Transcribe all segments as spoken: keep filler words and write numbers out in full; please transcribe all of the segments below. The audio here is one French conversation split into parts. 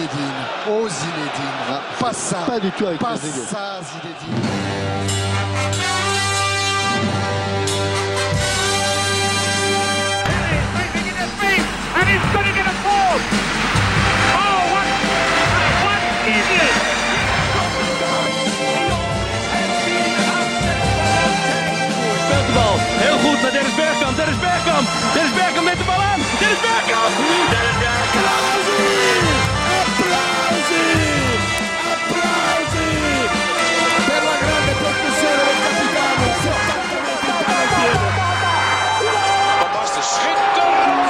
Zinedine. Oh Zinedine. Pas ça. Pas du tout avec pas ça, Zinedine. Heel goed, maar daar is Bergkamp, daar is Bergkamp. Daar is Bergkamp met de bal aan. Daar is Bergkamp. Daar is Bergkamp. Applausie! Applausie! Applausie! Per la grande prestazione del capitano. Van Basten, schitterend.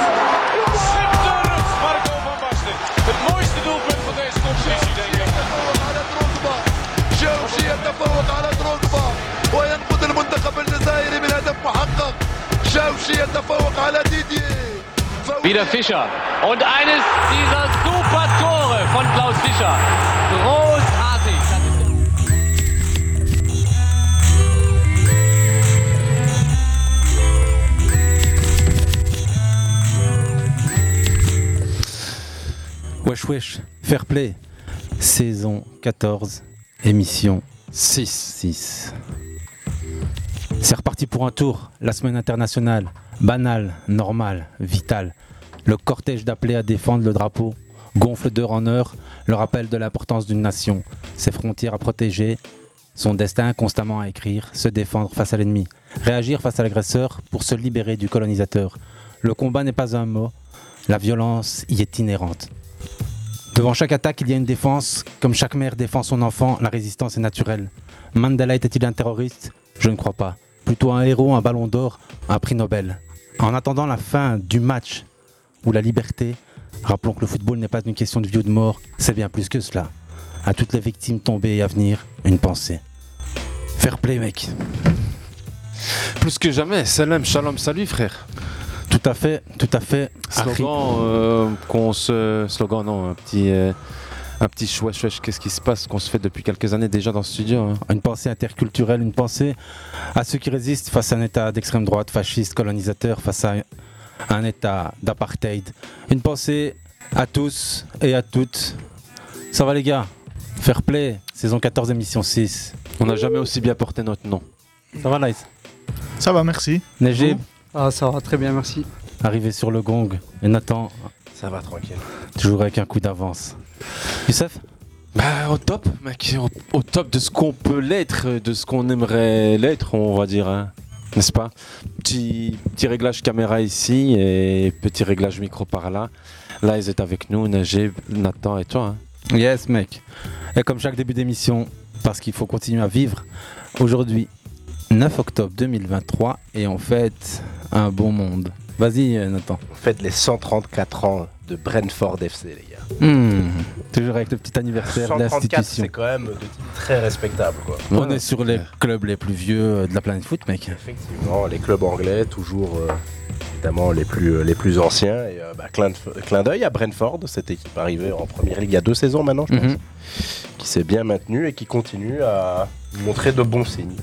Schitterend, Marco van Basten. Het mooiste doelpunt van deze competitie, denk ik. Chelsea يتفوق على ترجمة وينقذ المنتخب الجزائري من هدف محقق. Chelsea يتفوق على ديديه. Wieder Fischer und eines dieser super Tore von Klaus Fischer. Großartig. Wesh wesh, fair play. Saison quatorze. Émission six. C'est reparti pour un tour, la semaine internationale, banale, normale, vitale. Le cortège d'appelés à défendre le drapeau gonfle d'heure en heure le rappel de l'importance d'une nation, ses frontières à protéger, son destin constamment à écrire, se défendre face à l'ennemi, réagir face à l'agresseur pour se libérer du colonisateur. Le combat n'est pas un mot, la violence y est inhérente. Devant chaque attaque, il y a une défense. Comme chaque mère défend son enfant, la résistance est naturelle. Mandela était-il un terroriste ? Je ne crois pas. Plutôt un héros, un ballon d'or, un prix Nobel. En attendant la fin du match ou la liberté, rappelons que le football n'est pas une question de vie ou de mort, c'est bien plus que cela. À toutes les victimes tombées et à venir, une pensée. Fair play, mec. Plus que jamais, salam, shalom, salut, frère. Tout à fait, tout à fait. Slogan, euh, qu'on se... Slogan, non, un petit... Euh, un petit chouette, chouette, qu'est-ce qui se passe, qu'on se fait depuis quelques années déjà dans ce studio. Hein. Une pensée interculturelle, une pensée à ceux qui résistent face à un état d'extrême droite, fasciste, colonisateur, face à un état d'apartheid. Une pensée à tous et à toutes. Ça va les gars, fair play, saison quatorze, émission six. On n'a jamais aussi bien porté notre nom. Ça va, Lice ? Ça va, merci. Neigé ? Ah, ça va très bien, merci. Arrivé sur le gong. Et Nathan, ça va tranquille. Toujours avec un coup d'avance. Youssef ? Bah, au top, mec. Au, au top de ce qu'on peut l'être, de ce qu'on aimerait l'être, on va dire. Hein. N'est-ce pas ? Petit, petit réglage caméra ici et petit réglage micro par là. Là, ils étaient avec nous, Najib, Nathan et toi. Hein. Yes, mec. Et comme chaque début d'émission, parce qu'il faut continuer à vivre, aujourd'hui, neuf octobre deux mille vingt-trois, et on fête un bon monde. Vas-y Nathan. On fête les cent trente-quatre ans de Brentford F C, les gars. Mmh, toujours avec le petit anniversaire cent trente-quatre, de l'institution. C'est quand même de type très respectable, quoi. On ouais, est sur les clubs les plus vieux de la planète foot, mec. Effectivement, les clubs anglais, toujours euh, évidemment les plus, euh, les plus anciens. Et euh, bah, clin, clin d'œil à Brentford, cette équipe arrivée en première ligue il y a deux saisons maintenant, je pense, mmh. qui s'est bien maintenue et qui continue à montrer de bons signes.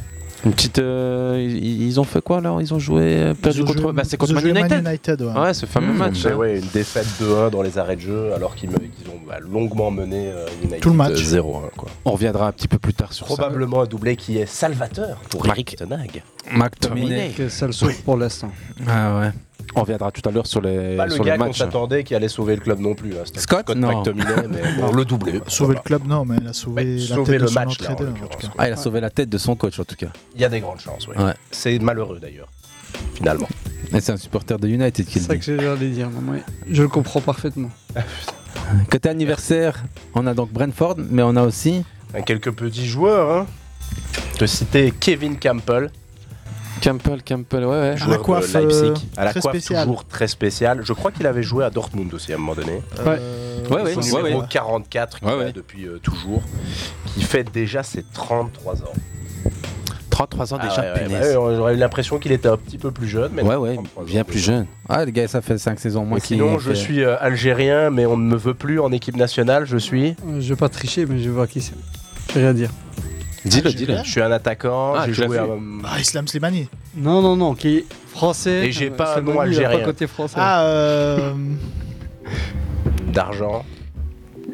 Une petite, euh, ils ont fait quoi là ? Ils ont joué, perdu contre, bah, c'est contre Man United. Man United. Ouais, ouais, ce fameux mmh, match. Hein. Ouais, une défaite deux un dans les arrêts de jeu, alors qu'ils, me, qu'ils ont bah, longuement mené euh, United tout le match. zéro un. Quoi. On reviendra un petit peu plus tard sur probablement ça. Probablement un doublé qui est salvateur pour Marc Ten Hag. Marc Ten Hag, ça le sauve pour l'instant. Ah ouais. On reviendra tout à l'heure sur les matchs. Pas le gars qu'on s'attendait qui allait sauver le club non plus. Hein. Scott, Scott non. Mais bon, le doublé. Sauver le club, non, mais il a sauvé la tête de son entraîneur. Ah, il a sauvé la tête de son coach en tout cas. Il y a des grandes chances, oui. Ouais. C'est malheureux d'ailleurs, finalement. Et c'est un supporter de United qui le dit. C'est ça que j'ai l'air de dire, non, mais je le comprends parfaitement. Côté anniversaire, on a donc Brentford, mais on a aussi... Quelques petits joueurs, hein. Je te citais Kevin Campbell. Campbell, Campbell, ouais, ouais. Joueur à la coiffe, de Leipzig, euh, à la coiffe spécial. Toujours très spécial. Je crois qu'il avait joué à Dortmund aussi à un moment donné. Ouais, euh, ouais, son ouais, numéro ouais. quarante-quatre qu'il ouais, a ouais. depuis euh, toujours, qui fête déjà ses trente-trois ans. trente-trois ans ah déjà, ouais, punaise. Ouais, ouais, j'aurais eu l'impression qu'il était un petit peu plus jeune. Mais ouais, non, ouais, bien plus jeune. Ah, le gars, ça fait cinq saisons moins qu'il... Sinon, je fait... suis euh, algérien, mais on ne me veut plus en équipe nationale, je suis... Je vais pas tricher, mais je vois qui c'est. Je vais rien dire. Dis-le, dis-le. Je suis un attaquant, ah, j'ai joué à... Ah, Islam Slimani. Non, non, non, qui est français. Et j'ai euh, pas un nom algérien. Pas côté français. Ah, euh... D'argent.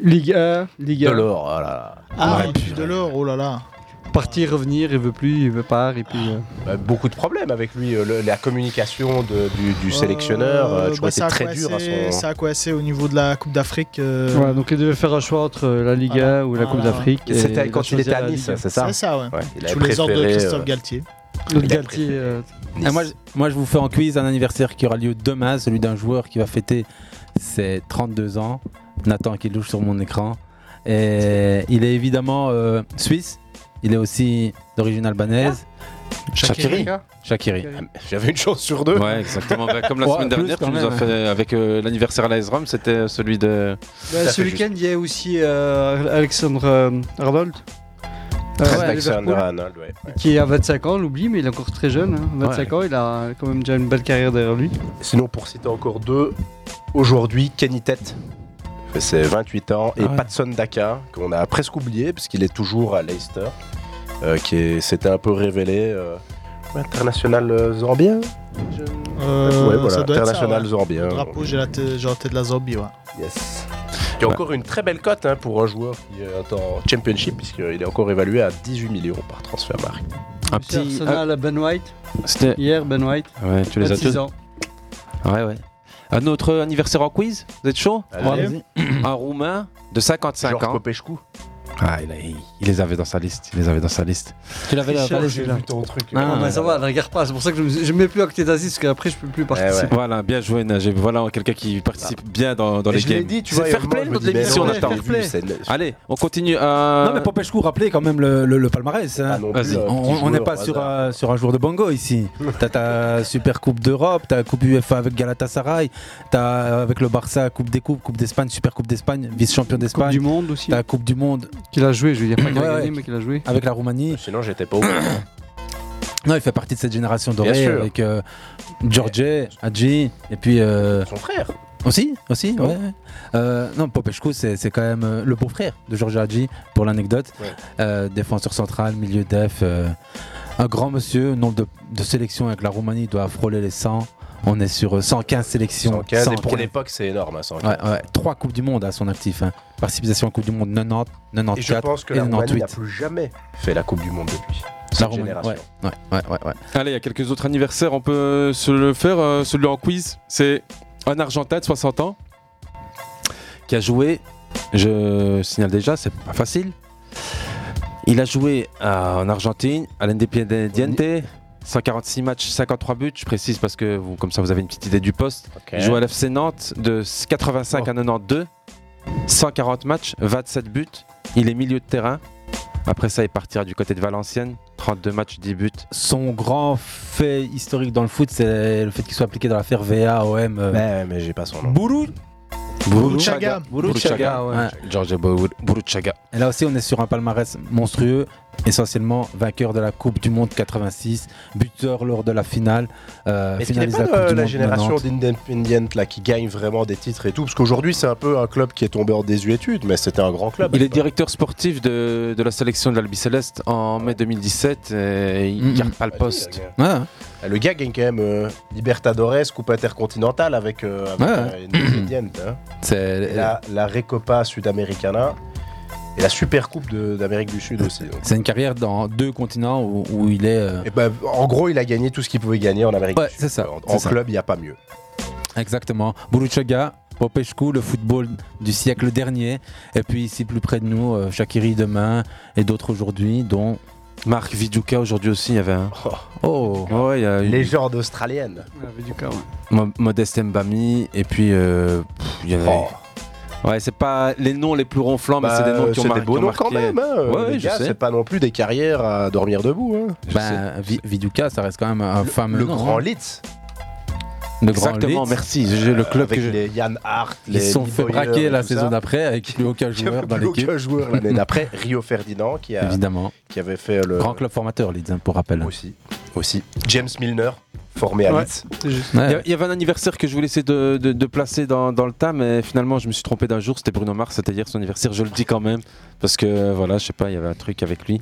Ligue un, Ligue un. Delors, oh là là. Ah, ouais, puis, Delors, oh là là. Partir, revenir, il veut plus, il veut pas, et puis. Euh... Bah, beaucoup de problèmes avec lui, le, la communication de, du, du sélectionneur, euh, tu vois, bah, c'était très dur à ce moment. Ça a coincé au niveau de la Coupe d'Afrique. Euh... Ouais, donc il devait faire un choix entre la Ligue un ah, ou la ah, Coupe d'Afrique. C'était quand il était à Nice, c'est ça ? C'est ça, ouais. ouais Sous les ordres de Christophe euh... Galtier. L'autre Galtier. Euh... Nice. Ah, moi, moi, je vous fais en quiz un anniversaire qui aura lieu demain, celui d'un joueur qui va fêter ses trente-deux ans. Nathan qui louche sur mon écran. Et il est évidemment euh, suisse. Il est aussi d'origine albanaise. Shaqiri. Shaqiri. J'avais une chance sur deux. Ouais, exactement. Comme la semaine dernière, tu nous as fait avec euh, l'anniversaire à l'A S Rome, c'était celui de. Bah, ce week-end, il y a aussi euh, Alexandre euh, Arnold. Euh, ouais, Alexander Arnold, ouais, ouais. Qui a vingt-cinq ans, on l'oublie, mais il est encore très jeune. Hein. vingt-cinq ans, il a quand même déjà une belle carrière derrière lui. Sinon, pour citer encore deux, aujourd'hui, Kenny Tete. C'est vingt-huit ans, et ah ouais. Patson Daka, qu'on a presque oublié, puisqu'il est toujours à Leicester, euh, qui s'était un peu révélé euh, international euh, zambien. Je... Euh, ouais, voilà, international ça, ouais. zambien. Le drapeau, j'ai la tête de la Zambie, ouais. Yes. Il y a encore une très belle cote hein, pour un joueur qui est en Championship, puisqu'il est encore évalué à dix-huit millions par Transfermarkt. Un petit Arsenal à Ben White. C'était hier, Ben White. Ouais, tu les as tous. Ouais, ouais. Un autre anniversaire en quiz, vous êtes chaud ? Allez. Un Roumain de cinquante-cinq George ans. George Popescu. Ah, il, a, il, il les avait dans sa liste. Il les avait dans sa liste. Tu l'avais là. J'ai vu ton truc. Non, non, non, mais ça va, ne regarde pas. C'est pour ça que je ne mets plus acté d'Asie parce qu'après je ne peux plus participer. Eh ouais. Voilà, bien joué, Najib. Voilà quelqu'un qui participe ah. bien dans, dans les je games. Dit, tu c'est fair play notre émission, on attend. Allez, on continue. Euh... Non, mais Popescu, rappelez quand même le, le, le palmarès. Hein. Ah non, Vas-y. On n'est pas sur un, sur un joueur de bongo ici. T'as ta Super Coupe d'Europe, t'as Coupe UEFA avec Galatasaray, t'as avec le Barça Coupe des Coupes, Coupe d'Espagne, Super Coupe d'Espagne, vice-champion d'Espagne. Coupe du Monde aussi. T'as Coupe du Monde. Qu'il a joué, je veux dire, pas qu'il a gagné, mais qu'il a joué. Avec la Roumanie. Sinon, j'étais pas au courant. Non, il fait partie de cette génération dorée avec euh, George, Hadji, et puis. Euh... Son frère. Aussi, aussi, oh. ouais. ouais. Euh, non, Popescu, c'est, c'est quand même euh, le beau-frère de George Hadji, pour l'anecdote. Ouais. Euh, défenseur central, milieu def. Euh, un grand monsieur, nombre de, de sélections avec la Roumanie, il doit frôler les cent. On est sur cent quinze sélections. cent quinze, cent quinze. Et pour l'époque, c'est énorme. Hein, cent quinze. Ouais, ouais. Trois Coupes du Monde à son actif. Hein. Participation à la Coupe du Monde quatre-vingt-dix, quatre-vingt-quatorze et quatre-vingt-dix-huit. Et je pense que la Roumanie n'a plus jamais fait la Coupe du Monde depuis. La Roumanie, ouais, ouais, ouais, ouais. Allez, il y a quelques autres anniversaires. On peut se le faire. Euh, celui en quiz, c'est un Argentin de soixante ans qui a joué, je signale déjà, c'est pas facile. Il a joué à, en Argentine, à l'Independiente. Oui. cent quarante-six matchs, cinquante-trois buts, je précise parce que vous, comme ça vous avez une petite idée du poste. Okay. Il joue à l'F C Nantes de quatre-vingt-cinq oh. à quatre-vingt-douze, cent quarante matchs, vingt-sept buts, il est milieu de terrain. Après ça, il partira du côté de Valenciennes, trente-deux matchs, dix buts. Son grand fait historique dans le foot, c'est le fait qu'il soit appliqué dans l'affaire V A O M. Euh... Mais, mais j'ai pas son nom. Buru Buruchaga. Buruchaga, ouais. ouais. Jorge Buruchaga. Et là aussi, on est sur un palmarès monstrueux. Essentiellement vainqueur de la Coupe du Monde quatre-vingt-six, buteur lors de la finale. Euh, Est-ce qu'il n'est pas la, la, la génération d'Independiente là, qui gagne vraiment des titres et tout? Parce qu'aujourd'hui, c'est un peu un club qui est tombé en désuétude, mais c'était un grand club. Il est directeur sportif de, de la sélection de l'Albiceleste en mai deux mille dix-sept et il ne mmh. garde pas le poste. Ouais. Le gars gagne quand même euh, Libertadores, Coupe Intercontinentale avec, euh, avec ouais. euh, Independiente. Hein. C'est la, la Recopa Sudamericana. Et la Super Coupe de, d'Amérique du Sud aussi. Donc. C'est une carrière dans deux continents où, où il est... Euh... Et bah, en gros, il a gagné tout ce qu'il pouvait gagner en Amérique ouais, du Sud. C'est ça, en c'est en ça. Club, il n'y a pas mieux. Exactement. Buruchaga, Popescu, le football du siècle dernier. Et puis ici, plus près de nous, euh, Shaqiri demain et d'autres aujourd'hui, dont... Marc Viduka aujourd'hui aussi, il y avait un. Oh, oh ouais, il y a une. Légende australienne. Ouais, Viduka, ouais. Mo- Modeste Mbami, et puis euh, pff, il y avait. Oh. Ouais, c'est pas les noms les plus ronflants, bah mais c'est des noms qui ont marqué. C'est des beaux noms quand même, hein. Ouais, les je gars, sais. C'est pas non plus des carrières à dormir debout, hein. Bah, v- Viduka, ça reste quand même un le, fameux Le nom, grand hein. Litz. Le Exactement, grand merci. J'ai euh, le club avec que les Yann Hart, les Ils sont fait braquer la saison ça. D'après avec plus aucun joueur dans l'équipe. Aucun joueur l'année d'après, Rio Ferdinand qui a évidemment qui avait fait le grand club formateur Leeds, pour rappel. Aussi, aussi. James Milner, formé à Leeds. Ouais, ouais. Il y avait un anniversaire que je voulais essayer de, de, de placer dans, dans le tas, mais finalement je me suis trompé d'un jour, c'était Bruno Mars, c'est-à-dire son anniversaire, je le dis quand même, parce que voilà, je sais pas, il y avait un truc avec lui.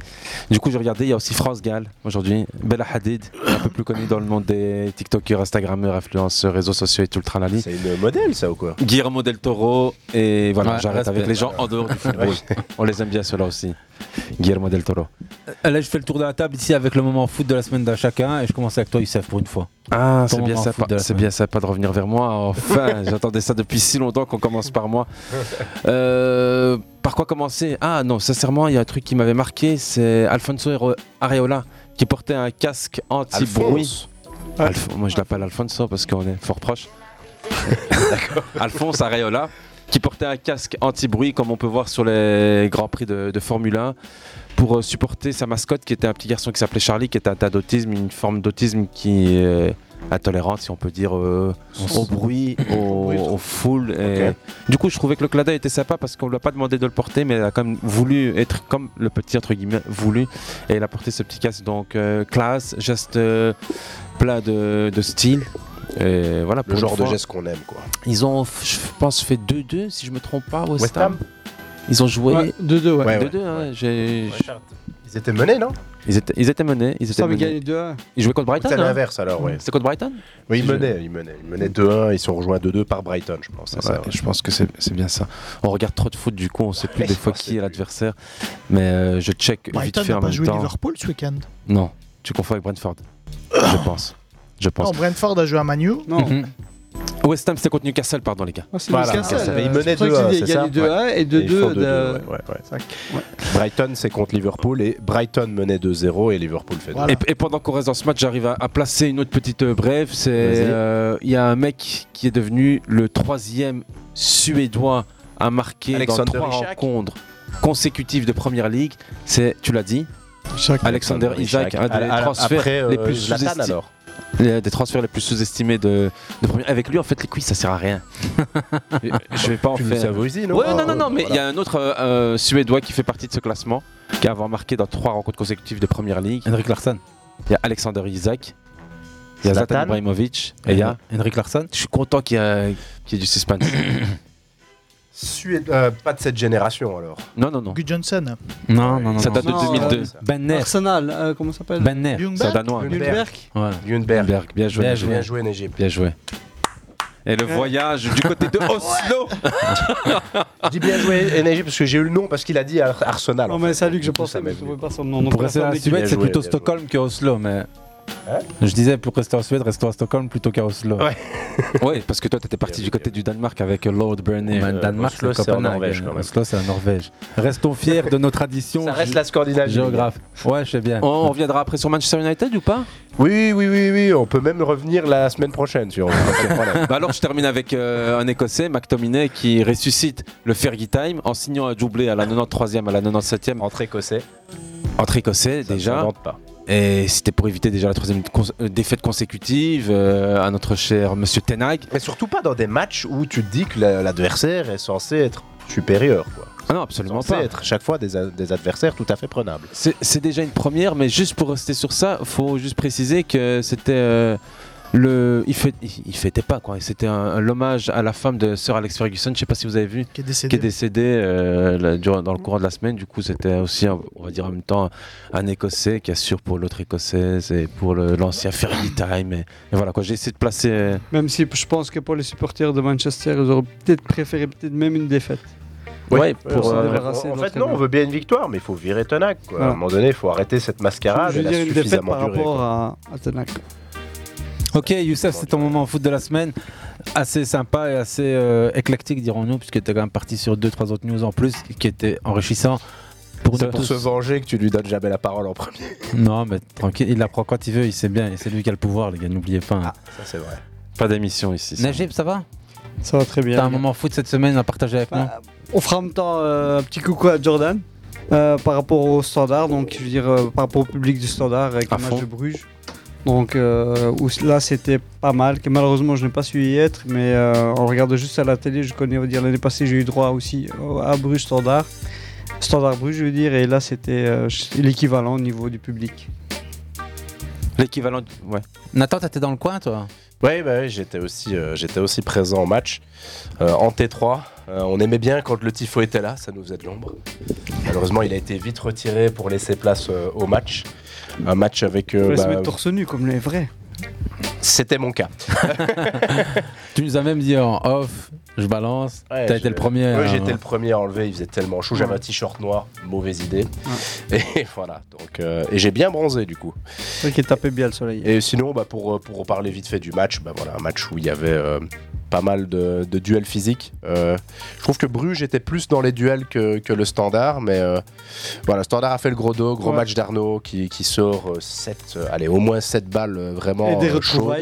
Du coup j'ai regardé, il y a aussi France Gall aujourd'hui, Bella Hadid, un peu plus connue dans le monde des TikTokers, Instagrammeurs, influenceurs, réseaux sociaux et tout le tralali. C'est une modèle ça ou quoi ? Guillermo del Toro, et voilà, ouais, j'arrête avec les gens alors en dehors du football. Ouais. On les aime bien ceux-là aussi. Guillermo del Toro. Là je fais le tour de la table ici avec le moment foot de la semaine d'un chacun et je commence avec toi Youssef pour une fois. Ah c'est bien sympa, c'est bien sympa de revenir vers moi, enfin j'attendais ça depuis si longtemps qu'on commence par moi. Euh, par quoi commencer ? Ah non, sincèrement il y a un truc qui m'avait marqué, c'est Alfonso Areola qui portait un casque anti-bruit. Alf- moi je l'appelle Alfonso parce qu'on est fort proche. D'accord. Alfonso Areola qui portait un casque anti-bruit comme on peut voir sur les grands prix de, de Formule un pour euh, supporter sa mascotte qui était un petit garçon qui s'appelait Charlie, qui était atteint d'autisme, une forme d'autisme qui est intolérante si on peut dire euh, au bruit, au, au foule. Okay. Du coup je trouvais que le Clada était sympa parce qu'on ne lui a pas demandé de le porter mais elle a quand même voulu être comme le petit entre guillemets voulu et elle a porté ce petit casque donc euh, classe, geste euh, plein de, de style. Et voilà, pour le genre de geste qu'on aime quoi. Ils ont, je pense, fait deux deux si je me trompe pas au West Ham. Ils ont joué ouais, deux deux ouais. ouais, deux deux, ouais. deux deux hein, ouais. J'ai... Ouais, ils étaient menés non ? Ils étaient, ils étaient menés, ils étaient menés. Gagné deux un. Ils jouaient contre Brighton. C'est hein l'inverse alors, ouais. C'est contre Brighton ? Oui, ils menaient, ils menaient, ils menaient deux un, ils sont rejoints deux deux par Brighton, je pense. Ouais, ça, ouais. Je pense que c'est, c'est bien ça. On regarde trop de foot, du coup, on sait plus des fois qui est l'adversaire, mais euh, je check Brighton vite fait en même temps. Brighton n'a pas joué Liverpool ce week-end ? Non, tu confonds avec Brentford, je pense. Je pense. Non, Brentford a joué à Man U. Non. Mm-hmm. West Ham c'était contre Newcastle, pardon les gars. Oh, c'est voilà. Newcastle. Newcastle. Euh, ils menaient deux un, c'est ça ? Il y a les deux un et deux deux. De... Ouais, ouais, ouais. Brighton c'est contre Liverpool et Brighton menait deux zéro et Liverpool fait voilà. deux un. Et, et pendant qu'on reste dans ce match, j'arrive à, à placer une autre petite euh, brève. C'est il euh, y a un mec qui est devenu le troisième Suédois à marquer Alexander dans trois Isak. Rencontres consécutives de Première Ligue. C'est, tu l'as dit, Isak. Alexander Isak, un des transferts après, euh, les plus sous-estimés. Alors. Les, des transferts les plus sous-estimés de, de première. Avec lui, en fait, les quiz, ça sert à rien. Je vais pas en tu faire. Avouisie, non, ouais, non, non, non, mais il voilà. y a un autre euh, euh, Suédois qui fait partie de ce classement, qui a avoir marqué dans trois rencontres consécutives de première ligue. Henrik Larsson. Il y a Alexander Isak. Il y a Zlatan Ibrahimovic. Et il y a Henrik Larsson. Je suis content qu'il y ait du suspense. Suédois, euh, pas de cette génération alors. Non non non. Good Johnson. Non non non. Ça date non, de deux mille deux. Euh, Banner. Arsenal. Euh, comment ça s'appelle? Banner. C'est danois. Ljungberg. Ouais. Ljungberg. Bien joué. Bien joué. Bien joué Najib. Bien joué. Et le voyage du côté de Oslo. Je dis bien joué Najib parce que j'ai eu le nom parce qu'il a dit Arsenal. Non en fait. Mais c'est à lui que je pensais. Mais je ne pas son nom. Pour, pour rester à la Suède, c'est plutôt Stockholm que Oslo, mais. Hein je disais pour rester en Suède, rester à Stockholm plutôt qu'à Oslo. Ouais, ouais parce que toi t'étais parti du côté du Danemark avec Lord Brenner. Euh, Danemark, Oslo, c'est, c'est en Norvège. Oslo c'est en Norvège. Restons fiers de nos traditions. Ça reste g- la Scandinavie. Géographe. Ouais, je sais bien. On reviendra après sur Manchester United ou pas ? Oui, oui, oui, oui. On peut même revenir la semaine prochaine sur. Bah alors je termine avec euh, un Écossais, McTominay, qui ressuscite le Fergie Time en signant un doublé à la quatre-vingt-treizième, à la quatre-vingt-dix-septième. Entre Écossais. Entre Écossais ça déjà. Pas. Et c'était pour éviter déjà la troisième cons- défaite consécutive euh, à notre cher monsieur Ten Hag. Mais surtout pas dans des matchs où tu te dis que la, l'adversaire est censé être supérieur quoi. Ah non absolument pas. Censé être chaque fois des, a- des adversaires tout à fait prenables. C'est, c'est déjà une première mais juste pour rester sur ça, faut juste préciser que c'était euh, le il, fait, il, il fêtait pas quoi. C'était un, un hommage à la femme de Sir Alex Ferguson, je sais pas si vous avez vu, qui est décédée, qui est décédée euh, la, durant, dans le courant de la semaine. Du coup c'était aussi un, on va dire en même temps un Écossais qui assure pour l'autre Écossaise et pour le, l'ancien Fergie Time et, et voilà quoi, j'ai essayé de placer euh... même si je pense que pour les supporters de Manchester ils auraient peut-être préféré peut-être même une défaite. Oui, ouais, pour euh, en fait non, on veut bien une victoire, mais il faut virer Ten Hag quoi. Ouais. À un moment donné, il faut arrêter cette mascarade. Je veux dire une défaite par durée, rapport à, à Ten Hag. Ok Youssef, c'est ton moment foot de la semaine, assez sympa et assez euh, éclectique dirons-nous, puisque tu es quand même parti sur deux trois autres news en plus qui étaient enrichissants. Pour c'est pour tous. Se venger que tu lui donnes jamais la parole en premier. Non mais tranquille, il la prend quand il veut, il sait bien, et c'est lui qui a le pouvoir les gars, n'oubliez pas. Hein. Ah, ça c'est vrai. Pas d'émission ici. Ça. Najib, ça va ? Ça va très bien. T'as un moment foot cette semaine à partager avec bah, nous ? On fera en même temps euh, un petit coucou à Jordan euh, par rapport au Standard, donc je veux dire euh, par rapport au public du Standard avec à le match fond. De Bruges. Donc euh, où là c'était pas mal, que malheureusement je n'ai pas su y être, mais euh, on regarde juste à la télé, je connais, on va dire l'année passée j'ai eu droit aussi à Bruges Standard, Standard Bruges je veux dire, et là c'était euh, l'équivalent au niveau du public. L'équivalent du... ouais. Nathan, t'étais dans le coin, toi? Oui, bah oui, j'étais aussi, euh, j'étais aussi présent au match, euh, en T trois. Euh, on aimait bien quand le tifo était là, ça nous faisait de l'ombre. Malheureusement, il a été vite retiré pour laisser place euh, au match. Un match avec... Euh, bah, se mettre torse nu comme les vrais. C'était mon cas. Tu nous as même dit en off, je balance, ouais, t'as été le premier. Oui, euh, j'étais le premier à enlever, il faisait tellement chaud, j'avais un t-shirt noir, mauvaise idée. Ouais. Et voilà, donc, euh, et j'ai bien bronzé du coup. Oui, qui tapait bien le soleil. Et sinon, bah, pour, pour reparler vite fait du match, bah, voilà, un match où il y avait euh, pas mal de, de duels physiques. Euh, je trouve que Bruges était plus dans les duels que, que le Standard, mais euh, voilà, le Standard a fait le gros dos, gros ouais. match d'Arnaud qui, qui sort sept, euh, allez, au moins sept balles euh, vraiment. Et des euh, retrouvailles.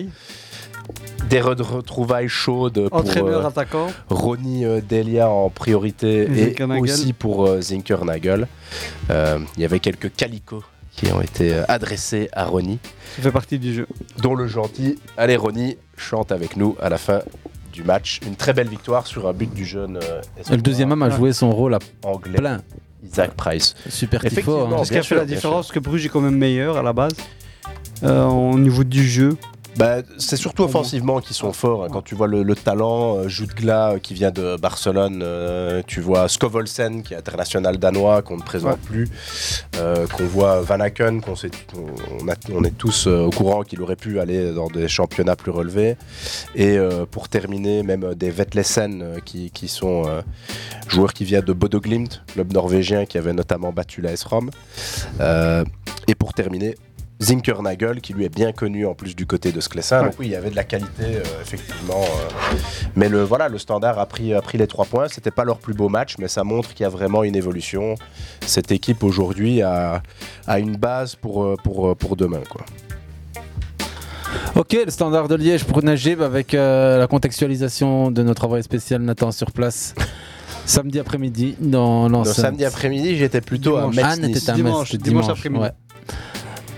Des retrouvailles chaudes pour entraîneur euh, attaquant Ronny euh, Delia en priorité et aussi pour euh, Zinkernagel. Il euh, y avait quelques calicots qui ont été euh, adressés à Ronny. Ça fait partie du jeu. Dont le gentil, allez Ronny, chante avec nous à la fin du match. Une très belle victoire sur un but du jeune. Euh, le deuxième homme a joué son rôle à anglais. Plein. Isaac Price. Super tifo. Hein. Est-ce qu'il a fait la différence que Bruges est quand même meilleur à la base euh, au niveau du jeu? Bah, c'est surtout offensivement qu'ils sont forts. Hein. Quand tu vois le, le talent, euh, Jutgla euh, qui vient de Barcelone, euh, tu vois Skovolsen qui est international danois, qu'on ne présente plus, euh, qu'on voit Van Aken, qu'on sait, on, a, on est tous euh, au courant qu'il aurait pu aller dans des championnats plus relevés. Et euh, pour terminer, même des Vetlesen euh, qui, qui sont euh, joueurs qui viennent de Bodø Glimt, club norvégien qui avait notamment battu la S-Rom. Euh, et pour terminer, Zinkernagel qui lui est bien connu en plus du côté de Sclessin, donc oui il y avait de la qualité euh, effectivement euh, mais le, voilà, le Standard a pris, a pris les trois points. C'était pas leur plus beau match mais ça montre qu'il y a vraiment une évolution. Cette équipe aujourd'hui a, a une base pour, pour, pour demain quoi. Ok, le Standard de Liège pour Najib avec euh, la contextualisation de notre envoyé spécial Nathan sur place. Samedi après-midi dans l'ancien... Samedi après-midi j'étais plutôt dimanche. à Metz Nice. Dimanche, dimanche après-midi ouais.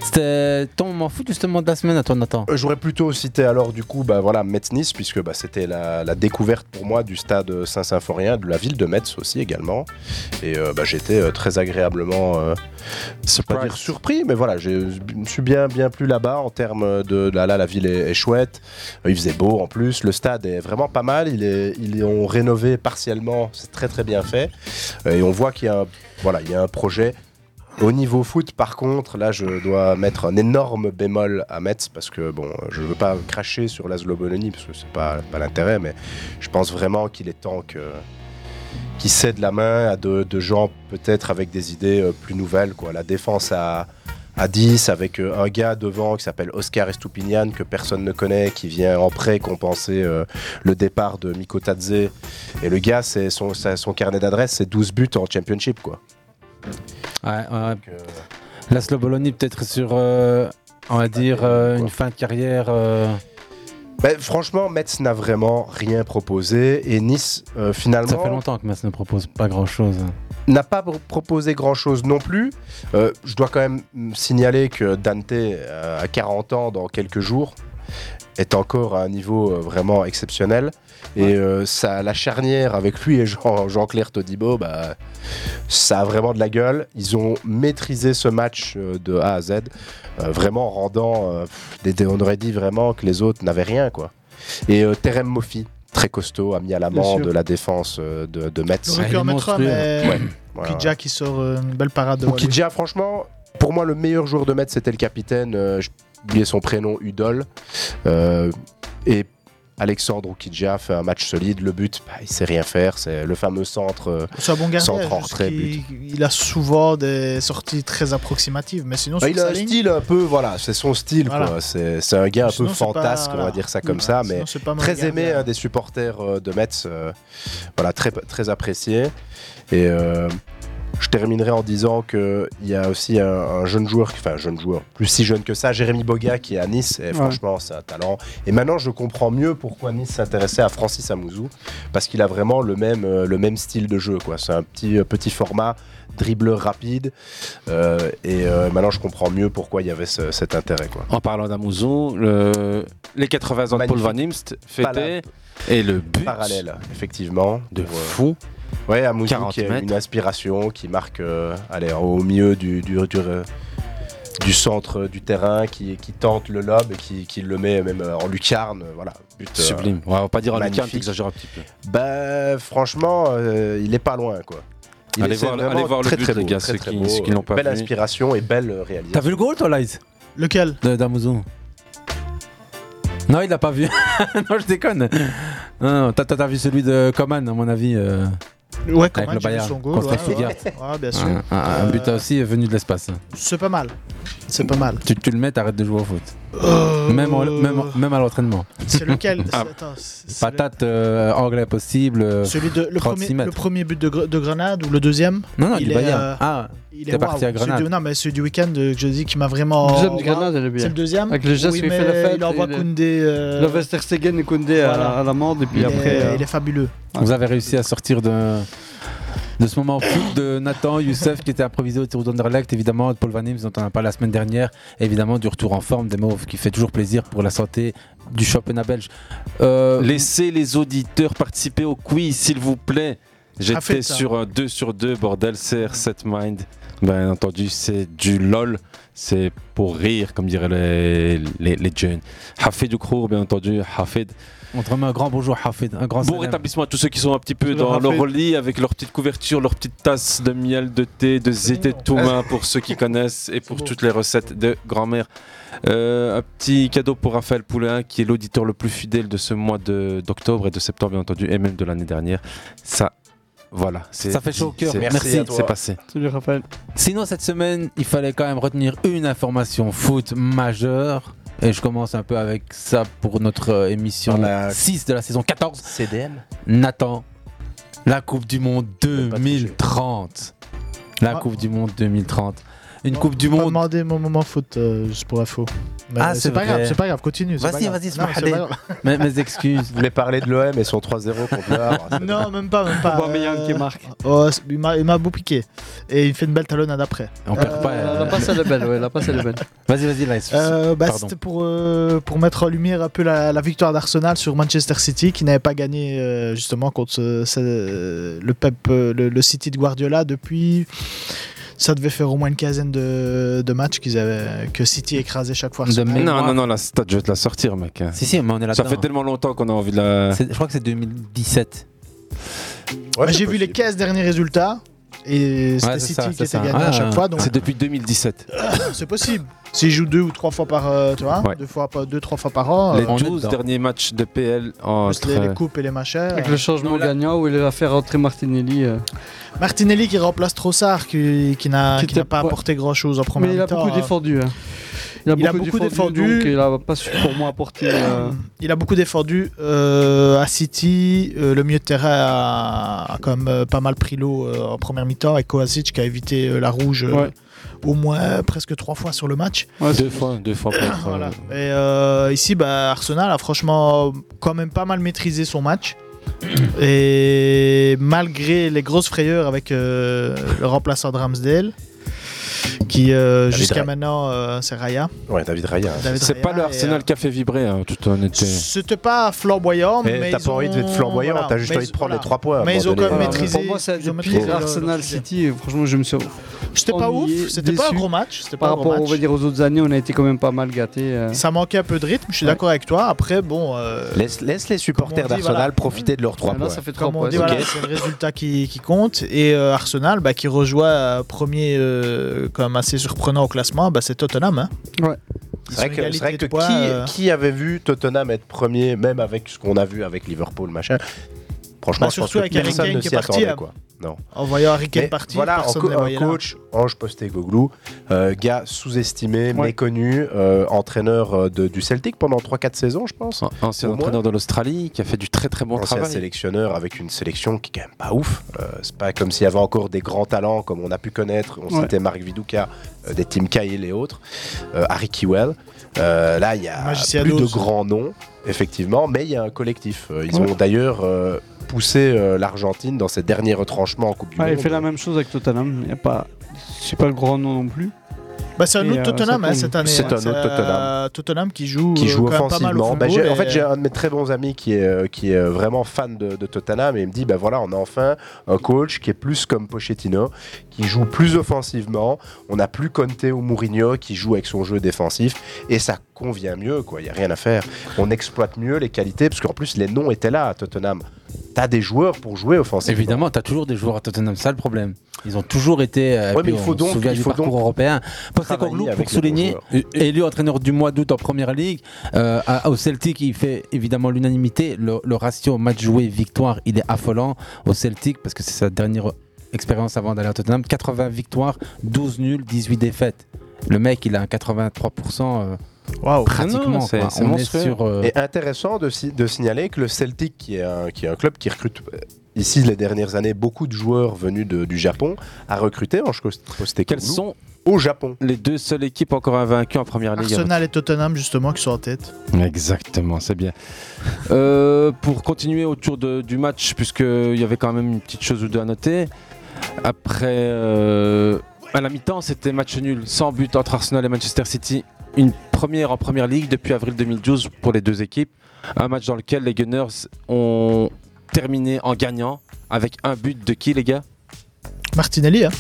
C'était ton moment fou justement de la semaine à toi Nathan. Euh, J'aurais plutôt cité alors du coup bah, voilà, Metz-Nice puisque bah, c'était la, la découverte pour moi du stade Saint-Symphorien, de la ville de Metz aussi également. Et euh, bah, j'étais euh, très agréablement, euh, c'est pas dire surpris, mais voilà, je me suis bien, bien plu là-bas en termes de là, là la ville est, est chouette, il faisait beau en plus, le stade est vraiment pas mal, ils, est, ils ont rénové partiellement, c'est très très bien fait. Et on voit qu'il y a un, voilà, il y a un projet. Au niveau foot, par contre, là, je dois mettre un énorme bémol à Metz parce que, bon, je ne veux pas cracher sur l'Aslo Bononi parce que ce n'est pas, pas l'intérêt, mais je pense vraiment qu'il est temps que, qu'ils cèdent la main à de, de gens peut-être avec des idées plus nouvelles, quoi. La défense à, à dix avec un gars devant qui s'appelle Oscar Estupiñán que personne ne connaît, qui vient en prêt compenser euh, le départ de Mikko Tadze. Et le gars, c'est son, son carnet d'adresse, c'est douze buts en championship, quoi. Ouais, ouais. Euh... Laszlo Bologna peut-être sur, euh, on va dire, euh, une fin de carrière. Euh... Ben, franchement, Metz n'a vraiment rien proposé et Nice, euh, finalement... Ça fait longtemps que Metz ne propose pas grand-chose. N'a pas pr- proposé grand-chose non plus. Euh, je dois quand même signaler que Dante, euh, à quarante ans dans quelques jours, est encore à un niveau euh, vraiment exceptionnel. Et ouais. euh, ça, la charnière avec lui et Jean, Jean-Claire Todibo, bah, ça a vraiment de la gueule. Ils ont maîtrisé ce match euh, de A à Z, euh, vraiment rendant, euh, pff, on aurait dit vraiment que les autres n'avaient rien, quoi. Et euh, Terem Mofi, très costaud, a mis à l'amende de la défense euh, de, de Metz. Le record mettra, mais ouais, voilà. Kidja qui sort euh, une belle parade. Ou Kidja, franchement, pour moi, le meilleur joueur de Metz, c'était le capitaine, euh, j'ai oublié son prénom, Udol. Euh, et Alexandre Oukidja fait un match solide. Le but, bah, il ne sait rien faire. C'est le fameux centre, euh, bon gardien, centre en retrait. But. Il a souvent des sorties très approximatives. Mais sinon, bah, il a un ligne... style un peu, voilà, c'est son style. Voilà. Quoi. C'est, c'est un gars mais un sinon, peu fantasque, pas... on va dire ça comme ouais, ça. Mais très aimé hein, des supporters euh, de Metz. Euh, voilà, très, très apprécié. Et euh, je terminerai en disant qu'il y a aussi un, un jeune joueur, enfin un jeune joueur, plus si jeune que ça, Jérémy Boga qui est à Nice, et ouais. franchement c'est un talent. Et maintenant je comprends mieux pourquoi Nice s'intéressait à Francis Amouzou, parce qu'il a vraiment le même, le même style de jeu, quoi. C'est un petit, petit format, dribbleur rapide, euh, et euh, maintenant je comprends mieux pourquoi il y avait ce, cet intérêt, quoi. En parlant d'Amouzou, le... les quatre-vingts ans de Paul Van Imst fêtaient, et le but parallèle, effectivement, de pour, fou. Ouais, Amouzou qui a une aspiration qui marque euh, allez, au milieu du, du, du, du centre du terrain qui, qui tente le lob et qui, qui le met même en lucarne, voilà, but sublime. Euh, ouais, on va pas dire en lucarne, t'exagères un petit peu. Bah franchement, euh, il est pas loin quoi. Il allez voir, allez voir très, le but très beau, les gars, très, ceux, très qui, beau, ceux qui n'ont pas vu. Belle venu. Inspiration et belle réalisation. T'as vu le goal toi, Lies? Lequel? D'Amouzou. Non, il l'a pas vu. Non, je déconne. Non, t'as, t'as vu celui de Coman, à mon avis. Euh... Ouais, avec Coman, le Bayern, son goal, contre ouais, Stuttgart. Ouais, ouais, bien sûr. Un, un, un but aussi est venu de l'espace. C'est pas mal. C'est pas mal. Tu, tu le mets, t'arrêtes de jouer au foot. Euh... Même, en, même, même à l'entraînement. C'est lequel? C'est, attends, c'est patate, le... euh, anglais possible. Celui de le premier, le premier but de, de Grenade ou le deuxième? Non, non, il est Bayern. Euh... Ah, il est parti wow. à Grenade. Celui de, non, mais celui du week-end que je dis qui m'a vraiment. Le deuxième de Grenade, elle est bien. C'est le deuxième. Avec le geste où il fait la fête. Il envoie Koundé. Le Wester Stegen et Koundé à l'amende et puis après. Il est fabuleux. Vous avez réussi à sortir de. De ce moment foot de Nathan, Youssef qui était improvisé au tour d'Anderlecht, évidemment de Paul Van Imps dont on a parlé la semaine dernière, et évidemment du retour en forme des Mauves qui fait toujours plaisir pour la santé du championnat belge. Euh, Laissez les auditeurs participer au quiz s'il vous plaît. J'étais sur un deux sur deux, bordel, C R sept Mind. Bien entendu, c'est du lol, c'est pour rire, comme diraient les, les, les jeunes. Hafid Oukrour, bien entendu, Hafid. On te remet un grand bonjour, Hafid. Un grand bon rétablissement à tous ceux qui sont un petit peu le dans Hafid. Leur lit, avec leur petite couverture, leur petite tasse de miel, de thé, de zété de Touma, pour ceux qui connaissent, et pour toutes les recettes de grand-mère. Euh, un petit cadeau pour Raphaël Poulain, qui est l'auditeur le plus fidèle de ce mois de, d'octobre et de septembre, bien entendu, et même de l'année dernière. Ça. Voilà, c'est ça fait chaud au cœur. Merci, Merci c'est passé. Salut Raphaël. Sinon cette semaine, il fallait quand même retenir une information foot majeure. Et je commence un peu avec ça pour notre euh, émission la... six de la saison quatorze. C D M. Nathan, la Coupe du Monde deux mille trente. La ah. Coupe du Monde deux mille trente. Une bon, Coupe du Monde. On m'a demandé mon moment foot euh, juste pour l'info. Mais ah, c'est, c'est pas grave, c'est pas grave, continue. C'est vas-y, pas vas-y, grave. Vas-y, non, c'est mes, mes excuses. Vous voulez parler de l'O M et son trois zéro contre l'Arbre. Non, même pas, même pas. Aubameyang qui marque. Oh, il m'a, il m'a beau piqué et il fait une belle talonnade après. On euh, perd pas. Euh... La passe elle est belle, ouais, la passe elle est belle. Vas-y, vas-y, là. Euh, bah, c'était pour euh, pour mettre en lumière un peu la, la victoire d'Arsenal sur Manchester City qui n'avait pas gagné euh, justement contre euh, le Pep, euh, le, le City de Guardiola depuis. Ça devait faire au moins une quinzaine de, de matchs qu'ils avaient, que City écrasait chaque fois. Non, non, non, la stat, je vais te la sortir, mec. Si, si, mais on est là-dedans. Ça fait tellement longtemps qu'on a envie de la. C'est, je crois que c'est deux mille dix-sept. Ouais, bah, j'ai possible. vu les quinze derniers résultats et c'était ouais, City ça, qui était gagné ah, à chaque fois. Donc... C'est depuis deux mille dix-sept. C'est possible. S'ils jouent deux ou trois fois par, euh, tu vois, ouais. deux fois, deux, trois fois par an. Les douze derniers matchs de P L entre les, les coupes et les machins. Avec le changement là... gagnant où il va faire rentrer Martinelli. Euh... Martinelli qui remplace Trossard, qui, qui n'a, qui qui n'a pas apporté grand chose en première mi-temps. Mais il a beaucoup temps, défendu. Hein. Il, a il a beaucoup défendu. Donc il a pas su pour moi apporter. Euh... Il a beaucoup défendu euh, à City. Euh, le milieu de terrain a, a quand même euh, pas mal pris l'eau euh, en première mi-temps et Kovacic qui a évité euh, la rouge. Euh, ouais. Au moins euh, presque trois fois sur le match. Ouais, deux fois, deux fois. Pour être, voilà. Et euh, ici, bah, Arsenal a franchement quand même pas mal maîtrisé son match. Et malgré les grosses frayeurs avec euh, le remplaçant de Ramsdale, qui euh, jusqu'à Raya. maintenant euh, c'est Raya. Ouais, David Raya. David c'est Raya pas le Arsenal euh... qui a fait vibrer, hein, tout en été. C'était pas flamboyant, mais, mais t'as pas ont... envie d'être flamboyant, voilà. T'as juste mais envie de prendre voilà. les trois points. Mais ils ont quand même maîtrisé. Pour moi, c'est le pire Arsenal City. Franchement, je me suis. C'était pas ouf, c'était déçu. pas un gros match. C'était Par pas rapport, un gros match. On va dire aux autres années, on a été quand même pas mal gâtés. Euh. Ça manquait un peu de rythme. Je suis ouais. d'accord avec toi. Après, bon. Euh, laisse, laisse les supporters d'Arsenal voilà. profiter de leurs trois points. Ça fait trois points. C'est le résultat qui compte et Arsenal, qui rejoint premier. Quand même assez surprenant au classement, bah c'est Tottenham. Hein. Ouais. C'est vrai que, c'est vrai que poids, qui, euh... qui avait vu Tottenham être premier, même avec ce qu'on a vu avec Liverpool, machin. Franchement, bah je pense que personne ne s'y attendait. À... Quoi. Non. En voyant Harry Kane partir, voilà, personne ne voyait là. Coach, Ange Postecoglou, euh, gars sous-estimé, ouais. méconnu, euh, entraîneur de, du Celtic pendant trois quatre saisons, je pense. Ancien entraîneur de l'Australie, qui a fait du très très bon Ancien travail. Ancien sélectionneur avec une sélection qui est quand même pas ouf. Euh, c'est pas comme s'il y avait encore des grands talents comme on a pu connaître. On ouais. citait Marc Viduka, euh, des Tim Cahill et autres. Euh, Harry Kewell. Euh, là, il y a Magiciano plus de aussi. grands noms, effectivement, mais il y a un collectif. Ils ouais. ont d'ailleurs... Euh, pousser euh, l'Argentine dans ses derniers retranchements en Coupe du ah, Monde. Il fait la même chose avec Tottenham. Il y a pas, c'est pas le grand nom non plus. Bah, c'est un autre Tottenham hein, cette année. C'est un autre Tottenham. Tottenham qui joue, qui joue quand offensivement. Même pas mal au bah, j'ai, en fait, j'ai un de mes très bons amis qui est, qui est vraiment fan de, de Tottenham et il me dit bah, voilà, on a enfin un coach qui est plus comme Pochettino, qui joue plus offensivement. On n'a plus Conte ou Mourinho qui joue avec son jeu défensif et ça convient mieux. Il n'y a rien à faire. On exploite mieux les qualités parce qu'en plus, les noms étaient là à Tottenham. T'as des joueurs pour jouer offensivement. Évidemment, t'as toujours des joueurs à Tottenham, ça le problème. Ils ont toujours été. Euh, ouais, mais il faut donc. Il faut donc. Européen. Postecoglou, pour souligner, élu entraîneur du mois d'août en première ligue, euh, à, au Celtic, il fait évidemment l'unanimité. Le, le ratio match joué-victoire, il est affolant au Celtic parce que c'est sa dernière expérience avant d'aller à Tottenham. quatre-vingts victoires, douze nuls, dix-huit défaites. Le mec, il a un quatre-vingt-trois pour cent. Euh, Wow. Pratiquement, non, c'est, c'est on est sur. Euh... Et intéressant de, si- de signaler que le Celtic, qui est, un, qui est un club qui recrute ici les dernières années beaucoup de joueurs venus de, du Japon, a recruté Ange Postecoglou. Quels sont au Japon les deux seules équipes encore invaincues en première ligue? Arsenal et Tottenham justement qui sont en tête. Exactement, c'est bien. euh, pour continuer autour de, du match, puisque il y avait quand même une petite chose ou deux à noter. Après, euh, à la mi-temps, c'était match nul, sans but entre Arsenal et Manchester City. Une première en première ligue depuis avril deux mille douze pour les deux équipes. Un match dans lequel les Gunners ont terminé en gagnant avec un but de qui, les gars? Martinelli, hein?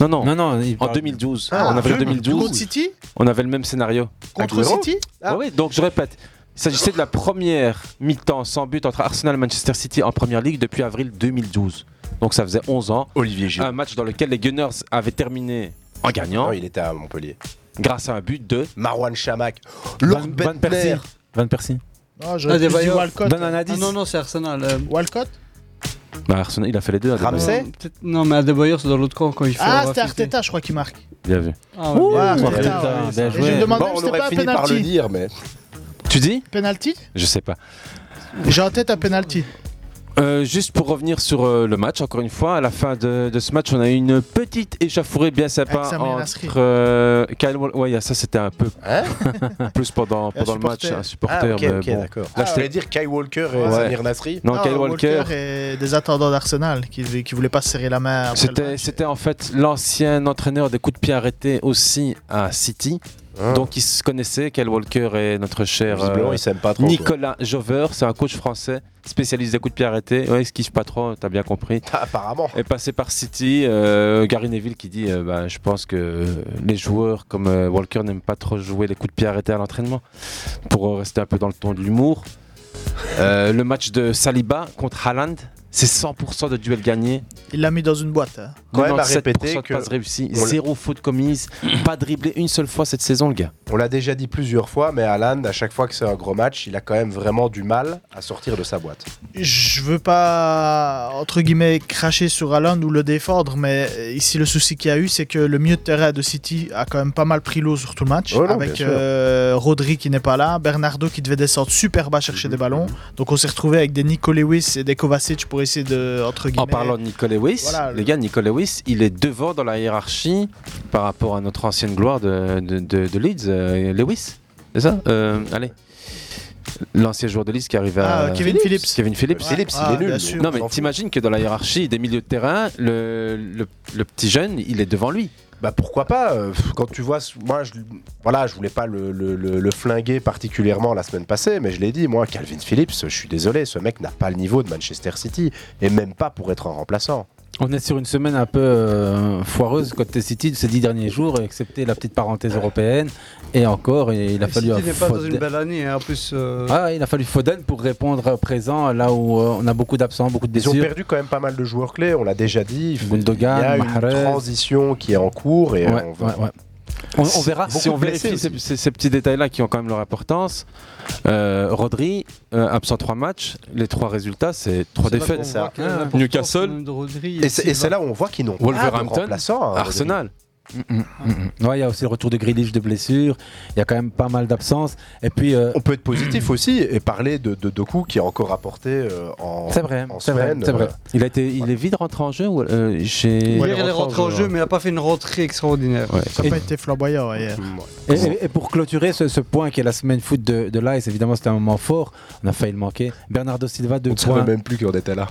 Non, non, non, non en deux mille douze. Ah, en avril deux mille douze. Contre City? On avait le même scénario. Contre City? Ah oui, donc je répète. Il s'agissait de la première mi-temps sans but entre Arsenal et Manchester City en première ligue depuis avril deux mille douze. Donc ça faisait onze ans. Olivier Giroud. Un match dans lequel les Gunners avaient terminé en gagnant. Oh, il était à Montpellier. Grâce à un but de Marwan Chamakh, Lord Van Persie. Van Persie. Ah, j'aurais dit Walcott. Donne un indice. Ah non, non, c'est Arsenal. Euh... Walcott. Bah, Arsenal, il a fait les deux. Ramsey. Non, mais Adebayor, c'est dans l'autre camp quand il fait. Ah, c'était Arteta, je crois, qui marque. Bien vu. Ah, ouais, Ouh, bien, bien, bien, Arteta, ouais. bien joué. Et je me demandais bon, si c'était pas un penalty. Par le dire, mais... Tu dis penalty? Je sais pas. J'ai en tête un penalty. Euh, juste pour revenir sur euh, le match, encore une fois, à la fin de, de ce match, on a eu une petite échauffourée bien sympa entre euh, Kyle Walker. Ouais, ça c'était un peu hein plus pendant, pendant le match, un supporter. Ah, ok, mais okay bon. d'accord. Là, ah, je voulais ouais. dire Kyle Walker et ouais. Samir Nasri. Non, non Kyle Walker. Walker et des attendants d'Arsenal qui qui voulaient pas se serrer la main. Après c'était, le match. C'était en fait l'ancien entraîneur des coups de pied arrêtés aussi à City. Ah. Donc ils se connaissaient, Kyle Walker et notre cher euh, pas trop, Nicolas quoi. Jauvert, c'est un coach français spécialiste des coups de pied arrêtés, ouais, il se kiffe pas trop, t'as bien compris. Ah, apparemment. Et passé par City, euh, Gary Neville qui dit, euh, bah, je pense que les joueurs comme euh, Walker n'aiment pas trop jouer les coups de pied arrêtés à l'entraînement, pour euh, rester un peu dans le ton de l'humour. Euh, le match de Saliba contre Haaland, c'est cent pour cent de duel gagné. Il l'a mis dans une boîte. Hein. quatre-vingt-dix-sept pour cent de passes réussies, zéro faute commise, pas dribblé une seule fois cette saison, le gars. On l'a déjà dit plusieurs fois, mais Haaland, à chaque fois que c'est un gros match, il a quand même vraiment du mal à sortir de sa boîte. Je veux pas, entre guillemets, cracher sur Haaland ou le défendre, mais ici, le souci qu'il y a eu, c'est que le milieu de terrain de City a quand même pas mal pris l'eau sur tout le match, oh non, avec euh, Rodri qui n'est pas là, Bernardo qui devait descendre super bas chercher mmh. des ballons. Donc on s'est retrouvé avec des Nico Lewis et des Kovacic pour essayer de, entre guillemets... En parlant de Nico Lewis, voilà, les le... gars, Nico Lewis, il est devant dans la hiérarchie par rapport à notre ancienne gloire de, de, de, de Leeds, euh, Lewis, c'est ça euh, Allez, l'ancien joueur de Leeds qui arrive à... Ah, Kevin Phillips. Kevin Phillips, ouais. Phillips ah, il est nul. Sûr, non mais t'imagines que dans la hiérarchie des milieux de terrain, le, le, le petit jeune, il est devant lui. Bah pourquoi pas euh, quand tu vois moi je voilà je voulais pas le, le, le, le flinguer particulièrement la semaine passée mais je l'ai dit moi Calvin Phillips je suis désolé ce mec n'a pas le niveau de Manchester City et même pas pour être un remplaçant. On est sur une semaine un peu euh, foireuse côté City de ces dix derniers jours, excepté la petite parenthèse européenne. Et encore, et il a et fallu. City n'est pas Foden. Dans une belle année, hein, en plus. Euh... Ah, il a fallu Foden pour répondre à présent, là où euh, on a beaucoup d'absents, beaucoup de blessures. Ils ont perdu quand même pas mal de joueurs clés, on l'a déjà dit. Gundogan, il y a une Mahrez. transition qui est en cours et ouais, on va. Ouais, ouais. On, on verra si on vérifie ces, ces, ces petits détails-là qui ont quand même leur importance. Euh, Rodri, euh, absent trois matchs, les trois résultats, c'est trois c'est défaites. Ça. Ah, Newcastle, et, et, c'est, et c'est là où on voit qu'ils n'ont pas de remplaçant. Arsenal. Il mmh, mmh, mmh. ouais, y a aussi le retour de Grealish de blessure, il y a quand même pas mal d'absences. Et puis, euh... on peut être positif aussi et parler de, de Doku qui a encore apporté euh, en, c'est vrai, en c'est semaine. Vrai, c'est vrai. Il, a été, il est vite rentré en jeu ou euh, chez... Hier, il est rentré en jeu, mais il n'a pas fait une rentrée extraordinaire. Ouais. Ça n'a pas été flamboyant hier. Et, et, et pour clôturer ce, ce point qui est la semaine foot de, de l'A I S, évidemment, c'était un moment fort. On a failli le manquer. Bernardo Silva, deux points. On ne savait même plus qu'on était là.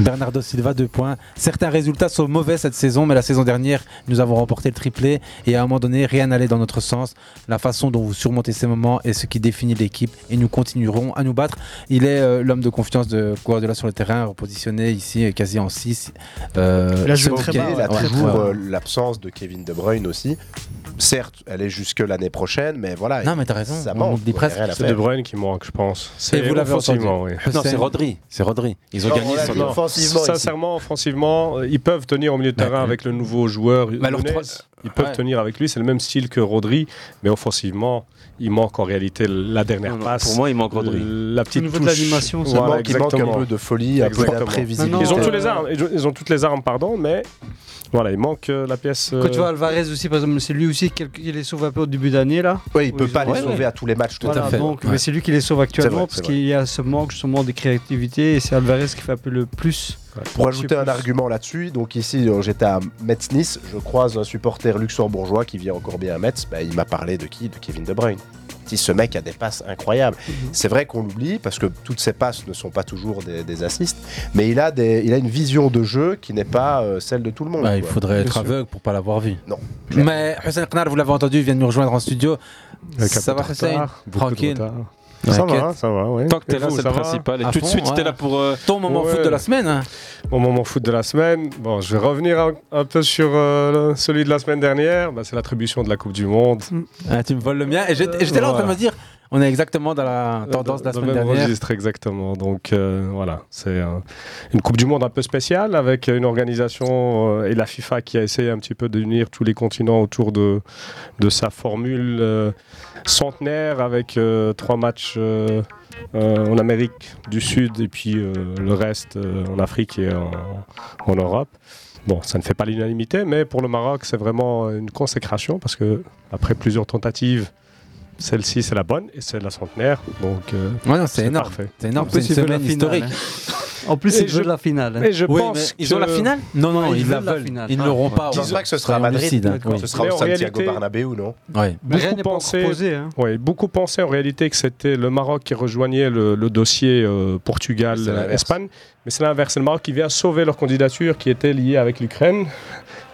Bernardo Silva, deux points. Certains résultats sont mauvais cette saison, mais la saison dernière, nous avons remporté le triplé et à un moment donné, rien n'allait dans notre sens. La façon dont vous surmontez ces moments est ce qui définit l'équipe et nous continuerons à nous battre. Il est euh, l'homme de confiance de Guardiola sur le terrain, repositionné ici quasi en six. Euh, la joue très bas, la ouais, joue, euh, l'absence de Kevin De Bruyne aussi. Certes, elle est jusque l'année prochaine, mais voilà. Non, mais t'as raison. Ça manque. On presque. C'est De Bruyne qui manque, je pense. C'est et vous l'avez entendu. Oui. Non, c'est Rodri. C'est Rodri. Ils ont non, gagné. Son offensivement, sincèrement, ici. offensivement, ils peuvent tenir au milieu de terrain bah, avec le nouveau joueur. Bah, Nunes, trois... Ils peuvent ouais. tenir avec lui. C'est le même style que Rodri, mais offensivement, il manque en réalité la dernière non, passe. Pour moi, il manque Rodri. La petite touche. Au niveau touche. de l'animation, ça voilà, manque. Il manque un peu de folie, un peu d'imprévisibilité. Ils ont toutes les armes. Ils ont toutes les armes, pardon, mais. Voilà, il manque euh, la pièce. Euh... Quand tu vois Alvarez aussi, par exemple, c'est lui aussi qui les sauve un peu au début d'année là. Oui, il peut pas les sauver ouais. à tous les matchs, tout voilà, à fait. Donc, ouais. Mais c'est lui qui les sauve actuellement vrai, parce qu'il y a ce manque justement de créativité et c'est Alvarez qui fait un peu le plus. Ouais. Pour ajouter un plus. argument là-dessus, donc ici j'étais à Metz-Nice, je croise un supporter luxembourgeois qui vient encore bien à Metz. Bah, il m'a parlé de qui ? De Kevin De Bruyne. Ce mec a des passes incroyables. Mmh. C'est vrai qu'on l'oublie parce que toutes ses passes ne sont pas toujours des, des assists, mais il a, des, il a une vision de jeu qui n'est pas euh, celle de tout le monde. Bah, il faudrait Bien être sûr. aveugle pour ne pas l'avoir vu. Non. Clairement. Mais Hussein Knar, vous l'avez entendu, il vient de nous rejoindre en studio. Avec ça va, Hussein ? Tranquille. Ça va, hein, ça va, oui. Tant que t'es là, c'est le principal. Et tout de suite, t'es là pour euh, ton moment ouais. foot de la semaine. Hein. Mon moment foot de la semaine. Bon, je vais revenir un, un peu sur euh, celui de la semaine dernière. Bah, c'est l'attribution de la Coupe du Monde. Mmh. Ah, tu me voles le mien. Et j'étais, et j'étais là voilà. en train de me dire, on est exactement dans la tendance dans, de la semaine dernière. Dans le même registre, exactement. Donc euh, voilà, c'est euh, une Coupe du Monde un peu spéciale avec une organisation euh, et la FIFA qui a essayé un petit peu d'unir tous les continents autour de, de sa formule. Euh, centenaire avec euh, trois matchs euh, euh, en Amérique du Sud et puis euh, le reste euh, en Afrique et en, en Europe. Bon, ça ne fait pas l'unanimité, mais pour le Maroc, c'est vraiment une consécration parce que après plusieurs tentatives, celle-ci c'est la bonne et c'est la centenaire. Donc, euh, ouais, non, c'est, c'est énorme. Parfait. C'est énorme, c'est une semaine historique. Hein. En plus, c'est je... la finale. Hein. Et je oui, pense ils ont la finale. Non, non, non ils, ils la veulent. Ils ne l'auront pas. Je ne pense pas que ce sera à Madrid. Hein. Oui. Ce sera mais au Santiago Bernabéu, non ouais. Beaucoup pensaient. Hein. Oui, beaucoup pensaient en réalité que c'était le Maroc qui rejoignait le, le dossier euh, Portugal-Espagne, mais c'est l'inverse. C'est le Maroc qui vient sauver leur candidature, qui était liée avec l'Ukraine.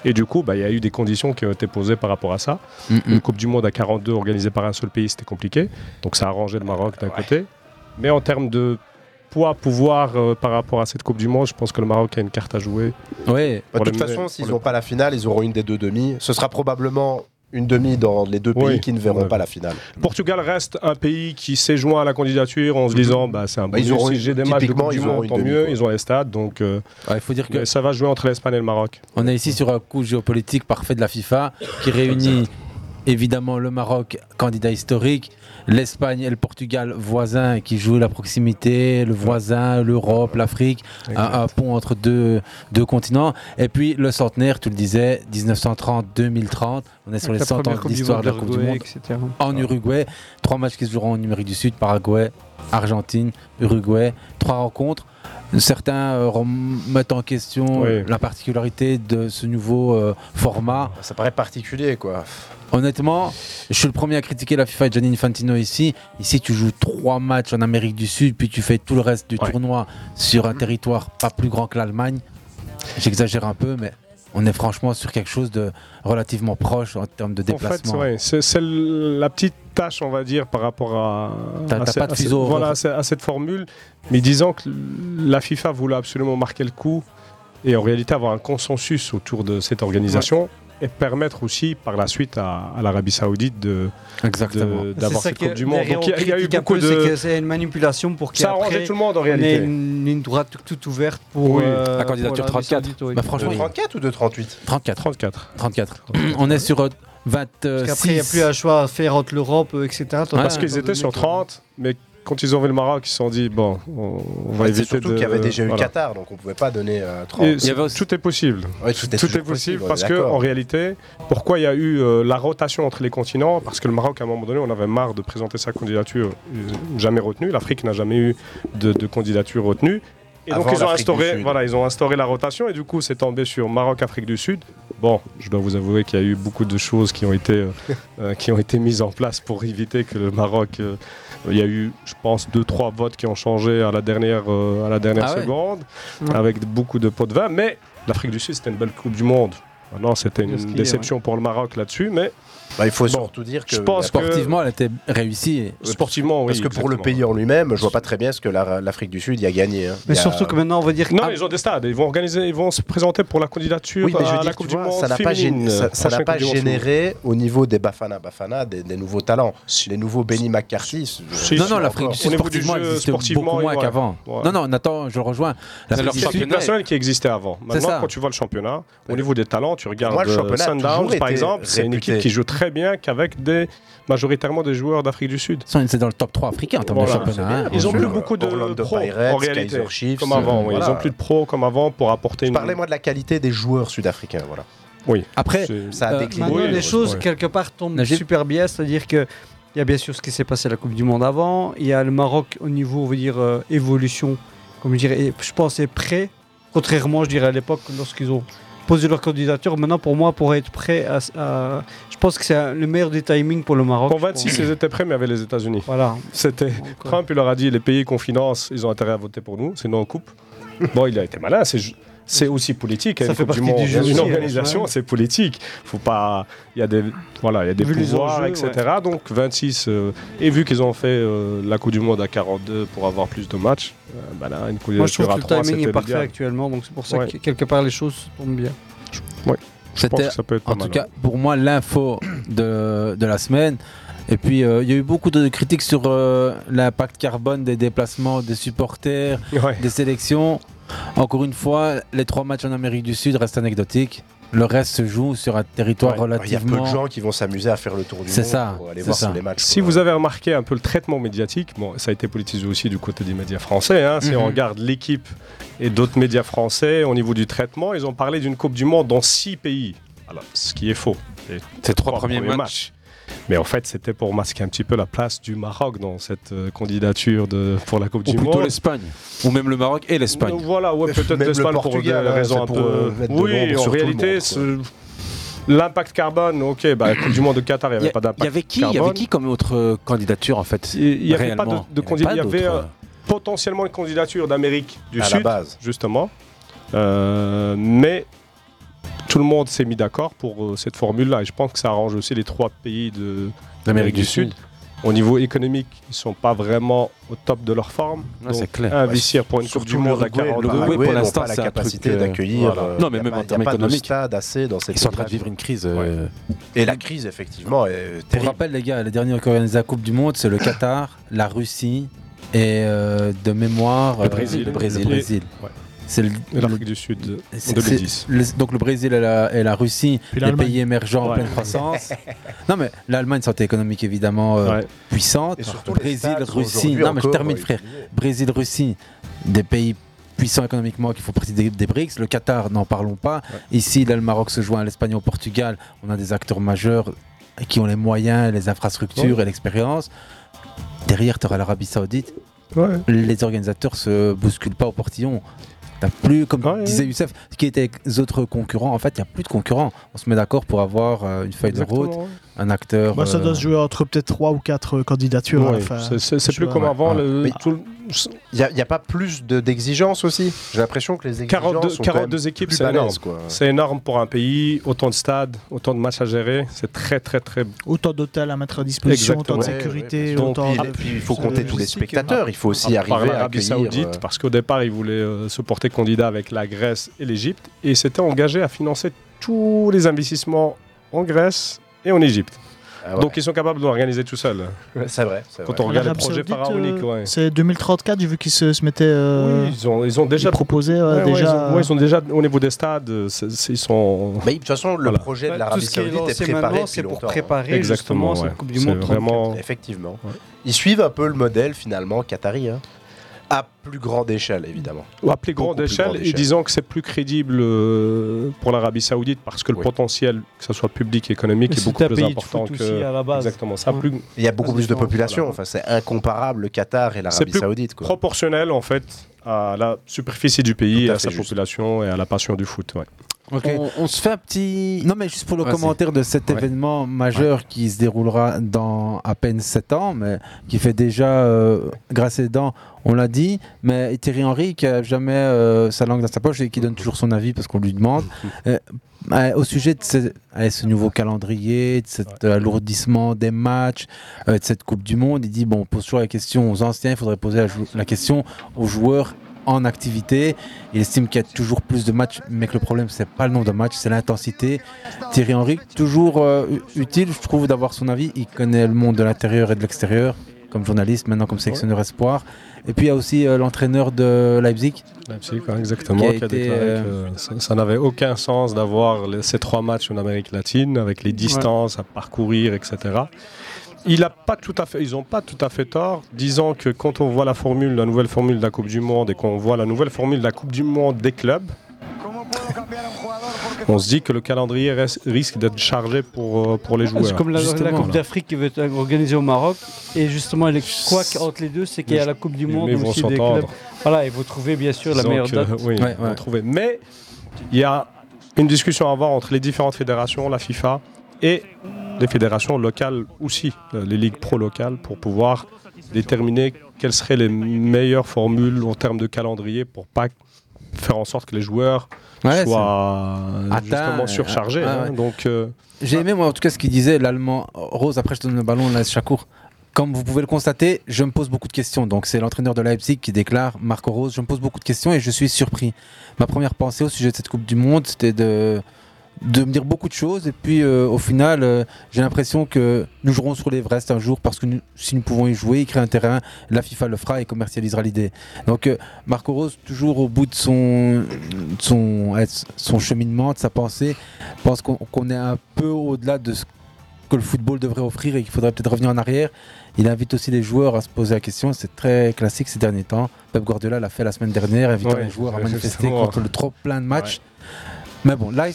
Et du coup, il bah, y a eu des conditions qui ont été posées par rapport à ça. Mm-hmm. Une Coupe du Monde à quarante-deux organisée par un seul pays, c'était compliqué. Donc ça a arrangé le Maroc d'un ouais. côté, mais en termes de poids, pouvoir euh, par rapport à cette Coupe du Monde, je pense que le Maroc a une carte à jouer. Oui. Bah, de toute façon, mener, s'ils n'ont le... pas la finale, ils auront une des deux demi. Ce sera probablement une demi dans les deux pays oui. qui ne verront ouais. pas la finale. Portugal reste un pays qui s'est joint à la candidature en se disant bah c'est un bah, bon. Ils auront si j'ai des matchs de Coupe du Monde, tant mieux. Quoi. Ils ont les stades, donc euh, ah, il faut dire que ça va jouer entre l'Espagne et le Maroc. On est ici sur un coup géopolitique parfait de la FIFA qui réunit évidemment le Maroc, candidat historique. L'Espagne et le Portugal voisins qui jouent la proximité, le voisin, l'Europe, l'Afrique, un, un pont entre deux, deux continents. Et puis le centenaire, tu le disais, dix-neuf cent trente à deux mille trente, on est sur les cent ans d'histoire de la Coupe du Monde en Uruguay. Trois matchs qui se joueront en Amérique du Sud, Paraguay, Argentine, Uruguay, trois rencontres. Certains remettent en question oui. la particularité de ce nouveau euh, format. Ça paraît particulier, quoi. Honnêtement, je suis le premier à critiquer la FIFA et Gianni Infantino ici. Ici, tu joues trois matchs en Amérique du Sud, puis tu fais tout le reste du ouais. tournoi sur un territoire pas plus grand que l'Allemagne. J'exagère un peu, mais on est franchement sur quelque chose de relativement proche en termes de déplacement. En fait, ouais, c'est, c'est la petite tâche, on va dire, par rapport à, t'as, à, t'as cette, pas de fuseau, à, cette, voilà, à cette formule. Mais disons que la FIFA voulait absolument marquer le coup et en réalité avoir un consensus autour de cette organisation. Ouais. Et permettre aussi par la suite à, à l'Arabie Saoudite de, de, d'avoir cette Coupe du Monde. Donc il y, y a eu beaucoup peu, de. C'est, que c'est une manipulation pour qu'il y ait une, une droite toute ouverte pour. Oui. Euh, la candidature pour trente-quatre. Saoudite, oui. Bah, franchement, de trente-quatre oui. ou de trente-huit trente-quatre. trente-quatre. trente-quatre. On est sur vingt-six. Parce qu'après, il n'y a plus un choix à faire entre l'Europe, et cetera. T'as Parce qu'ils étaient sur trente, mais. Quand ils ont vu le Maroc, ils se sont dit bon, on va ouais, éviter. C'est surtout de... qu'il y avait déjà eu voilà. Qatar, donc on ne pouvait pas donner euh, trente. Il y avait aussi... Tout est possible. Ouais, tout est, tout est possible, possible parce que en réalité, pourquoi il y a eu euh, la rotation entre les continents ? Parce que le Maroc, à un moment donné, on avait marre de présenter sa candidature jamais retenue. L'Afrique n'a jamais eu de, de candidature retenue. Et Avant donc ils ont instauré, voilà, ils ont instauré la rotation et du coup c'est tombé sur Maroc, Afrique du Sud. Bon, je dois vous avouer qu'il y a eu beaucoup de choses qui ont été euh, qui ont été mises en place pour éviter que le Maroc euh, Il y a eu, je pense, deux trois votes qui ont changé à la dernière, euh, à la dernière ah seconde, ouais. avec beaucoup de pots de vin. Mais l'Afrique du Sud, c'était une belle Coupe du Monde. Non, c'était une déception ouais. pour le Maroc là-dessus, mais bah, il faut bon, surtout dire que je pense sportivement, que... elle était réussie. Sportivement, oui. Parce que exactement. Pour le pays en lui-même, je vois pas très bien ce que la, l'Afrique du Sud y a gagné. Hein. Mais a... surtout que maintenant, on va dire que non, ah, ils ont des stades, ils vont organiser, ils vont se présenter pour la candidature oui, mais je à dis, la Coupe du Monde féminine. Ça n'a pas, gén... ça, ça n'a pas généré au niveau des Bafana Bafana des, des nouveaux talents, si. les nouveaux Benny McCarthy. Si. Je... Si. Non, non, l'Afrique du Sud sportivement existe beaucoup moins qu'avant. Non, non, Nathan, je rejoins. C'est leur championnat national qui existait avant. Maintenant, quand tu vois le championnat, au niveau des talents. Tu regardes Moi, le Sundowns, par exemple, c'est réputé. Une équipe qui joue très bien qu'avec des, majoritairement des joueurs d'Afrique du Sud. C'est dans le top trois africain en termes voilà. de championnat. Hein, ils ont plus beaucoup de Orlando pros Pirates, en réalité, Chiefs, comme avant. Euh, oui, voilà. Ils ont plus de pros comme avant pour apporter. Une... Parlez-moi de la qualité des joueurs sud-africains, voilà. Oui. Après, c'est... ça a décliné. Euh, maintenant, oui, les choses oui. quelque part tombent Nagib. super bien, c'est-à-dire que il y a bien sûr ce qui s'est passé à la Coupe du Monde avant. Il y a le Maroc au niveau, on va dire euh, évolution, comme je dirais, je pense est prêt. Contrairement, je dirais à l'époque lorsqu'ils ont poser leur candidature. Maintenant, pour moi, pour être prêt, à, à, je pense que c'est un, le meilleur des timings pour le Maroc. En vingt-six, ils étaient prêts, mais avec les États-Unis. Voilà. C'était Encore. Trump, il leur a dit, les pays qu'on finance, ils ont intérêt à voter pour nous, sinon on coupe. Bon, il a été malin, c'est... Ju- C'est aussi politique. Ça fait partie du, du jeu. Une organisation, ouais. c'est politique. Faut pas. Il y a des voilà, il y a des vu pouvoirs, enjeux, et cetera. Ouais. Donc vingt-six euh, et vu qu'ils ont fait euh, la Coupe du Monde à quarante-deux pour avoir plus de matchs, euh, bah là, une Coupe du Monde à trois. Moi, je trouve que le timing est parfait bien. actuellement, donc c'est pour ça ouais. que quelque part les choses tombent bien. Oui. C'était ça peut être en tout mal, cas hein. pour moi l'info de de la semaine. Et puis, il euh, y a eu beaucoup de critiques sur euh, l'impact carbone des déplacements des supporters, ouais. des sélections. Encore une fois, les trois matchs en Amérique du Sud restent anecdotiques. Le reste se joue sur un territoire ouais, relativement... Il y a peu de gens qui vont s'amuser à faire le tour du c'est monde ça, pour aller c'est voir ça. les matchs. Si vous avez remarqué un peu le traitement médiatique, bon, ça a été politisé aussi du côté des médias français. Hein, si mm-hmm. on regarde l'équipe et d'autres médias français, au niveau du traitement, ils ont parlé d'une Coupe du Monde dans six pays. Alors, ce qui est faux. Les Ces trois, trois premiers, premiers matchs. matchs. Mais en fait, c'était pour masquer un petit peu la place du Maroc dans cette euh, candidature de, pour la Coupe du Monde. Ou plutôt l'Espagne. Ou même le Maroc et l'Espagne. Donc, voilà, ouais, peut-être même l'Espagne le pour des raisons un peu... Euh, oui, en réalité, monde, l'impact carbone, ok, bah, Coupe du Monde de Qatar, il n'y avait y pas d'impact carbone. Il y avait qui comme autre candidature, en fait? Il n'y avait pas de, de candidature. Il y avait euh, potentiellement une candidature d'Amérique du à Sud, la base. justement. Euh, mais... Tout le monde s'est mis d'accord pour euh, cette formule-là et je pense que ça arrange aussi les trois pays de, d'Amérique du, du Sud. Sud. Au niveau économique, ils ne sont pas vraiment au top de leur forme. Ah, donc, c'est clair. Investir ouais, pour une Coupe du Monde à quarante-deux, pour l'instant, pas la capacité euh, d'accueillir. Voilà. Euh, non, mais même en termes économiques, ils sont en train de vivre une crise. Euh, ouais. Et la crise, effectivement, est terrible. Pour rappel, les gars, les derniers qui organisent la Coupe du Monde, c'est le Qatar, la Russie et euh, de mémoire le Brésil. Euh, le Brésil. Le Brésil. Le Brésil. C'est le, l'Afrique du Sud en deux mille dix. Le, donc le Brésil et la, et la Russie, les pays émergents ouais. en pleine croissance. Non mais l'Allemagne, santé économique évidemment euh, ouais. puissante. Et surtout Brésil, Russie. Non mais encore, je termine ouais. frère. Brésil, Russie, des pays puissants économiquement qui font partie des, des B R I C S. Le Qatar, n'en parlons pas. Ouais. Ici, là, le Maroc se joint à l'Espagne, au Portugal. On a des acteurs majeurs qui ont les moyens, les infrastructures ouais. et l'expérience. Derrière, tu auras l'Arabie Saoudite. Ouais. Les organisateurs se bousculent pas au portillon. T'as plus, comme ouais, disait Youssef, ce qui était avec les autres concurrents, en fait, il n'y a plus de concurrents. On se met d'accord pour avoir euh, une feuille Exactement, de route, ouais. un acteur... Bah, ça euh... doit se jouer entre peut-être trois ou quatre candidatures. Ouais, enfin, c'est c'est, c'est plus vois, comme ouais. avant. Il ah. n'y a, a pas plus de, d'exigences aussi. J'ai l'impression que les exigences quarante-deux, sont quarante-deux équipes, c'est balèze, énorme. Quoi. C'est énorme pour un pays. Autant de stades, autant de matchs à gérer. C'est très, très, très... Autant d'hôtels à mettre à disposition, Exactement. autant de sécurité, ouais, ouais. autant... Et puis, il faut compter tous les spectateurs. Il faut aussi arriver à accueillir... Parce qu'au départ, ils voulaient se porter candidat avec la Grèce et l'Égypte et s'était engagé à financer tous les investissements en Grèce et en Égypte. Ah ouais. Donc ils sont capables de l'organiser tout seuls. C'est vrai. C'est Quand vrai. on regarde les projets pharaoniques, euh, ouais. c'est deux mille trente-quatre, j'ai vu qu'ils se, se mettaient. Euh, oui, ils ont, ils ont déjà proposé. Ouais, ouais, déjà... Ouais, ils, ont, ouais, ils sont déjà au niveau des stades. C'est, c'est, ils sont. Mais de toute façon, le voilà. projet de l'Arabie Saoudite est préparé. C'est pour préparer exactement ouais. cette Coupe du Monde. Vraiment... Effectivement. Ouais. Ils suivent un peu le modèle finalement qatari. Hein. À plus grande échelle, évidemment. À plus grande échelle, plus grande échelle, et disons que c'est plus crédible euh, pour l'Arabie Saoudite parce que le oui. potentiel, que ce soit public, économique, mais est beaucoup plus important que. Exactement. Ça ouais. plus... Il y a beaucoup plus de population. Voilà. Enfin, c'est incomparable le Qatar et l'Arabie c'est plus Saoudite. Quoi. Proportionnel en fait à la superficie du pays, à, à sa juste. population et à la passion du foot. Ouais. Okay. On, on se fait un petit... Non mais juste pour le Vas-y. commentaire de cet ouais. événement majeur ouais. qui se déroulera dans à peine sept ans, mais qui fait déjà euh, grâce aux dents, on l'a dit, mais Thierry Henry qui n'a jamais euh, sa langue dans sa poche et qui donne toujours son avis parce qu'on lui demande. euh, euh, au sujet de ce, euh, ce nouveau calendrier, de cet ouais. alourdissement des matchs, euh, de cette Coupe du Monde, il dit bon, on pose toujours la question aux anciens, il faudrait poser la, jou- la question aux joueurs en activité. Il estime qu'il y a toujours plus de matchs, mais que le problème c'est pas le nombre de matchs, c'est l'intensité. Thierry Henry, toujours euh, utile je trouve d'avoir son avis, il connaît le monde de l'intérieur et de l'extérieur, comme journaliste, maintenant comme sélectionneur espoir. Et puis il y a aussi euh, l'entraîneur de Leipzig. Leipzig, ouais, exactement, qui a, qui a déclaré euh... que ça, ça n'avait aucun sens d'avoir les, ces trois matchs en Amérique latine, avec les distances ouais. à parcourir, et cetera. Il a pas tout à fait, ils n'ont pas tout à fait tort, disons que quand on voit la formule, la nouvelle formule de la Coupe du Monde et qu'on voit la nouvelle formule de la Coupe du Monde des clubs, on se dit que le calendrier reste, risque d'être chargé pour, pour les joueurs. C'est comme la, la Coupe là. d'Afrique qui va être organisée au Maroc, et justement le couac entre les deux, c'est qu'il y a la Coupe du Monde aussi des clubs. Voilà, et vous trouvez bien sûr disons la meilleure que, date. Oui, ouais, ouais. Trouver. Mais il y a une discussion à avoir entre les différentes fédérations, la FIFA et les fédérations locales aussi, les ligues pro locales, pour pouvoir déterminer quelles seraient les meilleures formules en termes de calendrier pour pas faire en sorte que les joueurs ouais, soient justement surchargés. Ah, hein, ouais. donc, euh, J'ai aimé moi en tout cas ce qu'il disait l'Allemand Rose, après je donne le ballon à Shaqiri. Comme vous pouvez le constater, je me pose beaucoup de questions. Donc c'est l'entraîneur de Leipzig qui déclare, Marco Rose, je me pose beaucoup de questions et je suis surpris. Ma première pensée au sujet de cette Coupe du Monde, c'était de... de me dire beaucoup de choses et puis euh, au final euh, j'ai l'impression que nous jouerons sur l'Everest un jour parce que nous, si nous pouvons y jouer, y créer un terrain, la FIFA le fera et commercialisera l'idée. Donc euh, Marco Rose, toujours au bout de son, de son, euh, son cheminement, de sa pensée, pense qu'on, qu'on est un peu au-delà de ce que le football devrait offrir et qu'il faudrait peut-être revenir en arrière. Il invite aussi les joueurs à se poser la question, c'est très classique ces derniers temps. Pep Guardiola l'a fait la semaine dernière, invitant ouais, les joueurs à manifester contre le trop plein de matchs. Ouais. Mais bon, là,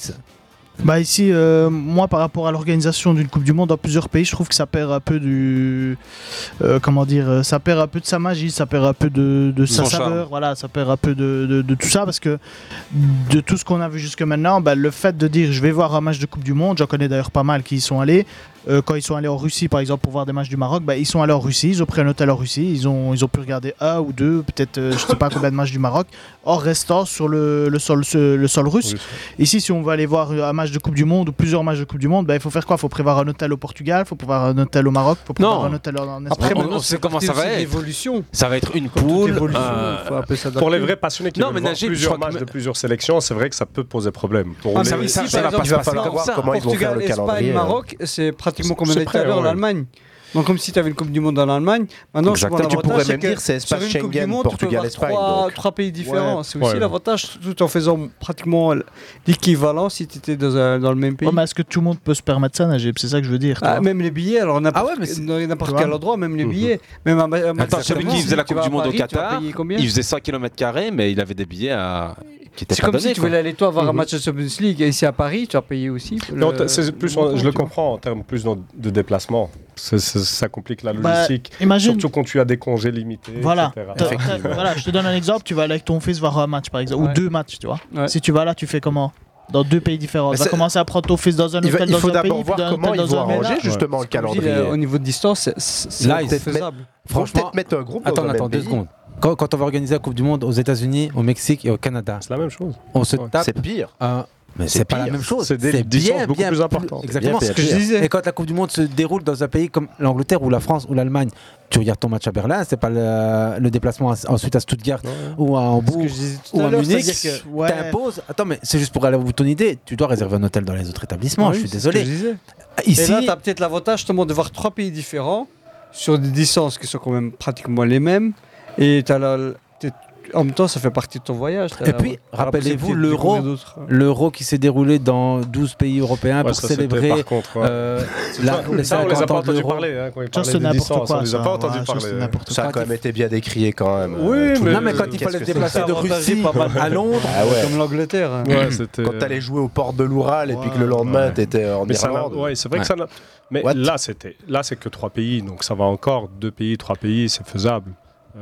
Bah ici, euh, moi par rapport à l'organisation d'une Coupe du Monde dans plusieurs pays, je trouve que ça perd un peu du, euh, comment dire, ça perd un peu de sa magie, ça perd un peu de, de sa saveur, voilà, ça perd un peu de, de, de tout ça parce que de tout ce qu'on a vu jusque maintenant, bah, le fait de dire je vais voir un match de Coupe du Monde, j'en connais d'ailleurs pas mal qui y sont allés. Euh, quand ils sont allés en Russie par exemple pour voir des matchs du Maroc, bah, ils sont allés en Russie, ils ont pris un hôtel en Russie, ils ont, ils ont pu regarder un ou deux, peut-être euh, je sais pas combien de matchs du Maroc, en restant sur le, le, sol, le sol russe. Oui. Ici si on veut aller voir un match de Coupe du Monde ou plusieurs matchs de Coupe du Monde, bah, il faut faire quoi ? Il faut prévoir un hôtel au Portugal, il faut prévoir un hôtel au Maroc, il faut prévoir non. un hôtel en Espagne. Après on, on sait comment ça va être, l'évolution. Ça va être une poule. Euh... Pour les vrais passionnés qui non, veulent voir Najib, plusieurs matchs que... de plusieurs sélections, c'est vrai que ça peut poser problème. Pour ah, les... ça, les... ça, ça va pas se passer comme ça. Portugal, Espagne, Maroc, c'est pratiquement comme on était à l'heure en Allemagne. Donc comme si tu avais une Coupe du Monde en Allemagne, maintenant je tu pourrais même dire c'est Espagne, Schengen, Monde, Portugal, Espagne. Trois, trois pays différents. Ouais. C'est aussi ouais. l'avantage, tout en faisant pratiquement l'équivalent si tu étais dans, dans le même pays. Ouais, mais est-ce que tout le monde peut se permettre ça, Najib ? C'est ça que je veux dire. Ah, même les billets, alors n'importe, ah ouais, mais n'importe quel endroit, même les billets. Mm-hmm. Même à, à Attends, celui qui faisait la Coupe du Monde Paris, au Qatar, il faisait cent kilomètres carrés, mais il avait des billets à... qui étaient pas donnés. C'est comme si tu voulais aller toi voir un match de Champions League ici à Paris, tu as payé aussi. Je le comprends en termes plus de déplacement. Ça, ça, ça complique la logistique, bah, imagine... surtout quand tu as des congés limités, voilà. et cetera. Voilà, je te donne un exemple, tu vas aller avec ton fils voir un match par exemple, ouais. ou deux matchs, tu vois. Ouais. Si tu vas là, tu fais comment ? Dans deux pays différents. Tu vas commencer à prendre ton fils dans un hôtel, dans un pays. Il faut d'abord voir comment ils vont arranger justement le calendrier. Au niveau de distance, c'est faisable. Franchement, peut-être mettre un groupe dans un même pays. Attends, deux secondes. Quand, quand on va organiser la Coupe du Monde aux États-Unis, au Mexique et au Canada, c'est la même chose. On se tape. C'est pire. Mais c'est, c'est pas pire. La même chose, c'est des distances beaucoup bien plus importantes. Exactement, c'est ce que je disais. Et quand la Coupe du Monde se déroule dans un pays comme l'Angleterre ou la France ou l'Allemagne, tu regardes ton match à Berlin, c'est pas le, le déplacement à, ensuite à Stuttgart ouais. ou à Hambourg ou à, à Munich. Que, ouais. T'imposes. Attends, mais c'est juste pour aller au bout de ton idée. Tu dois réserver un hôtel dans les autres établissements. Ouais, je suis désolé. Ici, et là, t'as peut-être l'avantage justement de voir trois pays différents sur des distances qui sont quand même pratiquement les mêmes. Et t'as la. En même temps, ça fait partie de ton voyage. Et puis, rappelez-vous l'euro, l'euro qui s'est déroulé dans douze pays européens ouais, pour célébrer contre, ouais. euh, la, les cinquante ans de l'euro. Ça, on les a pas entendu parler. Hein, quand ils parlaient des distances, on les a pas entendu parler. Ça a quand même été bien décrié quand même. Oui, mais non, mais quand il fallait se déplacer de Russie à Londres, comme l'Angleterre. Quand t'allais jouer aux portes de l'Oural et puis que le lendemain, t'étais en Irlande. Oui, c'est vrai que ça... Mais là, c'est que trois pays, donc ça va encore. Deux pays, trois pays, c'est faisable.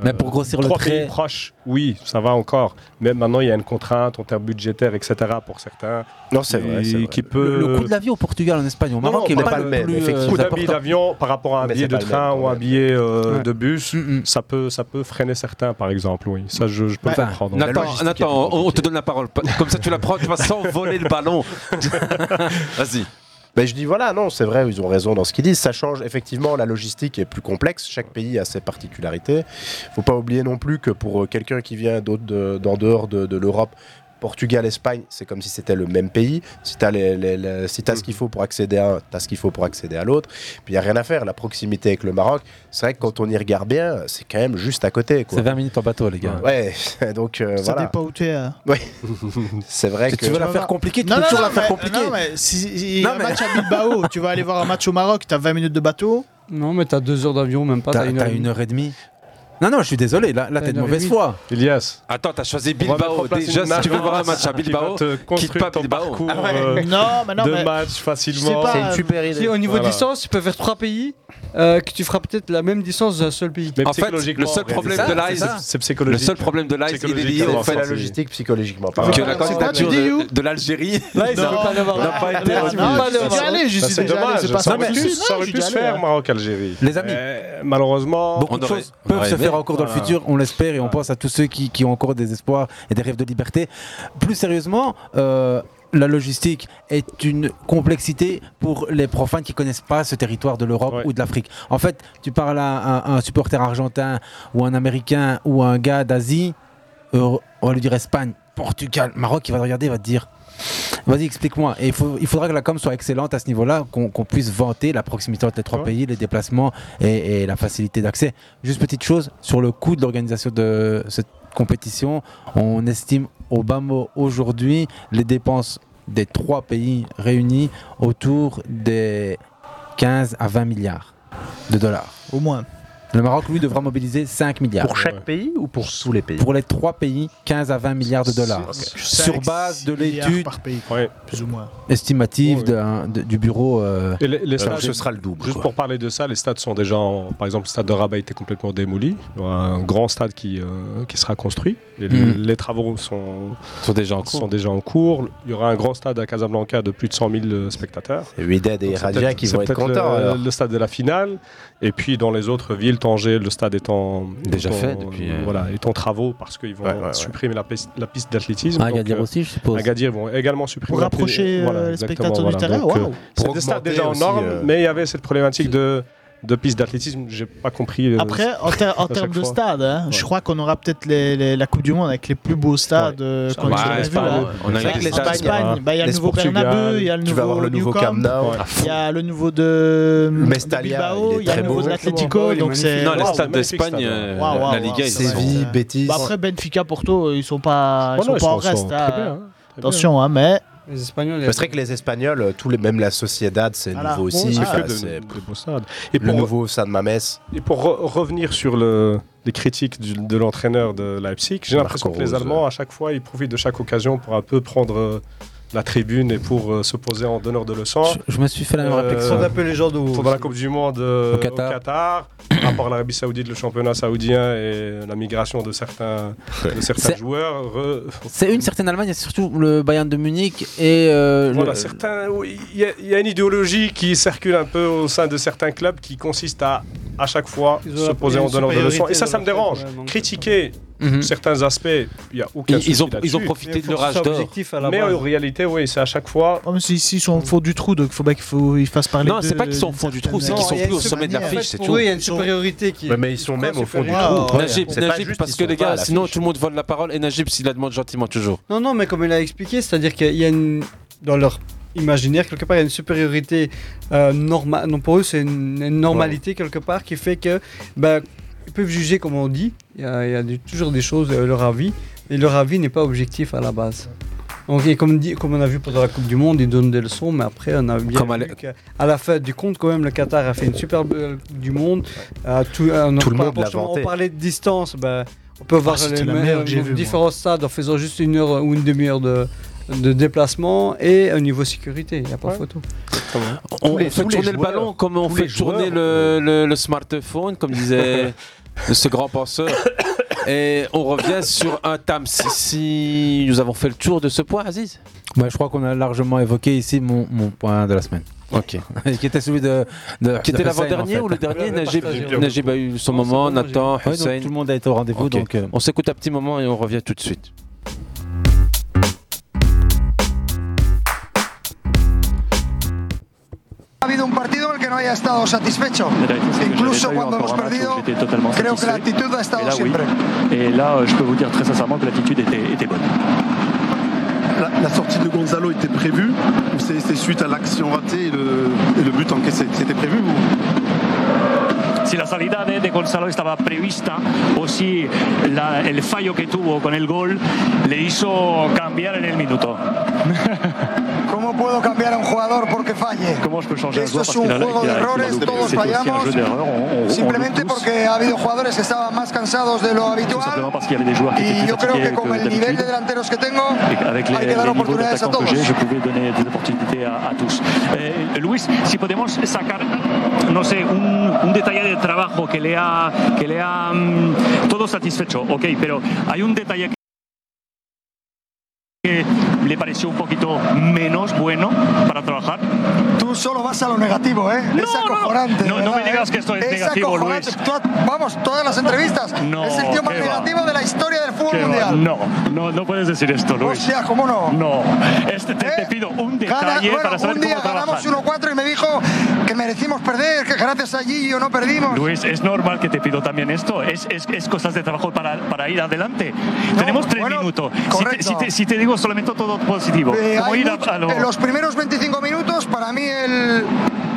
Mais pour grossir euh, le trait... Trois pays proches, oui, ça va encore. Mais maintenant, il y a une contrainte en termes budgétaires, et cetera pour certains. Non, c'est vrai. C'est vrai. Qui peut... le, le coût de l'avion au Portugal, en Espagne, au Maroc, non, non, est pas, pas le même. Le coût d'un billet d'avion par rapport à un mais billet de train même, ou un billet euh, ouais. de bus, mm-hmm. ça, peut, ça peut freiner certains, par exemple. Oui, ça, je, je peux enfin, le comprendre. Nathan, Nathan on, on te donne la parole. Comme ça, tu la prends, tu vas s'envoler le ballon. Vas-y. Ben je dis voilà, non, c'est vrai, ils ont raison dans ce qu'ils disent. Ça change, effectivement, la logistique est plus complexe. Chaque pays a ses particularités. Il ne faut pas oublier non plus que pour quelqu'un qui vient d'autres de, d'en dehors de, de l'Europe, Portugal, Espagne, c'est comme si c'était le même pays. Si t'as, les, les, les, si t'as ce qu'il faut pour accéder à un, t'as ce qu'il faut pour accéder à l'autre. Puis il n'y a rien à faire. La proximité avec le Maroc, c'est vrai que quand on y regarde bien, c'est quand même juste à côté, quoi. C'est vingt minutes en bateau, les gars. Ouais, donc euh, ça voilà. Ça dépend où tu es. Hein. Oui. C'est vrai si que... tu veux la faire compliquée, tu non, peux non, toujours non, la mais, faire compliquée. Non, mais si, si, si non, y a mais... un match à Bilbao, tu vas aller voir un match au Maroc, t'as vingt minutes de bateau. Non, mais t'as deux heures d'avion, même pas. T'as, t'as, une, heure t'as une heure et demie. Non, non, je suis désolé, là, là t'es de mauvaise foi. Elias. Attends, t'as choisi Bilbao. Déjà, si tu veux voir un match à Bilbao, quitte pas Bilbao. Ah ouais. euh, non, mais non, deux mais matchs facilement. Pas, c'est une super idée. Si, au niveau voilà. distance, tu peux faire trois pays, euh, que tu feras peut-être la même distance d'un seul pays. Mais en fait, le seul problème ça, de Lies, c'est, c'est psychologique. Le seul problème de Lies, il est lié au fait la logistique psychologiquement. Que la candidature de l'Algérie n'a pas été retenue. C'est dommage, ça aurait pu se faire Maroc-Algérie. Les amis, malheureusement, beaucoup de choses peuvent se faire. Encore dans ah. le futur, on l'espère, et on ah. pense à tous ceux qui, qui ont encore des espoirs et des rêves de liberté. Plus sérieusement, euh, la logistique est une complexité pour les profanes qui ne connaissent pas ce territoire de l'Europe ouais. ou de l'Afrique. En fait, tu parles à un, un supporter argentin ou un Américain ou un gars d'Asie, euh, on va lui dire Espagne, Portugal, Maroc, il va te regarder, il va te dire vas-y, explique-moi. Et il, faut, il faudra que la com soit excellente à ce niveau-là, qu'on, qu'on puisse vanter la proximité entre les trois ouais. pays, les déplacements et, et la facilité d'accès. Juste petite chose, sur le coût de l'organisation de cette compétition, on estime au bas mot aujourd'hui les dépenses des trois pays réunis autour des quinze à vingt milliards de dollars. Au moins. Le Maroc, lui, devra mobiliser cinq milliards. Pour chaque ouais. pays ou pour tous les pays ? Pour les trois pays, quinze à vingt milliards de dollars. C'est, okay. Sur base de l'étude par pays, ouais. plus ou moins. Estimative ouais, ouais. De, de, du bureau. Euh, Et les, les stades, euh, ce sera le double. Juste quoi. Pour parler de ça, les stades sont déjà, en, par exemple, le stade de Rabat était complètement démoli. Il y aura un grand stade qui, euh, qui sera construit. Et mmh. le, les travaux sont, sont, déjà en cours. sont déjà en cours. Il y aura un grand stade à Casablanca de plus de cent mille spectateurs. Et Wydad et Raja qui vont être contents. Le, le stade de la finale. Et puis dans les autres villes, Tanger, le stade étant déjà étant, fait depuis euh, voilà, étant travaux parce qu'ils vont ouais, ouais, supprimer ouais. La, piste, la piste d'athlétisme. Agadir donc, euh, aussi, je suppose. Agadir vont également supprimer. Pour rapprocher voilà, les spectateurs voilà. du terrain. Wow. Euh, c'est des stades déjà en normes, euh... mais il y avait cette problématique de, de piste d'athlétisme. J'ai pas compris. Euh, Après, en, ter- en termes de stades, hein, ouais. je crois qu'on aura peut-être les, les, la Coupe du Monde avec les plus beaux stades. Ouais. Qu'on bah, a vu, là. On a les stades en Espagne. Il y a le nouveau Bernabeu, il y a le nouveau New Camp Nou, il y a le nouveau de Bilbao, il y a le nouveau de l'Atlético. Donc c'est non les stades d'Espagne, la Liga, Séville, Betis. Après Benfica, Porto, ils sont pas, ils sont pas en reste. Attention, hein, mais. C'est vrai que les Espagnols, tous les, même la Sociedad, c'est voilà. nouveau aussi. C'est ah, de, c'est de et pour le nouveau San Mamés. Et pour re- revenir sur le, les critiques du, de l'entraîneur de Leipzig, j'ai Marco l'impression Rose, que les Allemands, ouais. à chaque fois, ils profitent de chaque occasion pour un peu prendre euh, la tribune et pour euh, se poser en donneur de leçons. Je, je me suis fait la même euh, réflexion. Ils sont un peu les gens d'où dans la Coupe du Monde euh, au Qatar. Au Qatar à part l'Arabie Saoudite, le championnat saoudien et la migration de certains, de certains c'est, joueurs. Re... C'est une certaine Allemagne, c'est surtout le Bayern de Munich et. Euh, voilà, le... certains. Il y, y a une idéologie qui circule un peu au sein de certains clubs qui consiste à à chaque fois se poser en donnant des leçons. Et ça, ça me dérange. Ouais, Critiquer mm-hmm. certains aspects, il n'y a aucun ils, souci ont, ils ont profité de leur âge d'or. Mais base. En réalité, oui, c'est à chaque fois... Oh, mais c'est, ici, ils sont au fond du trou, donc il faut bien qu'ils fassent parler de... Non, c'est pas qu'ils sont au fond du trou, c'est qu'ils sont plus au sommet de l'affiche, c'est tout. Oui, il y a une supériorité qui... Mais ils sont même au fond du trou. Najib, parce que les gars, sinon tout le monde vole la parole, et Najib, s'il la demande gentiment toujours. Non, non, mais comme il l'a expliqué, c'est-à-dire qu'il y a une... Dans leur... imaginaire, quelque part, il y a une supériorité euh, normale. Non, pour eux, c'est une, une normalité, ouais. quelque part, qui fait que ben, ils peuvent juger comme on dit. Il y a, il y a de, toujours des choses, euh, leur avis. Et leur avis n'est pas objectif à la base. Donc, et comme, dit, comme on a vu pendant la Coupe du Monde, ils donnent des leçons, mais après, on a bien comme vu qu'à la fin du compte, quand même, le Qatar a fait une superbe euh, Coupe du Monde. Euh, tout euh, tout le monde l'a vanté. On parlait de distance. Ben, on peut ah, voir les, merde, les, les vu, différents moi. stades en faisant juste une heure ou une demi-heure de... de déplacement et au niveau sécurité, il n'y a pas ouais. photo. On, on fait tourner joueurs, le ballon comme on fait tourner joueurs, le, ouais. le, le smartphone, comme disait de ce grand penseur. Et on revient sur un Tam Sissi. Nous avons fait le tour de ce point, Aziz. Bah, je crois qu'on a largement évoqué ici mon, mon point de la semaine. Ok. Qui était celui de. de qui était l'avant-dernier en fait. Ou le dernier? Najib a eu son non, moment, bon, Nathan, Hussein. Ouais, donc, tout le monde a été au rendez-vous. Okay. Donc, euh... on s'écoute un petit moment et on revient tout de suite. Ha habido un partido en el que no haya estado satisfecho. Incluso cuando hemos perdido, creo que la actitud ha estado siempre. Et là, je peux vous dire très sincèrement que l'attitude était, était bonne. La, la sortie de Gonzalo était prévue ou c'est, c'est suite à l'action ratée et le, et le but encaissé? C'était prévu ou... Si la salida de, de Gonzalo estaba prevista o si la, el fallo que tuvo con el gol le hizo cambiar en el minuto. ¿Cómo puedo cambiar a un jugador porque falle? Esto es un juego de errores, todos fallamos, simplemente porque ha habido jugadores que estaban más cansados de lo habitual y yo creo que con el nivel de delanteros que tengo hay que dar oportunidades a todos. Luis, si podemos sacar, no sé, un, un detalle de trabajo que le ha, que le ha um, todo satisfecho, ok, pero hay un detalle que... ¿Le pareció un poquito menos bueno para trabajar? Tú solo vas a lo negativo, ¿eh? No, es acojonante. No, no, no me digas que esto es, es negativo, Luis. Toda, vamos, todas las entrevistas. No, es el tío más negativo va. de la historia del fútbol mundial. No, no, no puedes decir esto, Luis. Hostia, ¿cómo no? No. Este, te, ¿Eh? te pido un detalle Gana, bueno, para saber cómo trabajar. Un día ganamos uno cuatro y me dijo que merecimos perder, que gracias a Gillo no perdimos. Luis, es normal que te pido también esto. Es, es, es cosas de trabajo para, para ir adelante. No, Tenemos tres bueno, minutos. Correcto. Si te, si te, si te digo solamente todo positivo. Eh, mucho, a, a lo... En los primeros veinticinco minutos, para mí el,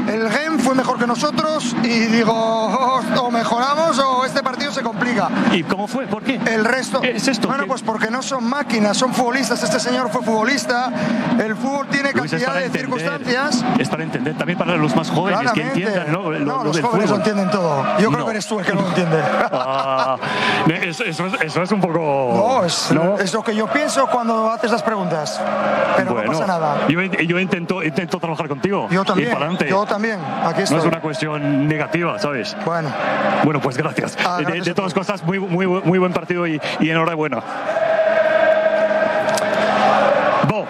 el game fue mejor que nosotros y digo, o, o mejoramos o este partido se complica. ¿Y cómo fue? ¿Por qué? El resto. ¿Es esto? Bueno, ¿Qué? pues porque no son máquinas, son futbolistas. Este señor fue futbolista. El fútbol tiene Luis, cantidad de entender, circunstancias. Es para entender, también para los más jóvenes, Claramente. que entiendan, ¿no? Lo, no, lo los del jóvenes fútbol. lo entienden todo. Yo creo no. que eres tú el que no lo entiende. Ah, eso, eso, es, eso es un poco... No es, no, es lo que yo pienso cuando haces las preguntas. Pero bueno, no pasa nada. Yo, yo intento, intento trabajar contigo. Yo también. Ir para adelante. Yo también. Aquí estoy. No es una cuestión negativa, ¿sabes? Bueno. Bueno, pues gracias. Ah, de, gracias de todas cosas, muy, muy, muy buen partido y, y enhorabuena. Bon.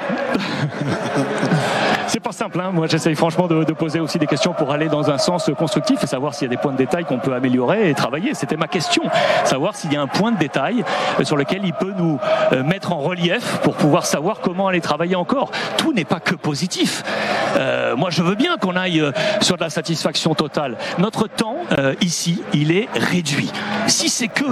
C'est pas simple, hein. Moi j'essaye franchement de, de poser aussi des questions pour aller dans un sens constructif et savoir s'il y a des points de détail qu'on peut améliorer et travailler. C'était ma question, savoir s'il y a un point de détail sur lequel il peut nous mettre en relief pour pouvoir savoir comment aller travailler encore. Tout n'est pas que positif. Euh, moi je veux bien qu'on aille sur de la satisfaction totale. Notre temps euh, ici, il est réduit. Si c'est que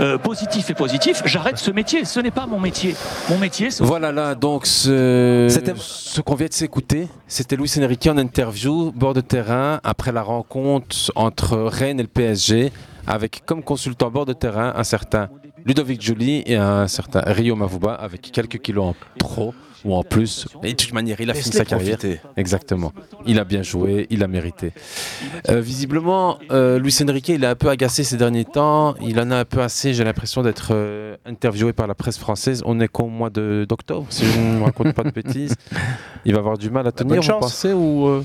euh, positif et positif, j'arrête ce métier. Ce n'est pas mon métier. Mon métier, c'est... Voilà là, donc ce, ce qu'on vient de s'écouter. C'était Luis Enrique en interview, bord de terrain, après la rencontre entre Rennes et le P S G, avec comme consultant bord de terrain un certain Ludovic Giuli et un certain Rio Mavuba, avec quelques kilos en trop ou en plus. Et de toute manière, il a fini sa carrière. Exactement. Il a bien joué, il a mérité. Euh, visiblement, euh, Luis Enrique, il a un peu agacé ces derniers temps. Il en a un peu assez, j'ai l'impression, d'être euh, interviewé par la presse française. On est qu'au mois de, d'octobre, si je ne raconte pas de bêtises. Il va avoir du mal à tenir, vous pensez ou euh...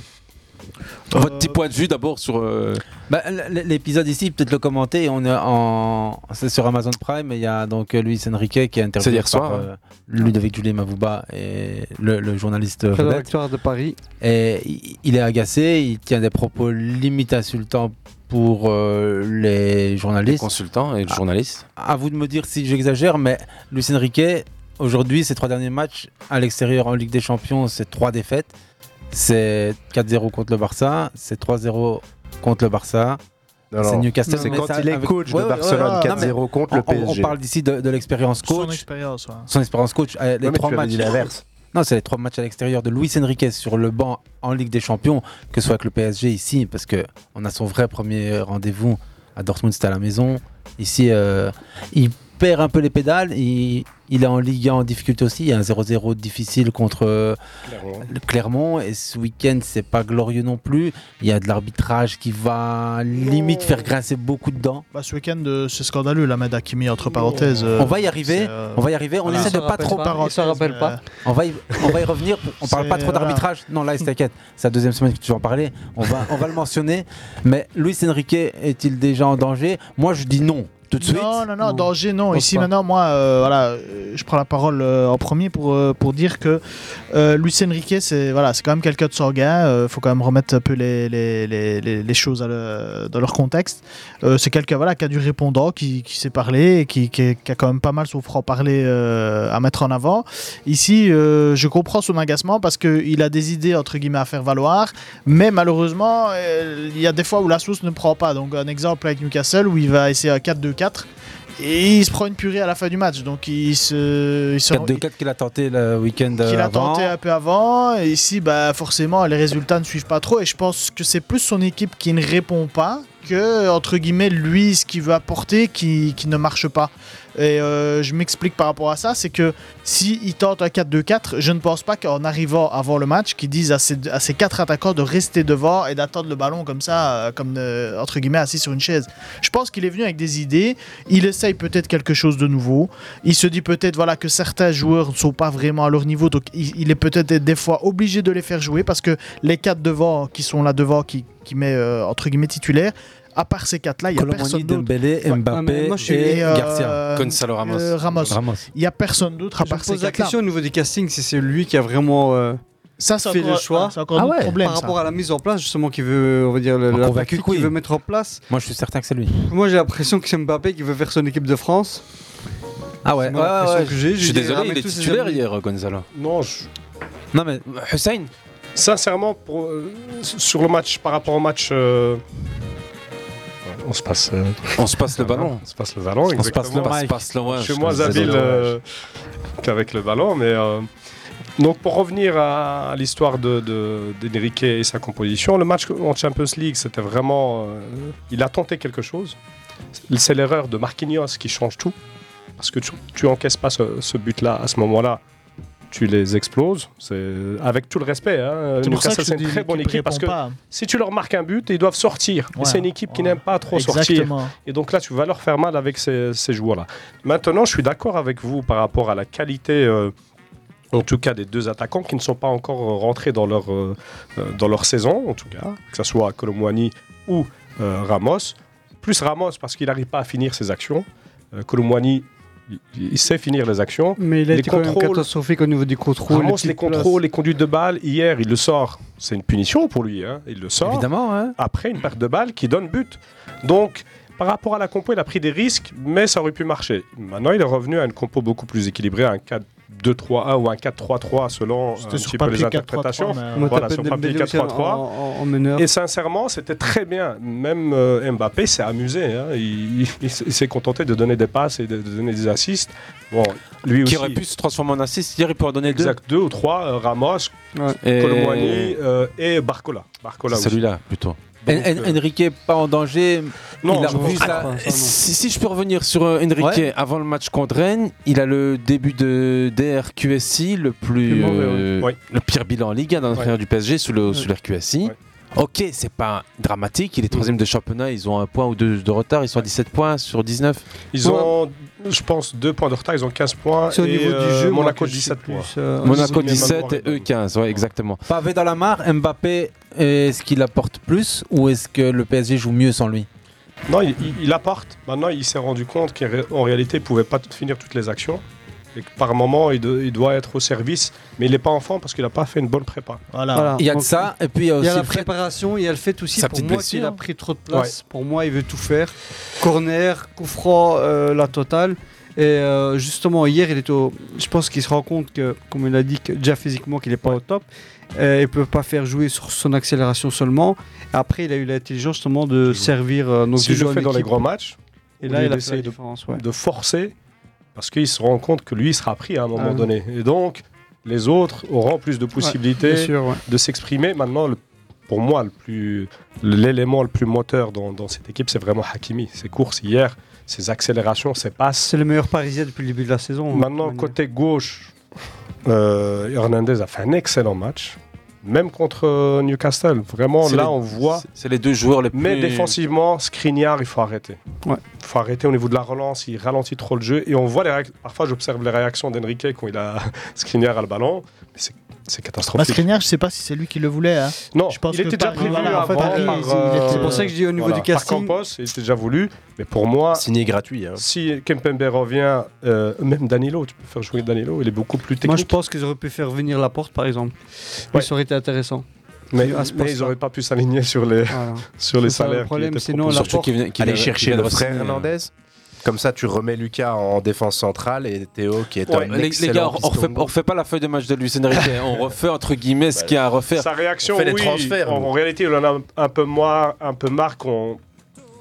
Votre petit point de vue d'abord sur euh... bah, l'épisode ici, peut-être le commenter. On est en, c'est sur Amazon Prime. Il y a donc Luis Enrique qui est interviewé hier soir, euh, Ludovic Julien Mavuba et le, le journaliste de Paris. Et il est agacé. Il tient des propos limite insultants pour euh, les journalistes, les consultants et le journaliste. À, à vous de me dire si j'exagère, mais Luis Enrique aujourd'hui, ses trois derniers matchs à l'extérieur en Ligue des Champions, c'est trois défaites. C'est quatre zéro contre le Barça, c'est trois zéro contre le Barça, alors, c'est Newcastle. C'est quand ça, il est coach avec... de Barcelone, ouais, ouais, ouais, quatre zéro contre on, le P S G. On parle d'ici de, de l'expérience coach. Son expérience, ouais. Son expérience coach. Euh, les ouais, trois matchs. Non, c'est les trois matchs à l'extérieur de Luis Enrique sur le banc en Ligue des Champions, que ce soit avec le P S G ici, parce qu'on a son vrai premier rendez-vous à Dortmund, c'était à la maison. Ici, euh, il perd un peu les pédales. Il, il est en Ligue un en difficulté aussi. Il y a un zéro zéro difficile contre Clermont. Clermont. Et ce week-end, c'est pas glorieux non plus. Il y a de l'arbitrage qui va limite faire grincer beaucoup de dents. Bah, ce week-end, c'est scandaleux, la Mad Hakimi, entre parenthèses. On va y arriver. Euh... On va y arriver. On voilà. essaie de pas trop. Pas, il se rappelle mais... pas. On va y, on va y revenir. On parle pas trop voilà. d'arbitrage. Non, là, t'inquiète. C'est la deuxième semaine que tu vas en parler. On va, on va le mentionner. Mais Luis Enrique est-il déjà en danger ? Moi, je dis non. Tout de suite ? Non, non, non, danger, non. Ici, pas. Maintenant, moi, euh, voilà, je prends la parole euh, en premier pour, euh, pour dire que euh, Luis Enrique, c'est, voilà, c'est quand même quelqu'un de sanguin. Il euh, faut quand même remettre un peu les, les, les, les choses à le, dans leur contexte. Euh, c'est quelqu'un voilà, qui a du répondant, qui, qui sait parler, et qui, qui, qui a quand même pas mal son franc-parler euh, à mettre en avant. Ici, euh, je comprends son agacement parce qu'il a des idées, entre guillemets, à faire valoir. Mais malheureusement, il euh, y a des fois où la sauce ne prend pas. Donc, un exemple avec Newcastle où il va essayer un quatre deux quatre et il se prend une purée à la fin du match, donc il se, il se quatre deux quatre qu'il a tenté le week-end qu'il avant. a tenté un peu avant, et ici bah, forcément les résultats ne suivent pas trop, et je pense que c'est plus son équipe qui ne répond pas que entre guillemets lui ce qu'il veut apporter qui, qui ne marche pas. Et euh, je m'explique par rapport à ça, c'est que si il tente un quatre deux quatre, je ne pense pas qu'en arrivant avant le match, qu'ils disent à ces, à ces quatre attaquants de rester devant et d'attendre le ballon comme ça, comme de, entre guillemets assis sur une chaise. Je pense qu'il est venu avec des idées, il essaye peut-être quelque chose de nouveau, il se dit peut-être voilà, que certains joueurs ne sont pas vraiment à leur niveau, donc il, il est peut-être des fois obligé de les faire jouer parce que les quatre devant qui sont là devant, qui, qui met euh, entre guillemets titulaire, à part ces quatre-là, il n'y a personne d'autre. Dembélé, Mbappé, moi, suis... et euh, Garcia, Gonzalo Ramos. Euh, Ramos. Ramos. Il n'y a personne d'autre à part ces quatre-là. Je pose la question au niveau du casting, si c'est lui qui a vraiment euh, ça, fait encore, le choix. Ah, c'est encore ah ouais, problème, par ça. rapport à la mise en place, justement, qui veut, on va dire, le, la convaincu qu'il oui. veut mettre en place. Moi, je suis certain que c'est lui. Moi, j'ai l'impression que c'est Mbappé qui veut faire son équipe de France. Ah ouais. ouais, ouais. Que j'ai, j'ai je suis désolé, il est titulaire hier, Gonzalo. Non, je... non mais Hussein. Sincèrement, sur le match, par rapport au match. On se passe, euh, on se passe le ballon. On se passe le ballon. On se passe le mic. Je suis moins habile euh, qu'avec le ballon, mais euh, donc pour revenir à, à l'histoire de, de d'Enrique et sa composition, le match en Champions League, c'était vraiment, euh, il a tenté quelque chose. C'est l'erreur de Marquinhos qui change tout, parce que tu, tu encaisses pas ce, ce but-là à ce moment-là. Tu les exploses, c'est avec tout le respect. Hein. C'est, pour ça que c'est une très bonne équipe parce que pas. si tu leur marques un but, ils doivent sortir. Voilà. Et c'est une équipe qui voilà. n'aime pas trop Exactement. sortir. Et donc là, tu vas leur faire mal avec ces, ces joueurs-là. Maintenant, je suis d'accord avec vous par rapport à la qualité, euh, en tout cas des deux attaquants qui ne sont pas encore rentrés dans leur, euh, dans leur saison, en tout cas, que ce soit Colomouani ou euh, Ramos. Plus Ramos parce qu'il n'arrive pas à finir ses actions. Euh, Colomouani. Il sait finir les actions. Mais il a les été contrôles, catastrophique au niveau du contrôle. Ramos, les, les contrôles, les conduites de balles. Hier, il le sort. C'est une punition pour lui. Hein. Il le sort. Évidemment. Hein. Après, une perte de balle qui donne but. Donc, par rapport à la compo, il a pris des risques, mais ça aurait pu marcher. Maintenant, il est revenu à une compo beaucoup plus équilibrée, à un quatre deux trois un ou un quatre trois trois selon c'était un petit peu les interprétations. quatre trois trois, voilà, sur papier quatre trois trois. Et sincèrement, c'était très bien. Même euh, Mbappé s'est amusé. Hein. Il, il, il s'est contenté de donner des passes et de, de donner des assists. Bon, lui qui aussi, aurait pu se transformer en assist. Hier, il pourrait donner exact, deux. deux ou trois. Euh, Ramos, ouais. Colomouani euh, et Barcola. Barcola C'est celui-là, plutôt. Donc, en- euh... Enrique pas en danger. Non, il a revu ça. Ah, si, si je peux revenir sur euh, Enrique, ouais. avant le match contre Rennes, il a le début de D R Q S I, le plus, le, mauvais, euh, ouais. le pire bilan en Ligue un dans l'intérieur ouais. du P S G sous le ouais. sous l'R Q S I. Ouais. Ok, c'est pas dramatique. Il est troisième de championnat, ils ont un point ou deux de retard. Ils sont à dix-sept points sur dix-neuf. Ils ouais. ont, je pense, deux points de retard. Ils ont quinze points. C'est au niveau euh, du jeu. Monaco dix-sept points. Euh, Monaco dix-sept et eux quinze. Ouais, exactement. Pavé dans la mare, Mbappé. Est-ce qu'il apporte plus ou est-ce que le P S G joue mieux sans lui ? Non, il, il, il apporte. Maintenant, il s'est rendu compte qu'en réalité, il ne pouvait pas finir toutes les actions. Et que par moment, il, de, il doit être au service. Mais il n'est pas en forme parce qu'il n'a pas fait une bonne prépa. Voilà. Voilà. Il y a de ça. Et puis il y a aussi il y a la préparation. Il y a le fait aussi, pour moi, blessure. qu'il a pris trop de place. Ouais. Pour moi, il veut tout faire. Corner, coup franc, euh, la totale. Et euh, justement, hier, il était au... je pense qu'il se rend compte que, comme il a dit, que déjà physiquement, qu'il n'est pas ouais. au top. Euh, il ne peut pas faire jouer sur son accélération seulement. Après, il a eu l'intelligence justement de si servir. Euh, si je le fais dans les grands matchs, et là, il a essayé de, ouais. de forcer parce qu'il se rend compte que lui, il sera pris à un moment ah, donné. Et donc, les autres auront plus de possibilités ouais, sûr, ouais. de s'exprimer. Maintenant, le, pour moi, le plus, l'élément le plus moteur dans, dans cette équipe, c'est vraiment Hakimi. Ses courses hier, ses accélérations, ses passes. C'est le meilleur Parisien depuis le début de la saison. Maintenant, côté gauche, euh, Hernandez a fait un excellent match. Même contre Newcastle, vraiment c'est là les, on voit. C'est les deux joueurs les plus. Mais défensivement, Skriniar, il faut arrêter. Ouais. Il faut arrêter au niveau de la relance, il ralentit trop le jeu et on voit les réac- parfois j'observe les réactions d'Henrique quand il a Skriniar à le ballon, c'est, c'est catastrophique. Bah, Skriniar, je sais pas si c'est lui qui le voulait. Hein. Non, je pense il était déjà prévu avant. En fait, par, euh, c'est pour ça que je dis au niveau voilà, du casting. Par Campos, il était déjà voulu, mais pour moi. Signé gratuit. Hein. Si Kempembe revient, euh, même Danilo, tu peux faire jouer Danilo, il est beaucoup plus technique. Moi, je pense qu'ils auraient pu faire venir Laporte, par exemple. Ouais. Ça aurait intéressant. Mais, mais ils n'auraient pas pu s'aligner sur les, voilà. sur les salaires. Le problème, sinon, surtout qu'il venait aller chercher le frère Hernandez. Comme ça, tu remets Lucas en défense centrale et Théo qui est ouais, un excellent. Les gars, on refait, on refait pas la feuille de match de Luis Enrique. On refait entre guillemets ce qu'il y a à refaire. Sa réaction, on fait oui, les transferts. En, en réalité, on en a un peu moins, un peu marre qu'on,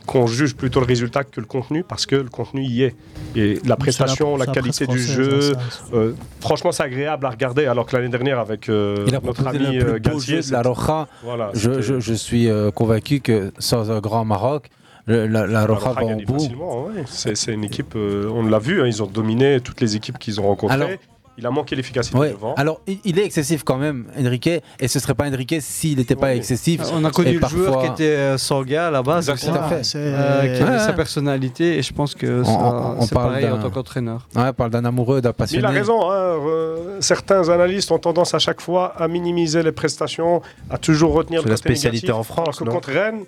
qu'on juge plutôt le résultat que le contenu, parce que le contenu y est. Et la prestation, la, la qualité la du jeu, euh, franchement, c'est agréable à regarder. Alors que l'année dernière, avec euh, notre ami euh, Galtier, la Roja, voilà, je, je, je suis euh, convaincu que sans un grand Maroc, Le, la, la Roja va en bout. Ouais. C'est, c'est une équipe, euh, on l'a vu, hein, ils ont dominé toutes les équipes qu'ils ont rencontrées. Alors, il a manqué l'efficacité ouais. devant. Alors, il, il est excessif quand même, Enrique, et ce ne serait pas Enrique s'il n'était ouais. pas excessif. On a connu et le parfois... joueur qui était Sorga à la base, qui avait sa personnalité, et je pense que ça, on, on, on c'est pareil d'un... en tant qu'entraîneur. Ouais, on parle d'un amoureux, d'un passionné. Mais il a raison, hein, euh, certains analystes ont tendance à chaque fois à minimiser les prestations, à toujours retenir le côté négatif. C'est la spécialité en France. Alors que contre Rennes,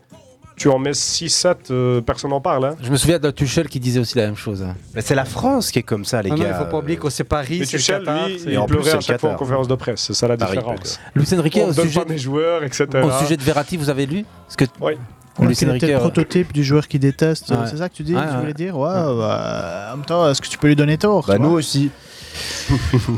tu en mets six sept, euh, personne n'en parle. Hein. Je me souviens de Tuchel qui disait aussi la même chose. Hein. Mais c'est la France qui est comme ça, les non, gars. Il ne faut pas oublier que c'est Paris, mais c'est Tuchel, le Qatar. Lui, c'est... il pleurait à chaque fois en conférence de presse. C'est ça la Paris, différence. Luis Enrique, on au sujet des joueurs, et cetera. Au sujet de Verratti, vous avez lu ce que... Oui. Ouais, c'est le prototype du joueur qui déteste. Ouais. C'est ça que tu dis, ouais, tu voulais ouais. dire. Ouais, ouais. Bah, en même temps, est-ce que tu peux lui donner tort? Bah, nous aussi.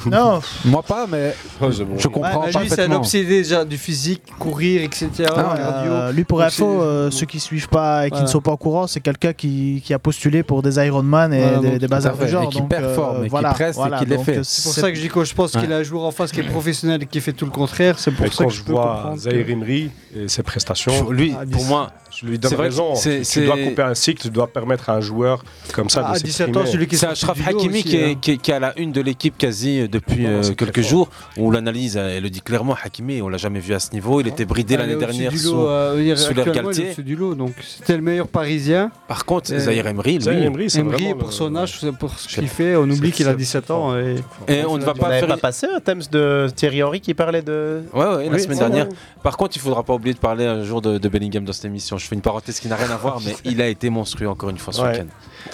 Non. Moi pas, mais oh, bon. je comprends ouais, mais lui, parfaitement. Lui, c'est un obsédé déjà du physique, courir, et cetera. Ah, euh, lui, pour donc info, euh, ceux qui suivent pas et qui voilà. ne sont pas au courant, c'est quelqu'un qui, qui a postulé pour des Ironman et voilà, des, des bazars du genre. Et qui donc, performe, euh, et voilà, qui presse voilà, et qui les fait. C'est pour c'est... ça que je dis que je pense ouais. qu'il a un joueur en face qui est professionnel et qui fait tout le contraire. C'est pour et ça que je vois Zahir Emery et ses prestations. Lui, pour moi. Je lui donne raison. C'est, tu c'est... dois couper un cycle, tu dois permettre à un joueur comme ça ah, de s'exprimer. À dix-sept ans, celui qui c'est Achraf Hakimi aussi, qui, est, hein. qui, est, qui est à la une de l'équipe quasi depuis non, euh, quelques jours. On l'analyse, elle le dit clairement, Hakimi, on l'a jamais vu à ce niveau. Il était bridé ah, l'année dernière sous, euh, sous l'air Galtier. Donc c'était le meilleur Parisien. Par contre, Zahir Emery, lui, Emery pour son âge, pour ce qu'il fait, on oublie qu'il a dix-sept ans. Et on ne va pas passer un thème de Thierry Henry qui parlait de. Ouais, la semaine dernière. Par contre, il ne faudra pas oublier de parler un jour de Bellingham dans cette émission. Je fais une parenthèse qui n'a rien à voir, mais il a été monstrueux encore une fois ce ouais. week-end.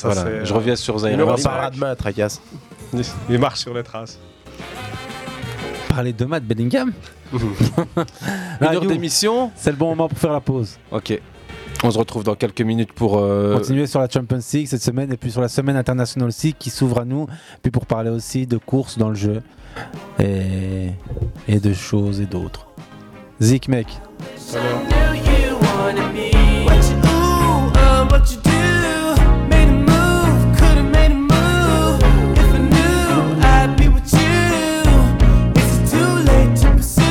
Voilà. Je reviens sur Zaire. On parlera demain, Tracasse. Il marche sur les traces. Parler demain de Bellingham. Une heure d'émission. C'est le bon moment pour faire la pause. Ok. On se retrouve dans quelques minutes pour euh... continuer sur la Champions League cette semaine et puis sur la semaine internationale aussi qui s'ouvre à nous, puis pour parler aussi de courses dans le jeu et, et de choses et d'autres. Zik mec. Salut. What you ooh, uh, what you do? Made a move, could've made a move. If I knew I'd be with you, is it too late to pursue?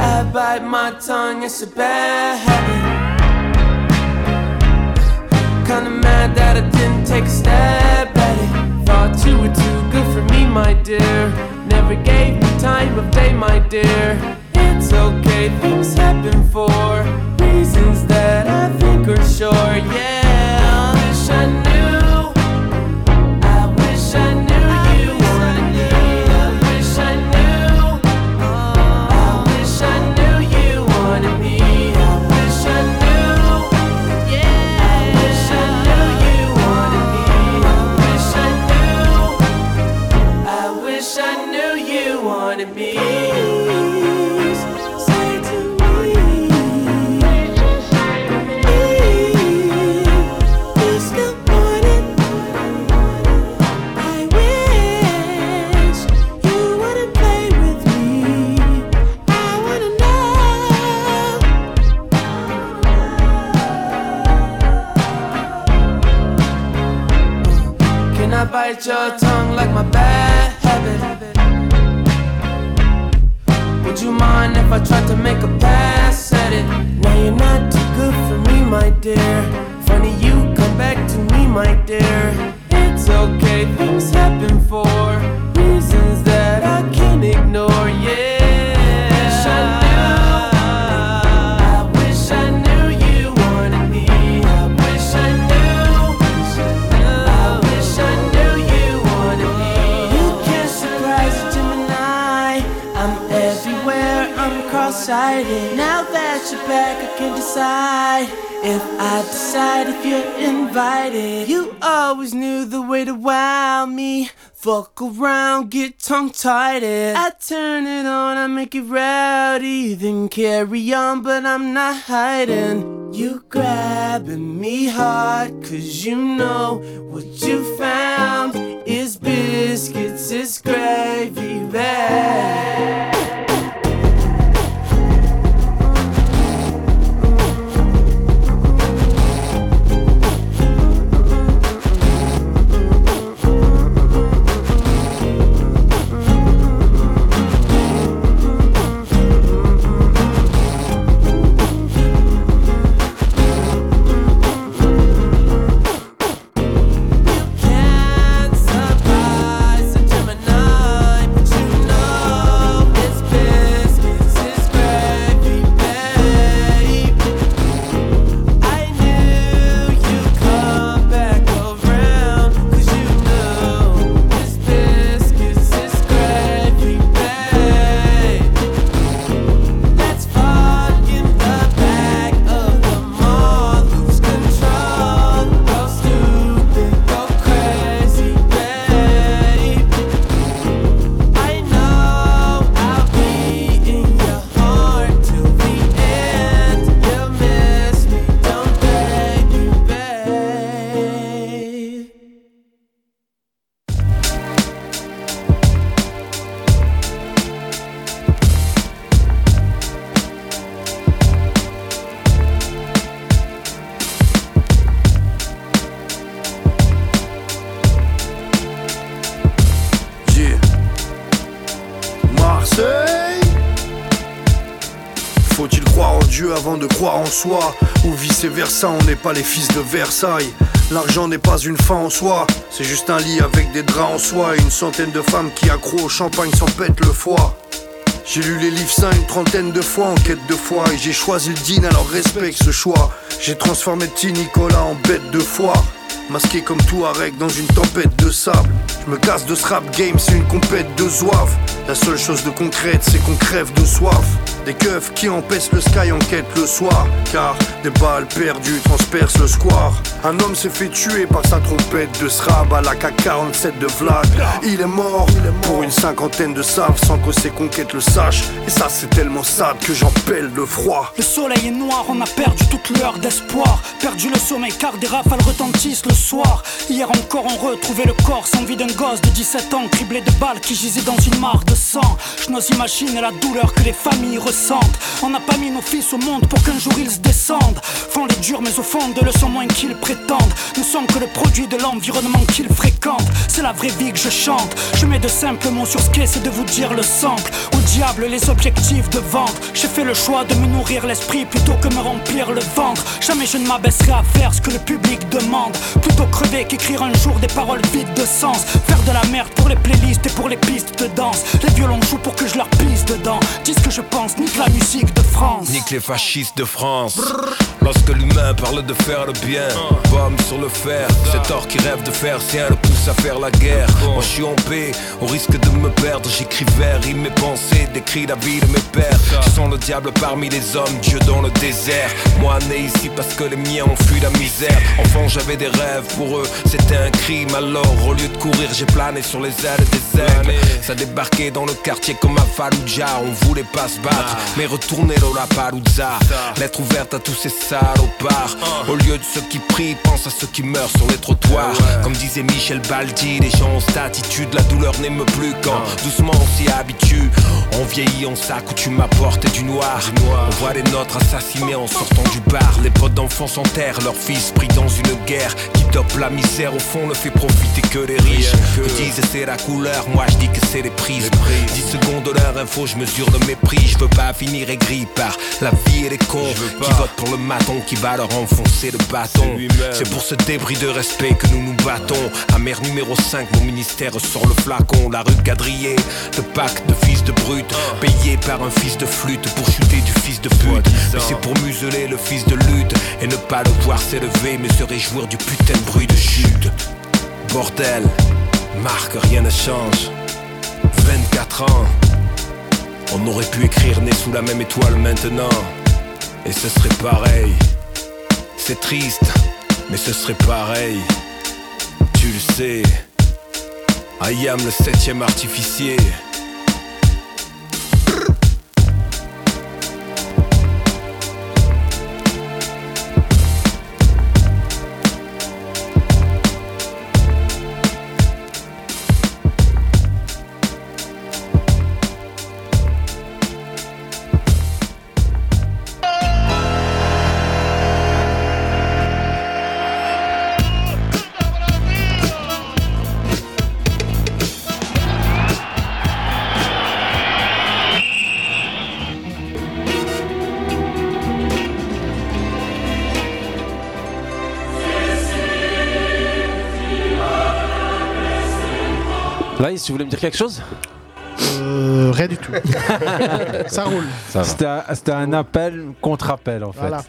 I bite my tongue, it's a bad habit. Kinda mad that I didn't take a stab at it. Thought you were too good for me, my dear. Never gave me time of day, my dear. It's okay, things happen for reasons that I think are sure, yeah. I wish I knew, I wish I knew you wanted me. I wish I knew, I wish I knew you wanted me. I wish I knew, yeah. I wish I knew you wanted me. I wish I knew, I wish I knew you wanted me. Bite your tongue like my bad habit. Would you mind if I tried to make a pass at it? Now you're not too good for me, my dear. excited. Now that you're back, I can decide. If I decide if you're invited. You always knew the way to wow me. Fuck around, get tongue-tied. I turn it on, I make it rowdy. Then carry on, but I'm not hiding. You grabbing me hard, cause you know what you found is biscuits, it's gravy bag. Soi, ou vice versa, on n'est pas les fils de Versailles. L'argent n'est pas une fin en soi, c'est juste un lit avec des draps en soie. Une centaine de femmes qui accro au champagne s'en pètent le foie. J'ai lu les livres saints une trentaine de fois en quête de foi, et j'ai choisi le dîner alors respecte ce choix. J'ai transformé petit Nicolas en bête de foire, masqué comme Touareg dans une tempête de sable. Je me casse de ce rap game, c'est une compète de zouave. La seule chose de concrète, c'est qu'on crève de soif. Des keufs qui empêchent le sky en quête le soir, car des balles perdues transpercent le square. Un homme s'est fait tuer par sa trompette de srab à la K quarante-sept de Vlad. Il est mort pour une cinquantaine de saves sans que ses conquêtes le sachent. Et ça c'est tellement sad que j'en pèle le froid. Le soleil est noir, on a perdu toute l'heure d'espoir. Perdu le sommeil car des rafales retentissent le soir. Hier encore on retrouvait le corps sans vie d'un gosse de dix-sept ans, criblé de balles qui gisait dans une mare de sang. Je n'ose imaginer la douleur que les familles ressentent. On n'a pas mis nos fils au monde pour qu'un jour ils se descendent. Font les durs mais au fond de le sont moins qu'ils prétendent. Nous sommes que le produit de l'environnement qu'ils fréquentent. C'est la vraie vie que je chante. Je mets de simples mots sur ce qu'est, c'est de vous dire le simple. Au diable les objectifs de vente. J'ai fait le choix de me nourrir l'esprit plutôt que me remplir le ventre. Jamais je ne m'abaisserai à faire ce que le public demande. Plutôt crever qu'écrire un jour des paroles vides de sens. Faire de la merde pour les playlists et pour les pistes de danse. Les violons jouent pour que je leur pisse dedans. Dis ce que je pense, nique la musique de France. Nique les fascistes de France. Brrr. Lorsque l'humain parle de faire le bien, uh. bombe sur le fer. Cet or qui rêve de faire sien le pousse à faire la guerre. Oh. Moi je suis en paix, au risque de me perdre. J'écris vers, rime mes pensées, décris la vie de mes pères. Uh. Je sens le diable parmi les hommes, Dieu dans le désert. Moi né ici parce que les miens ont fui la misère. Enfant j'avais des rêves, pour eux c'était un crime. Alors au lieu de courir j'ai plané sur les ailes des ailes. Ça débarquait dans le quartier comme à Fallujah. On voulait pas se battre, ah. mais retourner dans la Palooza. Lettre ouverte à tous ces salopards. uh. Au lieu de ceux qui prient, pense à ceux qui meurent sur les trottoirs. ouais. Comme disait Michel Baldi, les gens ont cette attitude. La douleur n'aime plus quand uh. doucement on s'y habitue. On vieillit, on s'accoutume à porter du noir. du noir On voit les nôtres assassinés en sortant du bar. Les potes d'enfants s'enterrent, leurs fils pris dans une guerre qui dope la misère, au fond ne fait profiter que les riches. Ils que... disent c'est la couleur, moi je dis que c'est les prises. Dix secondes de leur info, je mesure le mépris. Je veux pas finir aigri par la vie et les cons qui votent pour le maton, qui va leur enfoncer le bâton. C'est, c'est pour ce débris de respect que nous nous battons. Amère numéro cinq, mon ministère sort le flacon. La rue quadrillée, le pack de fils de brute, payé par un fils de flûte pour chuter du fils de pute. Mais c'est pour museler le fils de lutte et ne pas le voir s'élever, mais se réjouir du putain de bruit de chute. Bordel, marque, rien ne change. Vingt-quatre ans, On aurait pu écrire né sous la même étoile maintenant, et ce serait pareil. C'est triste, mais ce serait pareil. Tu le sais, I am le septième artificier. Laïs, tu voulais me dire quelque chose ? euh, Rien du tout. Ça roule. Ça c'était, un, c'était un appel contre-appel en fait. Voilà.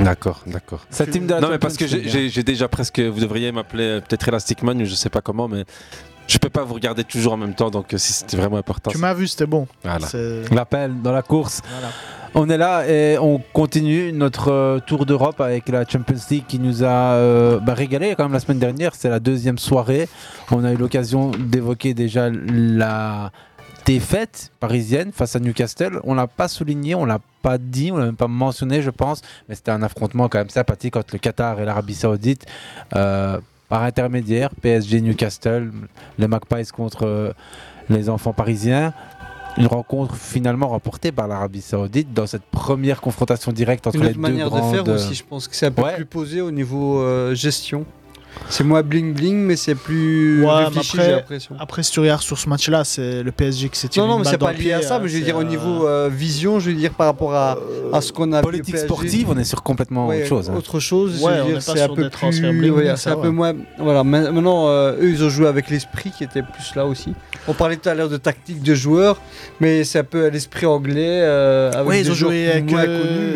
D'accord, d'accord. Ça team de la non mais parce que j'ai, j'ai, j'ai déjà presque. Vous devriez m'appeler peut-être Elastic Man ou je sais pas comment, mais je peux pas vous regarder toujours en même temps, donc si c'était vraiment important. Tu m'as vu, c'était bon. Voilà. C'est... L'appel dans la course. Voilà. On est là et on continue notre euh, tour d'Europe avec la Champions League qui nous a euh, bah, régalé quand même la semaine dernière. C'est la deuxième soirée. On a eu l'occasion d'évoquer déjà la défaite parisienne face à Newcastle. On l'a pas souligné, on l'a pas dit, on l'a même pas mentionné, je pense. Mais c'était un affrontement quand même sympathique entre le Qatar et l'Arabie Saoudite. Euh, par intermédiaire, P S G Newcastle, les Magpies contre euh, les enfants parisiens. Une rencontre finalement remportée par l'Arabie Saoudite dans cette première confrontation directe entre les deux grandes. Une autre manière de faire aussi, je pense que c'est un peu ouais. plus posé au niveau euh, gestion. C'est moins bling bling, mais c'est plus ouais, réfléchi, après, j'ai l'impression. Après, si tu regardes sur ce match-là, c'est le P S G qui s'est tiré. Non, non, mais c'est pas lié à ça. Mais je veux dire, euh... au niveau euh, vision, je veux dire, par rapport à, euh, à ce qu'on a vu. Politique sportive, on est sur complètement ouais, autre chose. Hein. Autre chose, ouais, je veux dire, c'est un peu plus. Bling, ouais, c'est ça, un ouais. peu moins. Voilà, maintenant, euh, eux, ils ont joué avec l'esprit qui était plus là aussi. On parlait tout à l'heure de tactique de joueurs, mais c'est un peu l'esprit anglais. Euh, avec ouais, ils ont joué avec moins connus.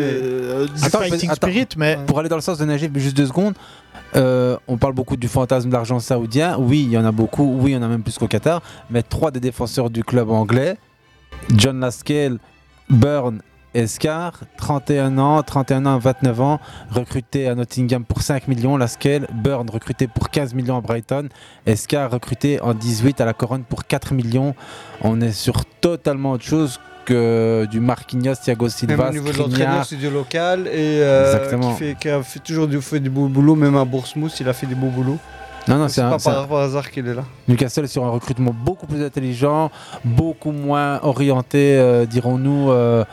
Fighting Spirit, mais. Pour aller dans le sens de Najib, juste deux secondes. Euh, on parle beaucoup du fantasme de l'argent saoudien. Oui, il y en a beaucoup. Oui, il y en a même plus qu'au Qatar. Mais trois des défenseurs du club anglais, John Lascelles, Byrne et Scar, trente et un ans, trente et un ans, vingt-neuf ans, recruté à Nottingham pour cinq millions. Lascelles, Byrne recruté pour quinze millions à Brighton. Et Scar recruté en dix-huit à la Corogne pour quatre millions. On est sur totalement autre chose que du Marquinhos, Thiago Silva, même au niveau Skriniar. De l'entraîneur, c'est du local et euh, qui, fait, qui a fait toujours du, fait du beau boulot, même à Bournemouth, il a fait du beau boulot. Non, non, c'est, c'est un, pas c'est par un... hasard qu'il est là. Newcastle est sur un recrutement beaucoup plus intelligent, beaucoup moins orienté, euh, dirons-nous, euh,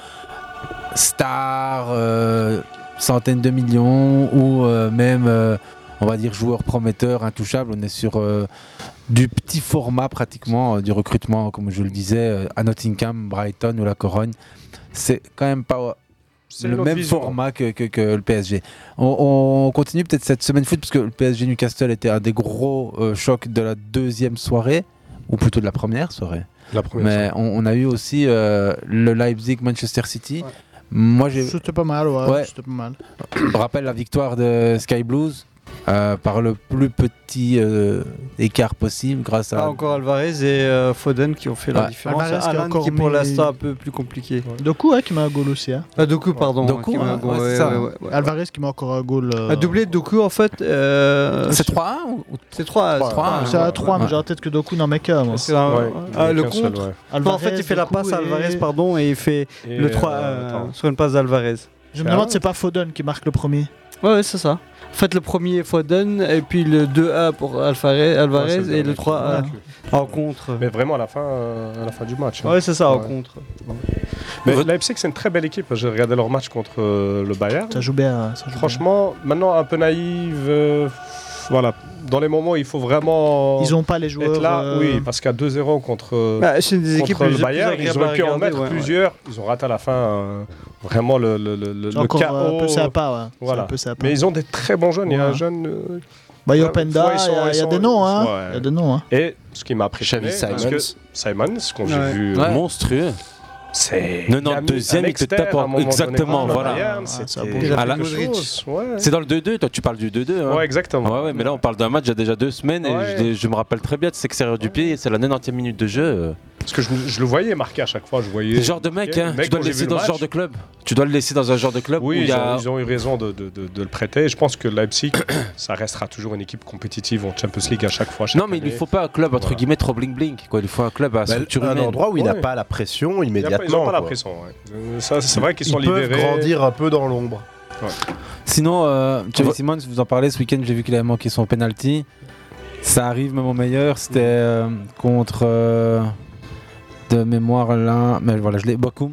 star, euh, centaines de millions ou euh, même, euh, on va dire, joueur prometteur, intouchable. On est sur euh, du petit format pratiquement, euh, du recrutement, comme je le disais, euh, à Nottingham, Brighton ou la Corogne. C'est quand même pas c'est le même vision. Format que, que, que le P S G. On, on continue peut-être cette semaine foot, parce que le P S G Newcastle était un des gros euh, chocs de la deuxième soirée, ou plutôt de la première soirée. La première Mais soirée. On, on a eu aussi euh, le Leipzig-Manchester City. Ouais. Moi, j'ai... C'était pas mal, ouais. ouais. C'était pas mal. On rappelle la victoire de Sky Blues. Euh, par le plus petit euh, écart possible grâce à... Ah, encore Álvarez et euh, Foden qui ont fait ouais. la différence. Álvarez Alan qui est pour l'instant un peu plus compliqué. Ouais. Doku hein, qui met un goal aussi. Hein. Ah, Doku, pardon. Doku, hein, qui ouais, ouais, ouais, ouais, ouais. Álvarez qui met encore un goal. Euh... Un doublé de Doku en fait. Euh... C'est trois à un ou... C'est trois à un. C'est à trois, mais j'ai la tête que Doku n'en met qu'un. Moi. C'est un... ouais, ah, le contre. Seul, ouais. Alvarez, en fait, il fait la passe à Álvarez, pardon, et il fait le trois sur une passe d'Alvarez. Je me demande si c'est pas Foden qui marque le premier. Ouais, c'est ça. En fait, le premier Foden, et puis le deux à un pour Álvarez, Álvarez ouais, et le trois à un en contre. Mais vraiment à la fin, euh, à la fin du match. Oui, hein. c'est ça, ouais. en contre. Ouais. Mais Re- Leipzig, c'est une très belle équipe. J'ai regardé leur match contre euh, le Bayern. Ça joue bien. Ça joue Franchement, bien. Maintenant un peu naïve. Euh, voilà. Dans les moments où il faut vraiment. Ils n'ont pas les joueurs. Être là, euh... oui, parce qu'à deux zéro contre, bah, c'est des équipes contre le Bayern, ils auraient pu en mettre ouais, plusieurs. Ouais. Ils ont raté à la fin euh, vraiment le, le, le, le Encore chaos. Encore un peu sympa, ouais. Voilà. Peu sympa. Mais ils ont des très bons jeunes. Ouais. Il y a un jeune. Euh, bah, Yopenda, il ouais, y, y, y a des noms. Hein. Ouais. Il y a des noms. Hein. Et ce qui m'a impressionné, Xavi Simons. Simons, ce qu'on ouais. j'ai vu. Ouais. Monstrueux. C'est quatre-vingt-douzième, il te tape en... Exactement, voilà. C'est dans le deux deux, toi tu parles du deux deux. Hein. Ouais, exactement. Ouais, ouais, mais là on parle d'un match il y a déjà deux semaines ouais. et je, je me rappelle très bien de cet extérieur ouais. du pied, c'est la quatre-vingt-dixième minute de jeu. Parce que je, je le voyais marquer à chaque fois. Je voyais. Genre de mec, hein, mec tu dois le laisser dans le match, ce genre de club. Tu dois le laisser dans un genre de club. Oui, où ils, y a... ont, ils ont eu raison de, de, de, de le prêter. Et je pense que Leipzig, ça restera toujours une équipe compétitive en Champions League à chaque fois. Chaque non, mais année. Il ne faut pas un club entre voilà. guillemets trop bling bling. Quoi. Il faut un club à bah, structure humaine. Un endroit où il n'a ouais. pas la pression immédiatement. Il a pas, ils n'ont pas la pression. Ouais. Ça, c'est vrai qu'ils ils sont ils libérés. Ils peuvent grandir un peu dans l'ombre. Ouais. Sinon, euh, Xavi Simons, vous en parlez ce week-end. J'ai vu qu'il avait manqué son penalty. Ça arrive même au meilleur. C'était euh, contre. Euh, de mémoire là, mais voilà, je l'ai Bochum.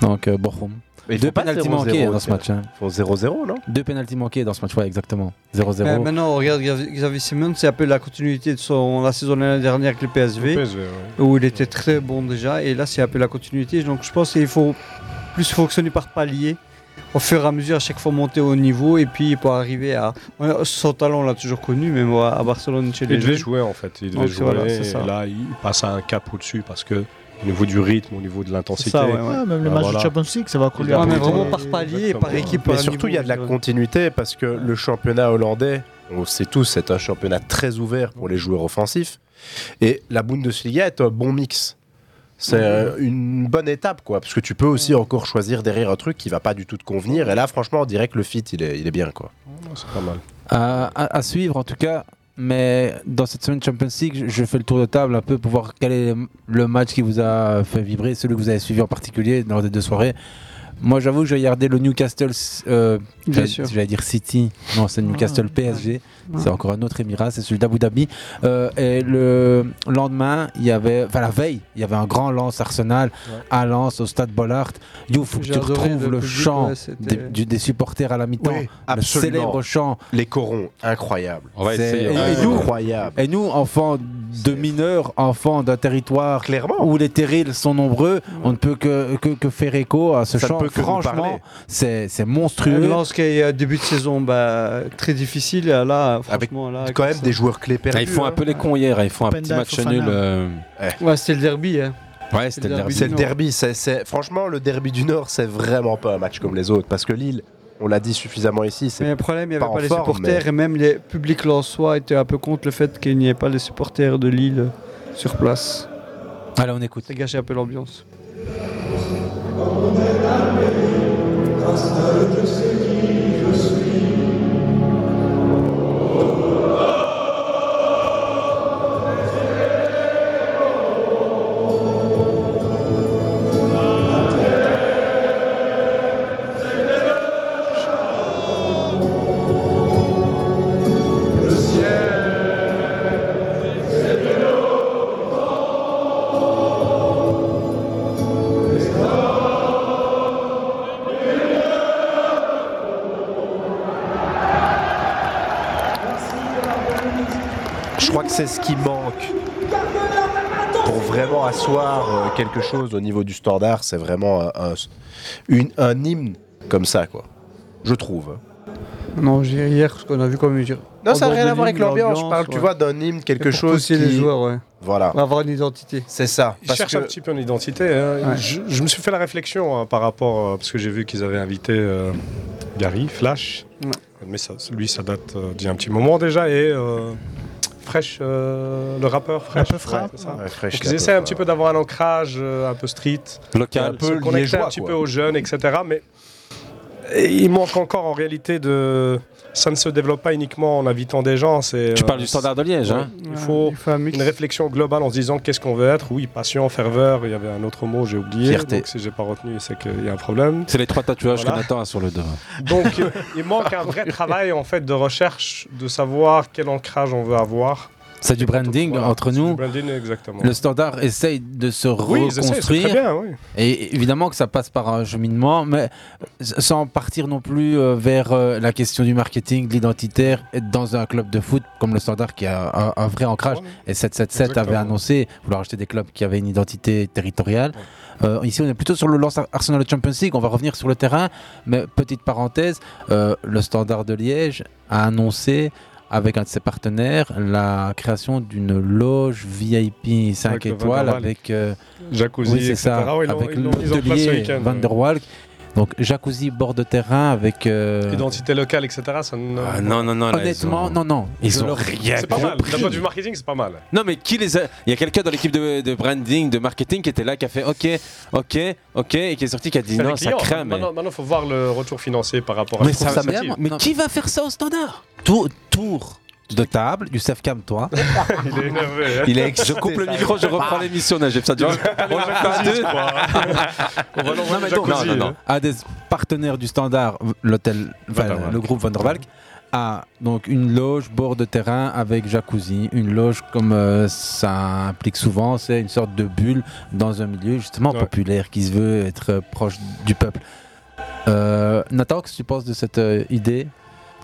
Donc euh, Bochum. Deux pénaltys manqués dans ce match. Hein. Ils font zéro zéro, non ? Deux pénaltys manqués dans ce match, ouais, exactement. zéro zéro. Euh, maintenant, on regarde Xavi Simons, c'est un peu la continuité de son, la saison de l'année dernière avec le P S V, le P S V ouais. où il était très bon déjà, et là, c'est un peu la continuité. Donc, je pense qu'il faut plus fonctionner par palier, au fur et à mesure, à chaque fois monter au niveau, et puis pour arriver à. Son talent, on l'a toujours connu, même à Barcelone chez les jeunes. Il devait jouer, en fait. Il devait Donc, jouer, voilà, et là, il passe à un cap au-dessus parce que. Au niveau du rythme, au niveau de l'intensité. Ça, ouais, ouais. Ah, même le match ah, voilà. de Champions League, ça va couler. Ah, mais vraiment par palier et par équipe. Mais surtout, il y a de la continuité parce que ouais. le championnat hollandais, on le sait tous, c'est un championnat très ouvert pour les joueurs offensifs. Et la Bundesliga est un bon mix. C'est ouais. une bonne étape, quoi, parce que tu peux aussi ouais. encore choisir derrière un truc qui ne va pas du tout te convenir. Et là, franchement, on dirait que le fit, il est, il est bien, quoi. C'est pas mal. Euh, à, à suivre, en tout cas. Mais dans cette semaine Champions League, je fais le tour de table un peu pour voir quel est le match qui vous a fait vibrer, celui que vous avez suivi en particulier lors des deux soirées. Moi, j'avoue que j'ai regardé le Newcastle, euh, j'allais, j'allais dire City, non, c'est Newcastle P S G, c'est encore un autre émirat, c'est celui d'Abu Dhabi. Euh, et le lendemain, il y avait, enfin la veille, il y avait un grand Lens Arsenal ouais. à Lens, au stade Bollaert. Il faut que tu retrouves le, le chant ouais, des, du, des supporters à la mi-temps, oui, le célèbre chant. Les corons, incroyable. On va essayer, et, ouais. et, nous, incroyable. Et nous, enfants de mineurs, enfants d'un territoire Clairement. Où les terrils sont nombreux, ouais. on ne peut que, que, que faire écho à ce Ça chant. Franchement, c'est, c'est monstrueux. Je pense qu'il y a un début de saison bah, très difficile. Là, franchement, Avec là, quand même ça. Des joueurs clés perdus. Ils font un peu les cons hier. Ils font un Penda, petit match Fofana. Nul. Euh... Ouais, c'était le derby. Hein. Ouais, c'était le derby. C'est le derby. C'est, c'est... Franchement, le derby du Nord, c'est vraiment pas un match comme les autres. Parce que Lille, on l'a dit suffisamment ici. C'est mais le problème, il n'y avait pas, pas les forme, supporters. Mais... Et même les publics lensois étaient un peu contre le fait qu'il n'y ait pas les supporters de Lille sur place. Allez, on écoute. C'est gâché un peu l'ambiance. Je sais qui je suis. C'est ce qui manque pour vraiment asseoir quelque chose au niveau du standard. C'est vraiment un, un, une, un hymne comme ça, quoi. Je trouve. Non, j'ai hier ce qu'on a vu comme mesure. Non, ça n'a rien à voir avec l'ambiance. Je parle, ouais. tu vois, d'un hymne, quelque chose qui. Les joueurs, ouais. Voilà. On va avoir une identité. C'est ça. Ils cherchent que... un petit peu une identité. Hein. Ouais. Je, je me suis fait la réflexion hein, par rapport, euh, parce que j'ai vu qu'ils avaient invité euh, Gary Flash. Ouais. Mais ça, lui, ça date euh, d'il y a un petit moment déjà et. Euh... Fresh, euh, le rappeur Fresh. Un peu frappe. Ouais, c'est ça. Ouais, Fresh, donc, ils essaient un peu, petit peu d'avoir un ancrage euh, un peu street, local, un peu connecté un petit quoi. Peu aux jeunes, et cetera. Mais et il manque encore en réalité de. Ça ne se développe pas uniquement en invitant des gens. C'est, tu euh, parles du standard de Liège. Hein. Il, faut il faut un mix. Une réflexion globale en se disant qu'est-ce qu'on veut être. Oui, passion, ferveur, il y avait un autre mot, j'ai oublié. Fierté. Donc si je n'ai pas retenu, c'est qu'il y a un problème. C'est les trois tatouages voilà. que Nathan a sur le dos. Donc euh, il manque un vrai travail en fait, de recherche, de savoir quel ancrage on veut avoir. C'est du branding voilà, entre nous. Du branding, le standard essaye de se oui, reconstruire. Essaient, c'est très bien, oui. Et évidemment que ça passe par un cheminement, mais sans partir non plus vers la question du marketing, de l'identitaire, dans un club de foot comme le standard qui a un, un vrai ancrage. Ouais. Et sept sept sept exactement. Avait annoncé vouloir acheter des clubs qui avaient une identité territoriale. Ouais. Euh, ici, on est plutôt sur le Lens Arsenal de Champions League. On va revenir sur le terrain, mais petite parenthèse, euh, le standard de Liège a annoncé avec un de ses partenaires, la création d'une loge V I P cinq étoiles avec, euh, jacuzzi, oui, c'est et cetera. Ça, oh, ils avec l'hôtelier Van der Waal. Donc jacuzzi, bord de terrain avec euh... identité locale, et cetera. Ça n- ah, non, non, non. Honnêtement, ont... non, non. Ils, ils ont rien. C'est pas mal. D'un point de vue marketing, c'est pas mal. Non, mais qui les a... Il y a quelqu'un dans l'équipe de, de branding, de marketing, qui était là, qui a fait OK, OK, OK, et qui est sorti, qui a dit c'est non, ça craint. Maintenant, il faut voir le retour financier par rapport à. Mais ça, ça bien, mais non. Qui va faire ça au Standard ? Tour, tour de table, Youssef, calme-toi. Il est énervé. Hein. Il est ex- je coupe le micro, je reprends ah. l'émission, Najib. Ça dure. On va l'envoyer. Non, non, non. Un des partenaires du Standard, l'hôtel, enfin, le groupe Van der Valk, a donc une loge bord de terrain avec jacuzzi. Une loge, comme euh, ça implique souvent, c'est une sorte de bulle dans un milieu justement ouais. populaire qui se veut être euh, proche du peuple. Euh, Nathan, qu'est-ce que tu penses de cette euh, idée ?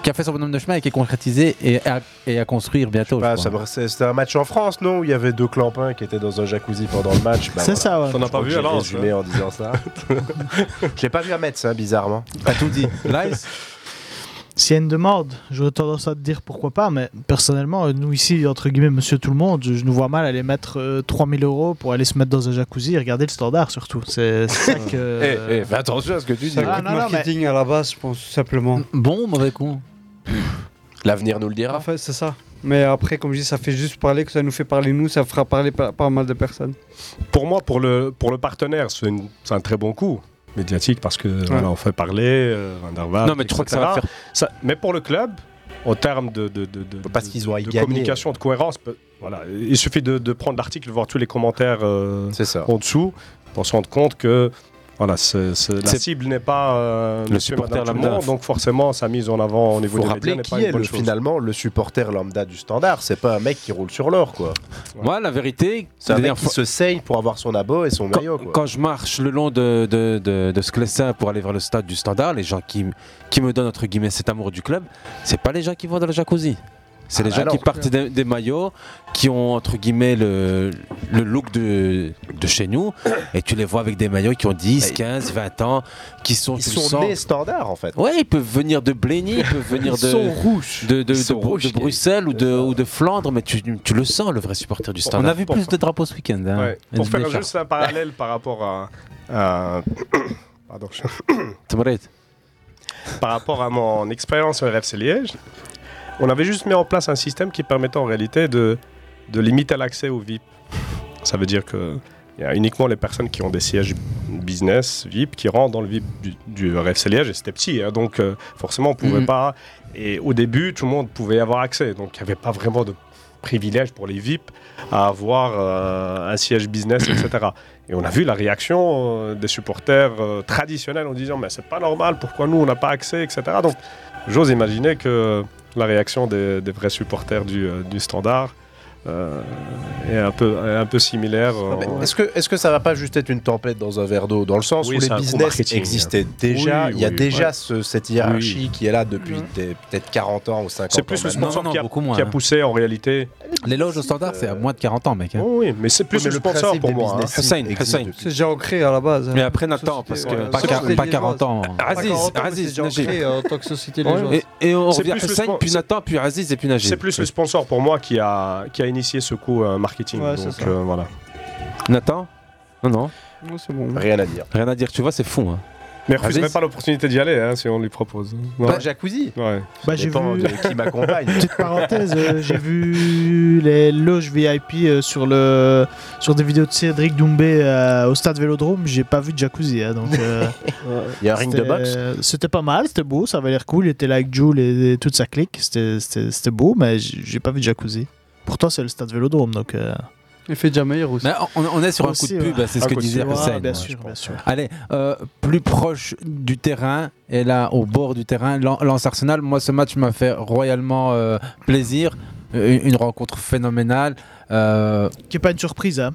Qui a fait son bonhomme de chemin et qui est concrétisé et à, et à construire bientôt. Bah, ça, c'était un match en France, non ? Où il y avait deux clampins qui étaient dans un jacuzzi pendant le match. Bah, c'est voilà. ça, ouais. On n'a pas vu à Lens. Je en disant ça. Je l'ai pas vu à Metz, hein, bizarrement. T'as tout dit. Nice. S'il y a une demande, j'aurais tendance à te dire pourquoi pas, mais personnellement, nous ici, entre guillemets, monsieur tout le monde, je nous vois mal aller mettre euh, trois mille euros pour aller se mettre dans un jacuzzi et regarder le Standard surtout. C'est, c'est ça que. Euh... Hey, hey, fais attention à ce que tu dis. C'est ah, non, marketing non, mais... à la base, je pense, tout simplement. Bon, mauvais con. L'avenir nous le dira. En fait, c'est ça. Mais après, comme je dis, ça fait juste parler, que ça nous fait parler nous, ça fera parler pas, pas mal de personnes. Pour moi, pour le, pour le partenaire, c'est, une, c'est un très bon coup. Médiatique parce que ouais. voilà, on fait parler euh, Van der Waal. Non mais tu crois que ça va faire ça, mais pour le club, en termes de de de, de, parce de, qu'ils de, de communication, de cohérence, peut, voilà, il suffit de, de prendre l'article, voir tous les commentaires euh, en dessous pour se rendre compte que voilà, c'est, c'est, la c'est cible n'est pas euh, le supporter lambda, donc forcément sa mise en avant au niveau des médias n'est pas une bonne chose. Faut rappeler qui est finalement le supporter lambda du Standard, c'est pas un mec qui roule sur l'or quoi. Ouais. Moi la vérité, c'est un mec qui se saigne pour avoir son abo et son maillot quoi. Quand je marche le long de de de, de Sclessin pour aller vers le stade du Standard, les gens qui qui me donnent entre guillemets cet amour du club, c'est pas les gens qui vont dans le jacuzzi. C'est ah les bah gens alors, qui partent des, des maillots, qui ont entre guillemets le, le look de, de chez nous, et tu les vois avec des maillots qui ont dix, quinze, vingt ans, qui sont Ils sont sens... nés Standard en fait. Ouais, ils peuvent venir de Blény, ils peuvent venir ils de, sont rouges. de, de, de, sont de, rouges de Bruxelles ou de, ou de Flandre, mais tu, tu le sens le vrai supporter du Standard. On a vu plus de drapeaux ce week-end. Hein, ouais. Pour faire juste un parallèle par rapport à... à... Pardon. Par rapport à mon expérience au R F C Liège, on avait juste mis en place un système qui permettait en réalité de, de limiter l'accès aux V I P. Ça veut dire qu'il y a uniquement les personnes qui ont des sièges business, V I P, qui rentrent dans le V I P du, du R F C Liège. Et c'était petit, hein, donc euh, forcément on ne pouvait mm-hmm. pas... Et au début, tout le monde pouvait y avoir accès. Donc il n'y avait pas vraiment de privilège pour les V I P à avoir euh, un siège business, et cetera. Et on a vu la réaction euh, des supporters euh, traditionnels en disant « Mais c'est pas normal, pourquoi nous on n'a pas accès, et cetera » Donc j'ose imaginer que... La réaction des, des vrais supporters du, euh, du Standard euh, est, un peu, est un peu similaire. Euh, est-ce, que, est-ce que ça ne va pas juste être une tempête dans un verre d'eau ? Dans le sens oui, où les business existaient déjà, oui, il y a oui, déjà ouais. ce, cette hiérarchie oui. qui est là depuis mmh. des, peut-être quarante ans ou cinquante ans. C'est plus le sponsor non, non, qui, a, moins, qui a poussé hein. en réalité. Les loges au Standard, c'est à moins de quarante ans, mec. Hein. Oh oui, mais c'est plus oui, mais le sponsor pour moi. Hein. Hussein, Hussein. C'est déjà ancré à la base. Hein. Mais après, Nathan, parce que ouais, pas, ca- pas quarante ans. Aziz, Aziz, Najib. En tant que société, et on revient Hussein, puis Nathan, puis Aziz et puis Najib. C'est plus le sponsor pour moi qui a initié ce coup euh, marketing. Ouais, donc, euh, voilà. Nathan ? Non, non. non c'est bon. Rien à dire. Rien à dire, tu vois, c'est fou. Hein. Mais refuse Aziz. Même pas l'opportunité d'y aller hein, si on lui propose. Pas bah, jacuzzi. Ouais. Bah, j'ai vu... qui m'accompagne. Petite parenthèse, euh, j'ai vu les loges V I P euh, sur le sur des vidéos de Cédric Doumbé euh, au stade Vélodrome. J'ai pas vu de jacuzzi. Hein, donc, euh, il y a un ring de boxe. Euh, c'était pas mal, c'était beau, ça avait l'air cool. Il était là avec Jules et, et toute sa clique. C'était, c'était, c'était beau, mais j'ai pas vu de jacuzzi. Pourtant, c'est le stade Vélodrome, donc... Euh... Il fait déjà meilleur aussi. Bah, on, on est sur aussi, un coup de pub, ouais. c'est ce un que disait Hussein. Bien sûr, bien sûr. Allez, euh, plus proche du terrain, et là, au bord du terrain, Lens Arsenal. Moi, ce match m'a fait royalement euh, plaisir. Une, une rencontre phénoménale. Euh... Qui n'est pas une surprise, hein.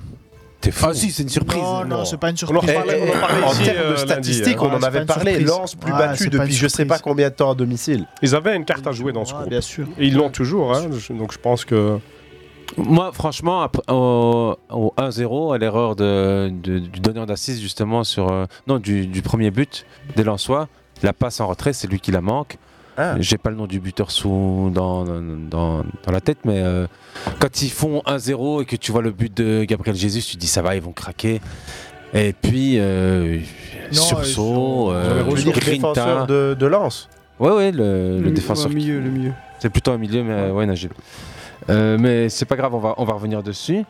Ah si, c'est une surprise. Non, non, non, c'est pas une surprise. On en parlait, on en parlait en termes de statistiques, lundi, hein. on ouais, en avait parlé. Lens plus ouais, battu depuis je sais pas combien de temps à domicile. Ils avaient une carte à jouer dans ce ouais, groupe. Bien sûr. Et ils l'ont toujours. Hein. Donc je pense que. Moi, franchement, au, au un zéro, à l'erreur de, de, du donneur d'assist justement sur euh, non du, du premier but des Lensois, la passe en retrait, c'est lui qui la manque. Ah. J'ai pas le nom du buteur sous dans, dans, dans la tête, mais euh, quand ils font un zéro et que tu vois le but de Gabriel Jesus, tu te dis ça va, ils vont craquer. Et puis euh, non, sursaut, euh, euh, défenseur de, de Lens. Ouais, ouais, le, le, le défenseur. Ouais, milieu, le milieu. C'est plutôt un milieu, mais ouais, ouais Najib. Euh, mais c'est pas grave, on va, on va revenir dessus.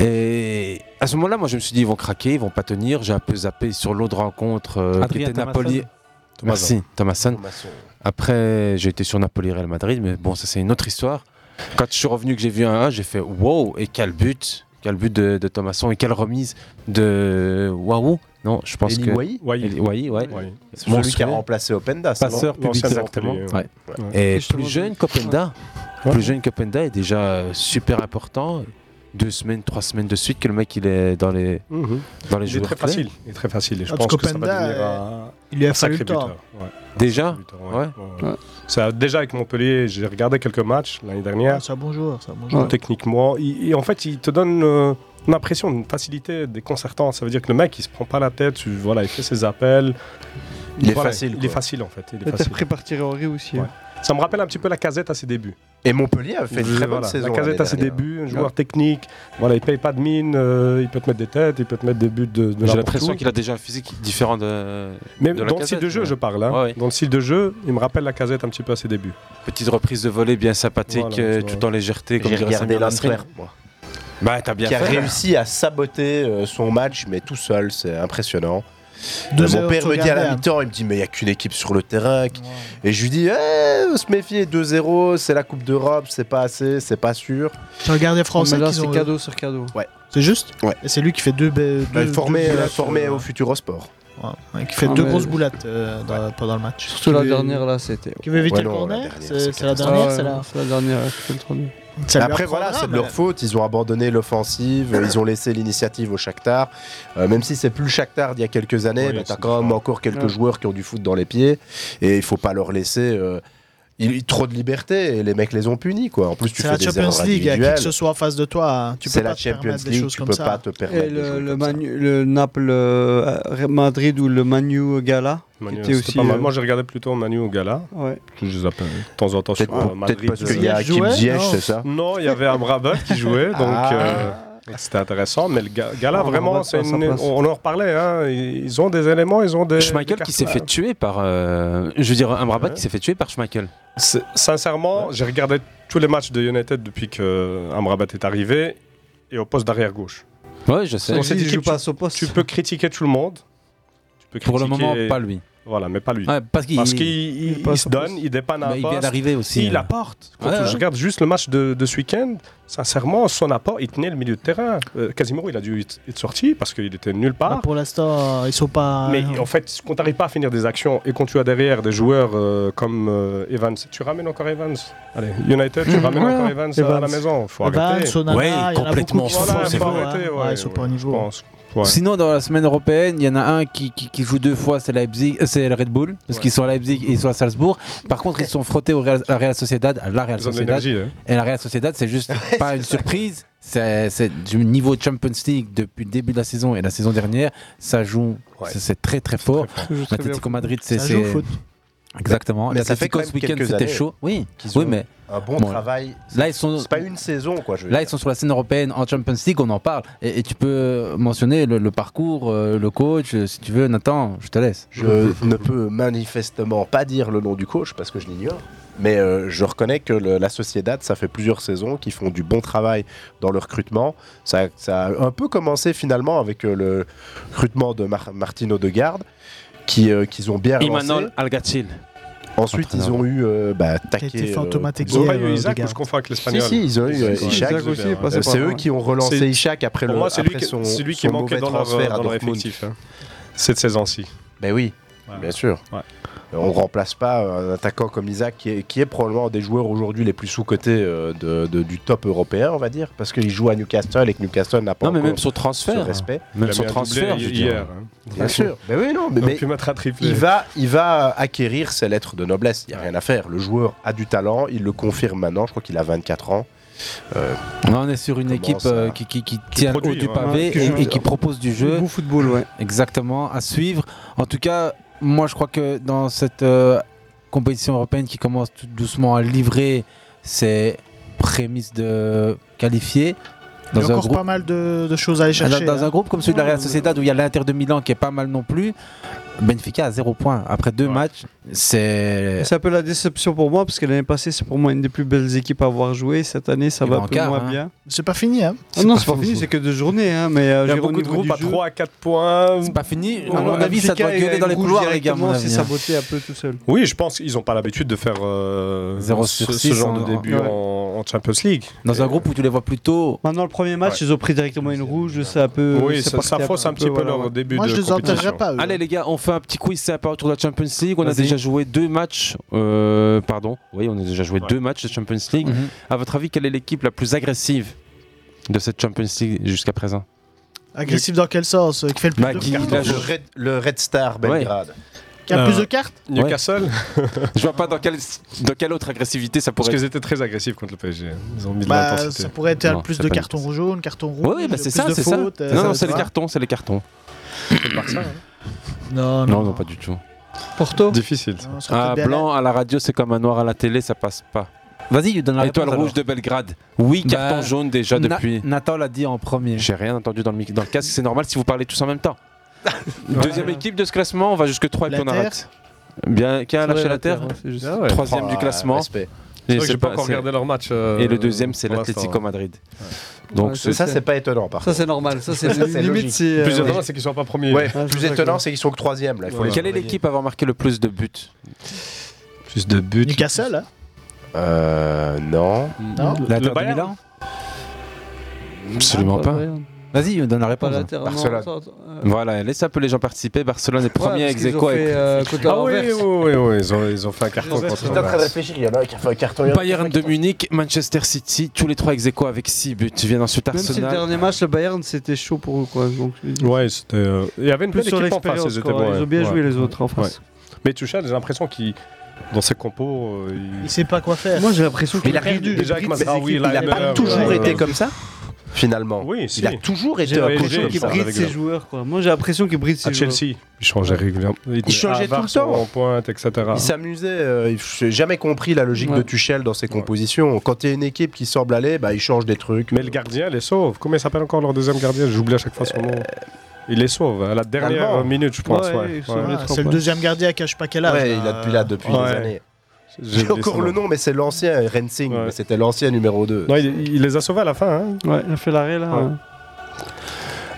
Et à ce moment-là, moi, je me suis dit, ils vont craquer, ils vont pas tenir. J'ai un peu zappé sur l'autre rencontre euh, qui était Napoli. Merci, Thomasson. Après, j'ai été sur Napoli-Real Madrid, mais bon, ça, c'est une autre histoire. Quand je suis revenu, que j'ai vu un un, j'ai fait wow, et quel but! Quel but de, de Thomasson et quelle remise de Waouh! Non, je pense Eli que. Wahi Wahi, Wahi ouais. Wahi. C'est celui qui a remplacé Openda. Passeur public, exactement. Ouais. Ouais. Et, et plus jeune qu'Openda. Ouais. Plus jeune qu'Openda est déjà super important. Deux semaines, trois semaines de suite que le mec il est dans les mmh. dans les il joueurs. Est très facile. Il est très facile. Et je ah, pense que Openda ça va devenir un, il lui a un sacré buteur. Ouais. Déjà. Buteur, ouais. Ouais. Ouais. Ouais. Ça déjà avec Montpellier, j'ai regardé quelques matchs l'année dernière. Ouais, c'est un bon joueur, ça. Bon joueur. Ouais. Techniquement, il, et en fait, il te donne euh, une impression, une facilité déconcertante. Ça veut dire que le mec il se prend pas la tête. Tu, voilà, il fait ses appels. Il, il voilà, est facile. Il quoi. Est facile en fait. Il est facile. T'as pris par Thierry Henry aussi. Ouais. Hein. Ça me rappelle un petit peu Lacazette à ses débuts. Et Montpellier a fait une très bonne voilà, saison. Lacazette à ses débuts, un joueur ouais. technique. Voilà, il paye pas de mine, euh, il peut te mettre des têtes, il peut te mettre des buts de. de J'ai l'impression qu'il a déjà un physique différent de. Mais de dans Lacazette, le style de jeu, ouais. je parle. Hein. Ouais, ouais. Dans le style de jeu, il me rappelle Lacazette un petit peu à ses débuts. Petite reprise de volée bien sympathique, voilà, euh, tout en légèreté. Comme j'ai regardé l'Antwerp, moi. Bah, t'as bien qui fait. Qui a réussi à saboter euh, son match, mais tout seul, c'est impressionnant. De mon père me dit à la mi-temps, il me dit mais il n'y a qu'une équipe sur le terrain qui... ouais. Et je lui dis eh, se méfier, deux zéro, c'est la Coupe d'Europe, c'est pas assez, c'est pas sûr. Tu regardes les Français là, c'est cadeau sur cadeau. Ouais. C'est juste ouais. Et c'est lui qui fait deux be- bah, deux, formé, deux formé au Futurosport. Ouais. Ouais, qui fait ah, deux grosses boulattes euh, dans, ouais. pendant le match. Surtout la dernière là, c'était. Qui veut éviter ouais, le corner, c'est la dernière, c'est la c'est la dernière, c'est le premier. Ça Après voilà, c'est de leur faute, ils ont abandonné l'offensive, ils ont laissé l'initiative au Shakhtar, euh, même si c'est plus le Shakhtar d'il y a quelques années, ouais, bah, t'as quand même encore quelques ouais. joueurs qui ont du foot dans les pieds et il faut pas leur laisser euh, il, trop de liberté et les mecs les ont punis quoi. En plus tu c'est fais des erreurs individuelles. C'est la Champions League, qui que ce soit en face de toi, hein, tu peux c'est pas la te Champions permettre League, des choses comme ça. Tu peux pas te permettre. Et le, le, Manu, le Naples euh, Madrid ou le Manu Gala. Manu, aussi euh... Moi, j'ai regardé plutôt Manu au Gala. Ouais. Je les appelle de temps en temps peut-être sur pour, Madrid. Peut-être parce qu'il y a Hakim Ziyech, c'est ça? Non, il y avait Amrabat Brabant qui jouait, donc ah. euh, c'était intéressant. Mais le Gala, non, vraiment, on, c'est une... on en reparlait. Hein. Ils ont des éléments, ils ont des... Schmeichel des qui s'est fait tuer par... Euh... Je veux dire, Amrabat ouais. qui s'est fait tuer par Schmeichel. C'est... Sincèrement, ouais. j'ai regardé tous les matchs de United depuis qu'Amrabat est arrivé et au poste d'arrière-gauche. Ouais, je sais. Dit, tu, passe au poste. Tu peux critiquer tout le monde. Tu peux critiquer... Pour le moment, pas lui. Voilà, mais pas lui. Ouais, parce qu'il, parce qu'il il, il, il se donne, il dépanne un poste. Il vient d'arriver aussi. Il apporte. Quand ouais, je ouais. regarde juste le match de, de ce week-end, sincèrement, son apport, il tenait le milieu de terrain. Euh, Casimiro, il a dû être sorti parce qu'il était nulle part. Bah pour l'instant, ils ne sont pas... Mais euh... en fait, quand tu n'arrives pas à finir des actions et quand tu as derrière des joueurs euh, comme euh, Evans, tu ramènes encore Evans. Allez, United, tu ramènes encore Evans, Evans à la maison. Il faut Evans, arrêter. Sonana, ouais, il complètement faux. Voilà, c'est vrai. Arrêter, ouais, ouais, ils ne sont ouais, pas au niveau. Ouais. Sinon, dans la semaine européenne, il y en a un qui, qui, qui joue deux fois, c'est, Leipzig, c'est le Red Bull, parce ouais. qu'ils sont à Leipzig et ils sont à Salzbourg. Par contre, ils sont frottés au Real, à Real Sociedad, à la Real Sociedad. Hein. Et la Real Sociedad, c'est juste pas une surprise. C'est, c'est du niveau Champions League depuis le début de la saison et la saison dernière, ça joue, ouais. c'est, c'est très très fort. L'Atlético Madrid, c'est. Ça joue c'est... foot. Exactement. Mais là, ça fait quand ce week-end, c'était chaud. Oui, oui, mais un bon, bon travail. Là, ils sont. C'est pas une saison, quoi. Je veux là, dire. Ils sont sur la scène européenne en Champions League. On en parle. Et, et tu peux mentionner le, le parcours, euh, le coach, si tu veux, Nathan. Je te laisse. Je ne peux manifestement pas dire le nom du coach parce que je l'ignore. Mais euh, je reconnais que le, la Sociedad, ça fait plusieurs saisons qu'ils font du bon travail dans le recrutement. Ça, ça a un peu commencé finalement avec euh, le recrutement de Mar- Martin Odegaard. Qui, euh, qu'ils ont bien relancé. Imanol Alguacil. Ensuite, ils ont eu euh, bah, Taquet. Euh, ils n'ont pas eu Isak ou je confonds avec l'Espagnol. Si, si, ils ont eu euh, Isak. Isak aussi, euh, c'est eux qui ont relancé c'est... Isak après le. Pour moi, c'est lui, son, c'est lui qui manquait dans leur, dans leur effectif. Hein. Cette saison-ci. Ben oui, ouais. bien sûr. Ouais. On ne remplace pas un attaquant comme Isak, qui est, qui est probablement un des joueurs aujourd'hui les plus sous-cotés euh, de, de, du top européen, on va dire, parce qu'il joue à Newcastle et que Newcastle n'a pas non, encore mais même son transfert, ce respect. Même il son transfert, hier. hier hein. Bien sûr. Mais oui, non, mais, mais il, va, il va acquérir ses lettres de noblesse. Il n'y a rien à faire. Le joueur a du talent, il le confirme maintenant. Je crois qu'il a vingt-quatre ans. Euh, on est sur une équipe euh, qui, qui, qui tient haut du pavé hein, et, et qui propose du jeu. Bon football, ouais. Exactement, à suivre. En tout cas... Moi, je crois que dans cette euh, compétition européenne qui commence tout doucement à livrer ses prémices de qualifiés, Dans il y a encore groupe... pas mal de, de choses à aller chercher. Dans, dans un groupe comme celui de la Real Sociedad où il y a l'Inter de Milan qui est pas mal non plus, Benfica a zéro point après deux ouais. matchs. C'est... c'est un peu la déception pour moi parce que l'année passée c'est pour moi une des plus belles équipes à avoir joué. Cette année ça il va un peu quart, moins hein. bien. C'est pas fini hein. C'est ah non pas c'est pas fini, fini c'est que deux journées hein. Mais euh, il y a beaucoup de groupes à trois à quatre points. C'est pas fini. À mon avis ça doit gueuler dans les couloirs les gars. C'est saboté un peu tout seul. Oui je pense qu'ils n'ont pas l'habitude de faire ce genre de début en Champions League. Dans un groupe où tu les vois plutôt. Maintenant le premier match ils ont pris directement une rouge c'est un peu. Oui ça fausse un petit peu leur début de compétition. Moi je les enterrerai pas. Allez les gars on fait un petit quiz sympa autour de la Champions League. On Vas-y. a déjà joué deux matchs. Euh, pardon. Oui, on a déjà joué ouais. deux matchs de Champions League. Mm-hmm. À votre avis, quelle est l'équipe la plus agressive de cette Champions League jusqu'à présent ? Agressive dans quel sens ? Qui fait le plus bah, de qui, là, je... le, Red, le Red Star Belgrade. Ouais. Qui a euh, plus de cartes ? Newcastle. Ouais. Je vois pas dans quelle, dans quelle autre agressivité ça pourrait. Parce qu'ils étaient très agressifs contre le P S G. Ils ont mis bah, de l'intensité. Ça pourrait être non, plus de cartons jaunes, cartons rouges. Oui, bah c'est ça, c'est ça. Fautes, non, ça non, c'est les cartons, c'est les cartons. C'est Barça. Non, non, non, non, pas du tout. Porto. Difficile. Non, un blanc à la radio, c'est comme un noir à la télé, ça passe pas. Vas-y, lui donne la réponse. Étoile rouge de Belgrade. Oui, bah, carton jaune déjà Na- depuis. Nathan l'a dit en premier. J'ai rien entendu dans le mic- dans le casque. C'est normal si vous parlez tous en même temps. Deuxième ouais. équipe de ce classement, on va jusque trois et puis on arrête. Bien, qui a lâché la terre, terre juste... ah ouais. Troisième oh, du classement. Respect. Et c'est, c'est pas, pas encore regardé leur match. Euh, et le deuxième, c'est l'Atlético Madrid. Ouais. Donc ouais, c'est ça, c'est pas étonnant. Par ça, c'est normal. Ça, c'est ça, c'est limite. Si, euh, plus étonnant, ouais. c'est qu'ils sont pas premiers. Ouais. Ah, plus étonnant, que... c'est qu'ils sont que troisième. Là. Il faut ouais. Quelle est l'équipe à avoir marqué le plus de buts ? Plus de buts. Newcastle hein euh, non. non. La L'Inter de Milan ? Absolument pas. Vas-y, donne la réponse. Hein. Barcelone. Voilà, laisse un peu les gens participer. Barcelone est premier ex aequo. Euh, ah oui, oui, oui, oui, ils ont, ils ont fait un carton. J'étais en train de réfléchir, il y en a un qui a fait un carton. Bayern de Munich, Manchester City, tous les trois ex aequo avec six buts. Viennent ensuite Arsenal. Même si le dernier match, le Bayern, c'était chaud pour eux, quoi. Donc, ouais, c'était. Euh... Il y avait une plus bonne équipe en face. Ils, quoi, bons, ils ont bien ouais. joué les autres en face. Ouais. Mais Tuchel, j'ai l'impression qu'il. Dans ses compos, euh, il... il sait pas quoi faire. Moi, j'ai l'impression qu'il a perdu. Déjà avec Mazraoui, il a pas toujours été comme ça. Finalement, oui, si. Il a toujours été un coach qui bride ses joueurs. Quoi. Moi, j'ai l'impression qu'il bride ses à joueurs. À Chelsea, il changeait régulièrement. Il, il changeait tout le temps. En pointe, et cetera. Il s'amusait. Euh, j'ai jamais compris la logique ouais. de Tuchel dans ses ouais. compositions. Quand il y a une équipe qui semble aller, bah, il change des trucs. Mais euh... le gardien les sauve. Comment il s'appelle encore leur deuxième gardien ? J'oublie à chaque fois son nom. Euh... Il les sauve à la dernière Allemand. minute, je pense. Ouais, ouais. Ouais. Ah, c'est ouais. le deuxième gardien qui a je sais pas quel âge. Ouais, il a depuis là depuis des années. J'ai encore le nom, mais c'est l'ancien Rensing, ouais. c'était l'ancien numéro deux. Non, il, il les a sauvés à la fin. Hein. Ouais, il a fait l'arrêt là. Ouais. Hein.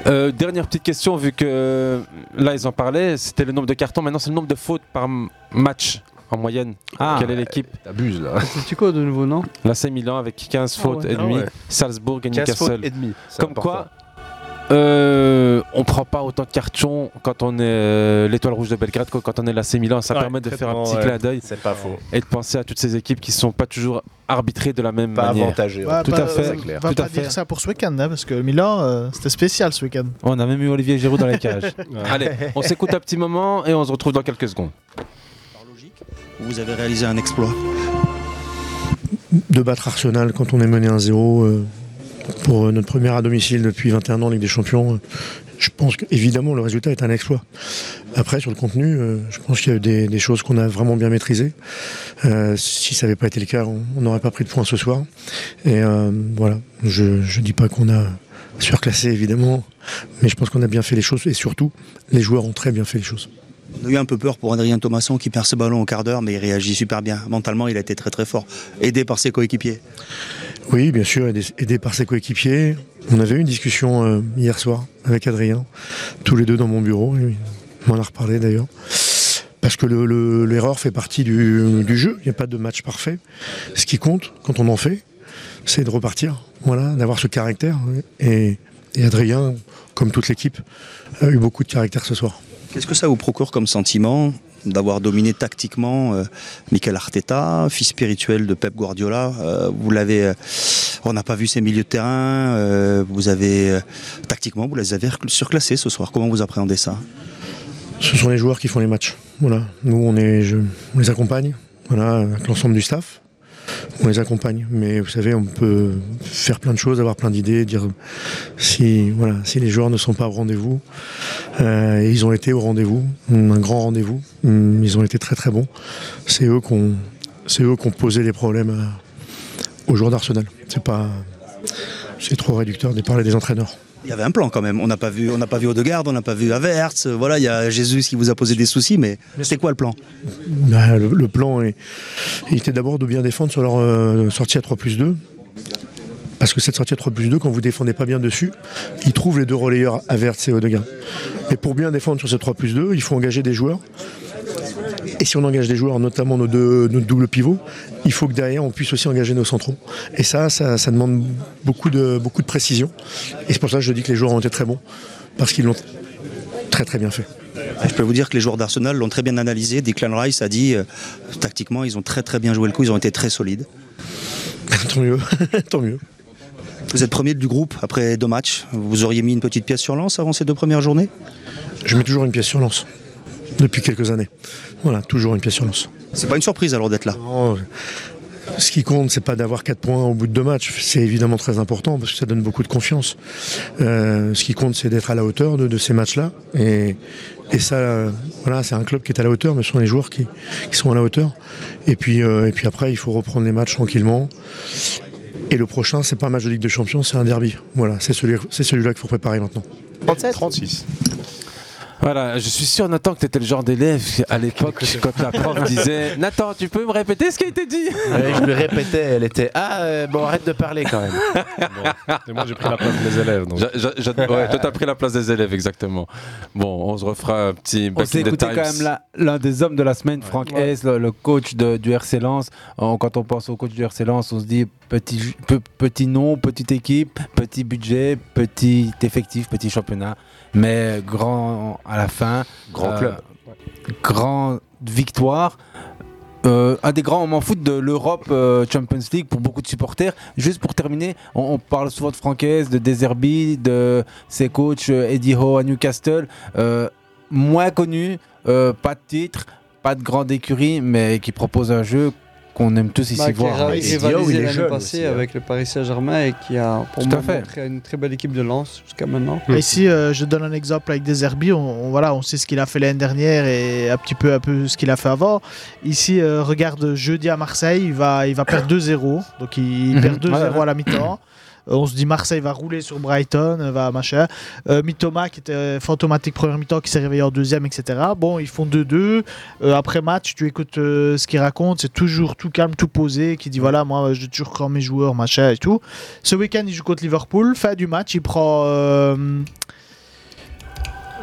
Euh, dernière petite question, vu que là ils en parlaient, c'était le nombre de cartons, maintenant c'est le nombre de fautes par m- match en moyenne. Ah, quelle est l'équipe ? T'abuses là. C'est tu quoi de nouveau, non ? Là c'est Milan avec quinze ah, fautes ouais. et demie, ah, ouais. Salzbourg et Newcastle. Et demi, comme important. Quoi, euh, on prend pas autant de cartons quand on est euh, l'Étoile Rouge de Belgrade que quand on est l'A C Milan. Ça ouais, permet de faire un petit ouais. clin d'œil. C'est pas faux. Et de penser à toutes ces équipes qui sont pas toujours arbitrées de la même pas manière. Avantagées, ouais, tout pas avantagées. Tout à fait. Clair. On va tout pas dire ça pour ce week-end, hein, parce que Milan, euh, c'était spécial ce week-end. On a même eu Olivier Giroud dans les cages. Ouais. Allez, on s'écoute un petit moment et on se retrouve dans quelques secondes. Par logique, vous avez réalisé un exploit. De battre Arsenal quand on est mené un zéro. Euh... Pour notre première à domicile depuis vingt et un ans en Ligue des Champions, je pense qu'évidemment le résultat est un exploit. Après, sur le contenu, je pense qu'il y a eu des, des choses qu'on a vraiment bien maîtrisées. Euh, si ça n'avait pas été le cas, on n'aurait pas pris de points ce soir. Et euh, voilà, je ne dis pas qu'on a surclassé évidemment, mais je pense qu'on a bien fait les choses et surtout, les joueurs ont très bien fait les choses. On a eu un peu peur pour Adrien Thomasson qui perd ce ballon au quart d'heure, mais il réagit super bien. Mentalement, il a été très très fort, aidé par ses coéquipiers. Oui, bien sûr, aidé, aidé par ses coéquipiers. On avait eu une discussion euh, hier soir avec Adrien, tous les deux dans mon bureau. On en a reparlé d'ailleurs. Parce que le, le, l'erreur fait partie du, du jeu, il n'y a pas de match parfait. Ce qui compte, quand on en fait, c'est de repartir, voilà, d'avoir ce caractère. Et, et Adrien, comme toute l'équipe, a eu beaucoup de caractère ce soir. Qu'est-ce que ça vous procure comme sentiment d'avoir dominé tactiquement euh, Mikel Arteta, fils spirituel de Pep Guardiola? euh, Vous l'avez, euh, on n'a pas vu ses milieux de terrain. Euh, vous avez euh, tactiquement, vous les avez surclassés ce soir. Comment vous appréhendez ça? Ce sont les joueurs qui font les matchs. Voilà, nous on, est, je, on les accompagne. Voilà, avec l'ensemble du staff, on les accompagne. Mais vous savez, on peut faire plein de choses, avoir plein d'idées, dire si voilà, si les joueurs ne sont pas au rendez-vous. Euh, et ils ont été au rendez-vous, un grand rendez-vous. Ils ont été très très bons. C'est eux qu'on, c'est eux qu'on posait les problèmes à, aux joueurs d'Arsenal. C'est pas, C'est trop réducteur de parler des entraîneurs. Il y avait un plan quand même. On n'a pas vu, on n'a pas vu Odegaard, on n'a pas vu Havertz. Voilà, il y a Jésus qui vous a posé des soucis, mais c'est quoi le plan ? Bah, le, le plan, est, il était d'abord de bien défendre sur leur euh, sortie à trois plus deux. Parce que cette sortie à trois plus deux, quand vous ne défendez pas bien dessus, ils trouvent les deux relayeurs Havertz et Odegaard. Et pour bien défendre sur ce trois plus deux, il faut engager des joueurs. Et si on engage des joueurs, notamment nos deux, nos double pivots, il faut que derrière on puisse aussi engager nos centraux. Et ça, ça, ça demande beaucoup de, beaucoup de précision. Et c'est pour ça que je dis que les joueurs ont été très bons, parce qu'ils l'ont très très bien fait. Je peux vous dire que les joueurs d'Arsenal l'ont très bien analysé. Declan Rice a dit, euh, tactiquement, ils ont très très bien joué le coup, ils ont été très solides. Tant mieux, tant mieux. Vous êtes premier du groupe après deux matchs. Vous auriez mis une petite pièce sur Lens avant ces deux premières journées ? Je mets toujours une pièce sur Lens, depuis quelques années. Voilà, toujours une pièce sur Lens. C'est pas une surprise alors d'être là ? Non, ce qui compte, c'est pas d'avoir quatre points au bout de deux matchs. C'est évidemment très important parce que ça donne beaucoup de confiance. Euh, ce qui compte, c'est d'être à la hauteur de, de ces matchs-là. Et, et ça, euh, voilà, c'est un club qui est à la hauteur, mais ce sont les joueurs qui, qui sont à la hauteur. Et puis, euh, et puis après, il faut reprendre les matchs tranquillement. Et le prochain, c'est pas un match de Ligue des Champions, c'est un derby. Voilà, c'est celui, c'est celui-là qu'il faut préparer maintenant. trente-sept, trente-six. Voilà, je suis sûr, Nathan, que t'étais le genre d'élève à l'époque, quand la prof disait « Nathan, tu peux me répéter ce qui a été dit ?» Et je lui répétais, elle était « Ah, euh, bon, arrête de parler quand même. » Bon. Et moi, j'ai pris la place des élèves. Donc. Je, je, je, ouais, toi, t'as pris la place des élèves, exactement. Bon, on se refera un petit back in the times. On s'est écouté quand même la, l'un des hommes de la semaine, ouais. Franck Hesse, le, le coach de, du R C Lens. On, quand on pense au coach du R C Lens, on se dit petit, pe, petit nom, petite équipe, petit budget, petit effectif, petit championnat. Mais grand à la fin, grand euh, club, grande victoire, euh, un des grands moments foot de l'Europe euh, Champions League pour beaucoup de supporters. Juste pour terminer, on, on parle souvent de Franck Hesse, de De Zerbi, de ses coachs Eddie Howe à Newcastle, euh, moins connu, euh, pas de titre, pas de grande écurie, mais qui propose un jeu qu'on aime tous ici bah, voir. Qui a rivalisé l'année passée avec le Paris Saint-Germain et qui a pour moi montré une très belle équipe de Lens jusqu'à maintenant. Mmh. Et si euh, je donne un exemple avec De Zerbi, on, on, voilà, on sait ce qu'il a fait l'année dernière et un petit peu, un peu ce qu'il a fait avant. Ici, euh, regarde jeudi à Marseille, il va, il va perdre deux zéro. Donc il mmh. perd deux zéro ouais, à la mi-temps. On se dit Marseille va rouler sur Brighton, va machin. Euh, Mitoma qui était fantomatique première mi-temps, qui s'est réveillé en deuxième, et cetera. Bon, ils font deux deux. Euh, après match, tu écoutes euh, ce qu'il raconte, c'est toujours tout calme, tout posé, qui dit voilà, moi je toujours crois mes joueurs, machin et tout. Ce week-end, il joue contre Liverpool. Fin du match, il prend euh,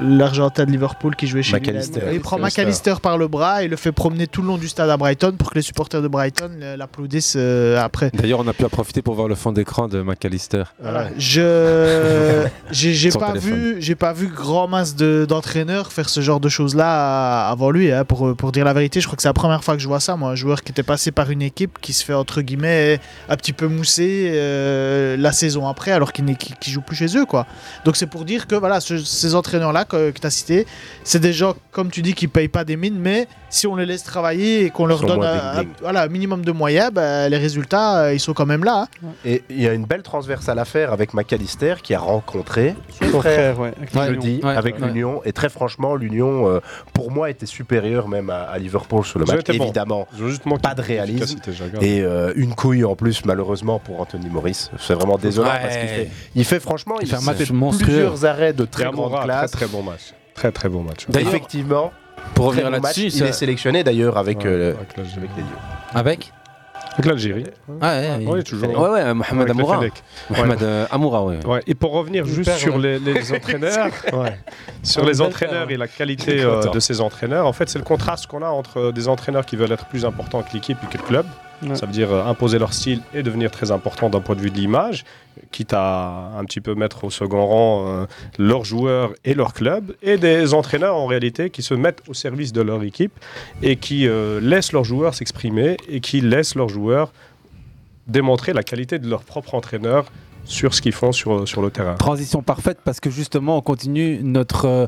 l'Argentin de Liverpool qui jouait chez lui. Il prend McAllister par le bras et le fait promener tout le long du stade à Brighton pour que les supporters de Brighton l'applaudissent euh, après. D'ailleurs, on a pu en profiter pour voir le fond d'écran de McAllister. Voilà. Je j'ai, j'ai pas téléphone. vu j'ai pas vu grand masse de, d'entraîneurs faire ce genre de choses là avant lui. Hein, pour pour dire la vérité, je crois que c'est la première fois que je vois ça. Moi, un joueur qui était passé par une équipe qui se fait entre guillemets un petit peu mousser euh, la saison après, alors qu'il qui joue plus chez eux quoi. Donc c'est pour dire que voilà ce, ces entraîneurs là que tu as cité, c'est des gens comme tu dis qui payent pas des mines, mais si on les laisse travailler et qu'on leur donne un, un, voilà, un minimum de moyens, bah, les résultats euh, ils sont quand même là. Hein. Et il y a une belle transversale à faire avec McAllister qui a rencontré son, son frère, frère ouais, avec jeudi ouais, avec ouais. l'Union et très franchement l'Union euh, pour moi était supérieure même à, à Liverpool sur le match. Évidemment bon. Pas de réalisme et euh, une couille en plus malheureusement pour Anthony Morris, c'est vraiment désolant ouais. parce qu'il fait, il fait franchement il, il fait, un fait plusieurs arrêts de très grande classe. Très bon match, très très bon match. D'ailleurs, effectivement, pour revenir bon là-dessus, match, il est sélectionné d'ailleurs avec ouais, euh, avec l'Algérie. Avec, avec l'Algérie. Ah ouais, il... oui, toujours. Ouais ouais, Mohamed Amoura. Mohamed ouais. Amoura ouais. ouais. Et pour revenir juste père, sur les, les entraîneurs, ouais. sur les entraîneurs et la qualité euh, de ces entraîneurs, en fait, c'est le contraste qu'on a entre des entraîneurs qui veulent être plus importants que l'équipe et que le club. Ouais. Ça veut dire euh, imposer leur style et devenir très important d'un point de vue de l'image, quitte à un petit peu mettre au second rang euh, leurs joueurs et leur club, et des entraîneurs en réalité qui se mettent au service de leur équipe et qui euh, laissent leurs joueurs s'exprimer et qui laissent leurs joueurs démontrer la qualité de leur propre entraîneur sur ce qu'ils font sur, sur le terrain. Transition parfaite parce que justement on continue notre... Euh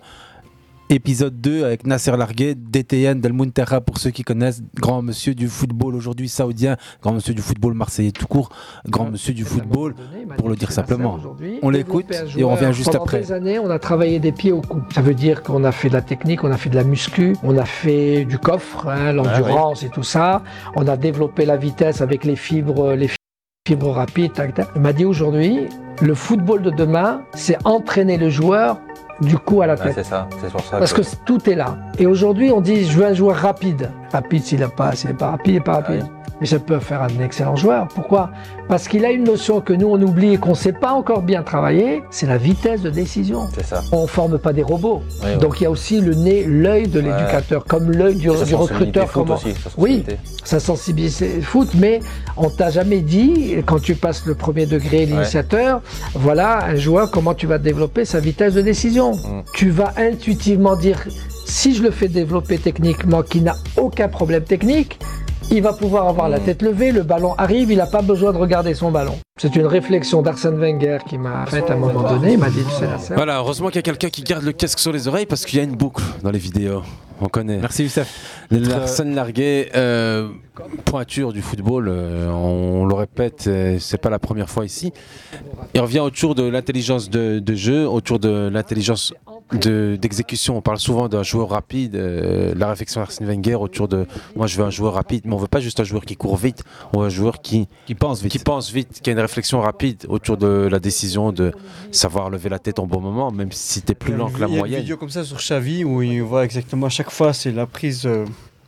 Épisode deux avec Nasser Larguet, D T N Del Mounterra pour ceux qui connaissent, grand monsieur du football aujourd'hui saoudien, grand monsieur du football marseillais tout court, grand monsieur du football pour le dire simplement. On l'écoute et on revient juste après. Pendant des années, on a travaillé des pieds au cou. Ça veut dire qu'on a fait de la technique, on a fait de la muscu, on a fait du coffre, hein, l'endurance et tout ça. On a développé la vitesse avec les fibres, les fibres. Fibre rapide, tac, tac. Il m'a dit aujourd'hui, le football de demain, c'est entraîner le joueur du coup à la tête. Ouais, c'est ça, c'est pour ça. Parce que... que tout est là. Et aujourd'hui, on dit, je veux un joueur rapide. Rapide, s'il n'est pas, pas rapide, il n'est pas rapide. Ah, oui. Mais ça peut faire un excellent joueur. Pourquoi ? Parce qu'il a une notion que nous, on oublie et qu'on ne sait pas encore bien travailler, c'est la vitesse de décision. C'est ça. On ne forme pas des robots. Oui, oui. Donc, il y a aussi le nez, l'œil de l'éducateur, ouais. Comme l'œil du, du recruteur. Foot comment... aussi, oui, ça sensibilise foot, mais on ne t'a jamais dit, quand tu passes le premier degré, l'initiateur, ouais. Voilà, un joueur, comment tu vas développer sa vitesse de décision. Mmh. Tu vas intuitivement dire, si je le fais développer techniquement, qui n'a aucun problème technique, il va pouvoir avoir mmh. la tête levée, le ballon arrive, il n'a pas besoin de regarder son ballon. C'est une réflexion d'Arsène Wenger qui m'a faite à un moment donné, il m'a dit, tu sais, Arsène. Voilà, heureusement qu'il y a quelqu'un qui garde le casque sur les oreilles parce qu'il y a une boucle dans les vidéos. On connaît. Merci Youssef. Larsen Larguet, euh, pointure du football, euh, on le répète, euh, c'est pas la première fois ici. Et on revient autour de l'intelligence de, de jeu, autour de l'intelligence de, d'exécution. On parle souvent d'un joueur rapide, euh, la réflexion Arsène Wenger autour de moi je veux un joueur rapide, mais on veut pas juste un joueur qui court vite, on veut un joueur qui, qui pense vite, qui pense vite, qui a une réflexion rapide autour de la décision de savoir lever la tête au bon moment, même si t'es plus lent que la moyenne. Il y a, moyenne. Une vidéo comme ça sur Xavi où il voit exactement à chaque fois, c'est la prise euh,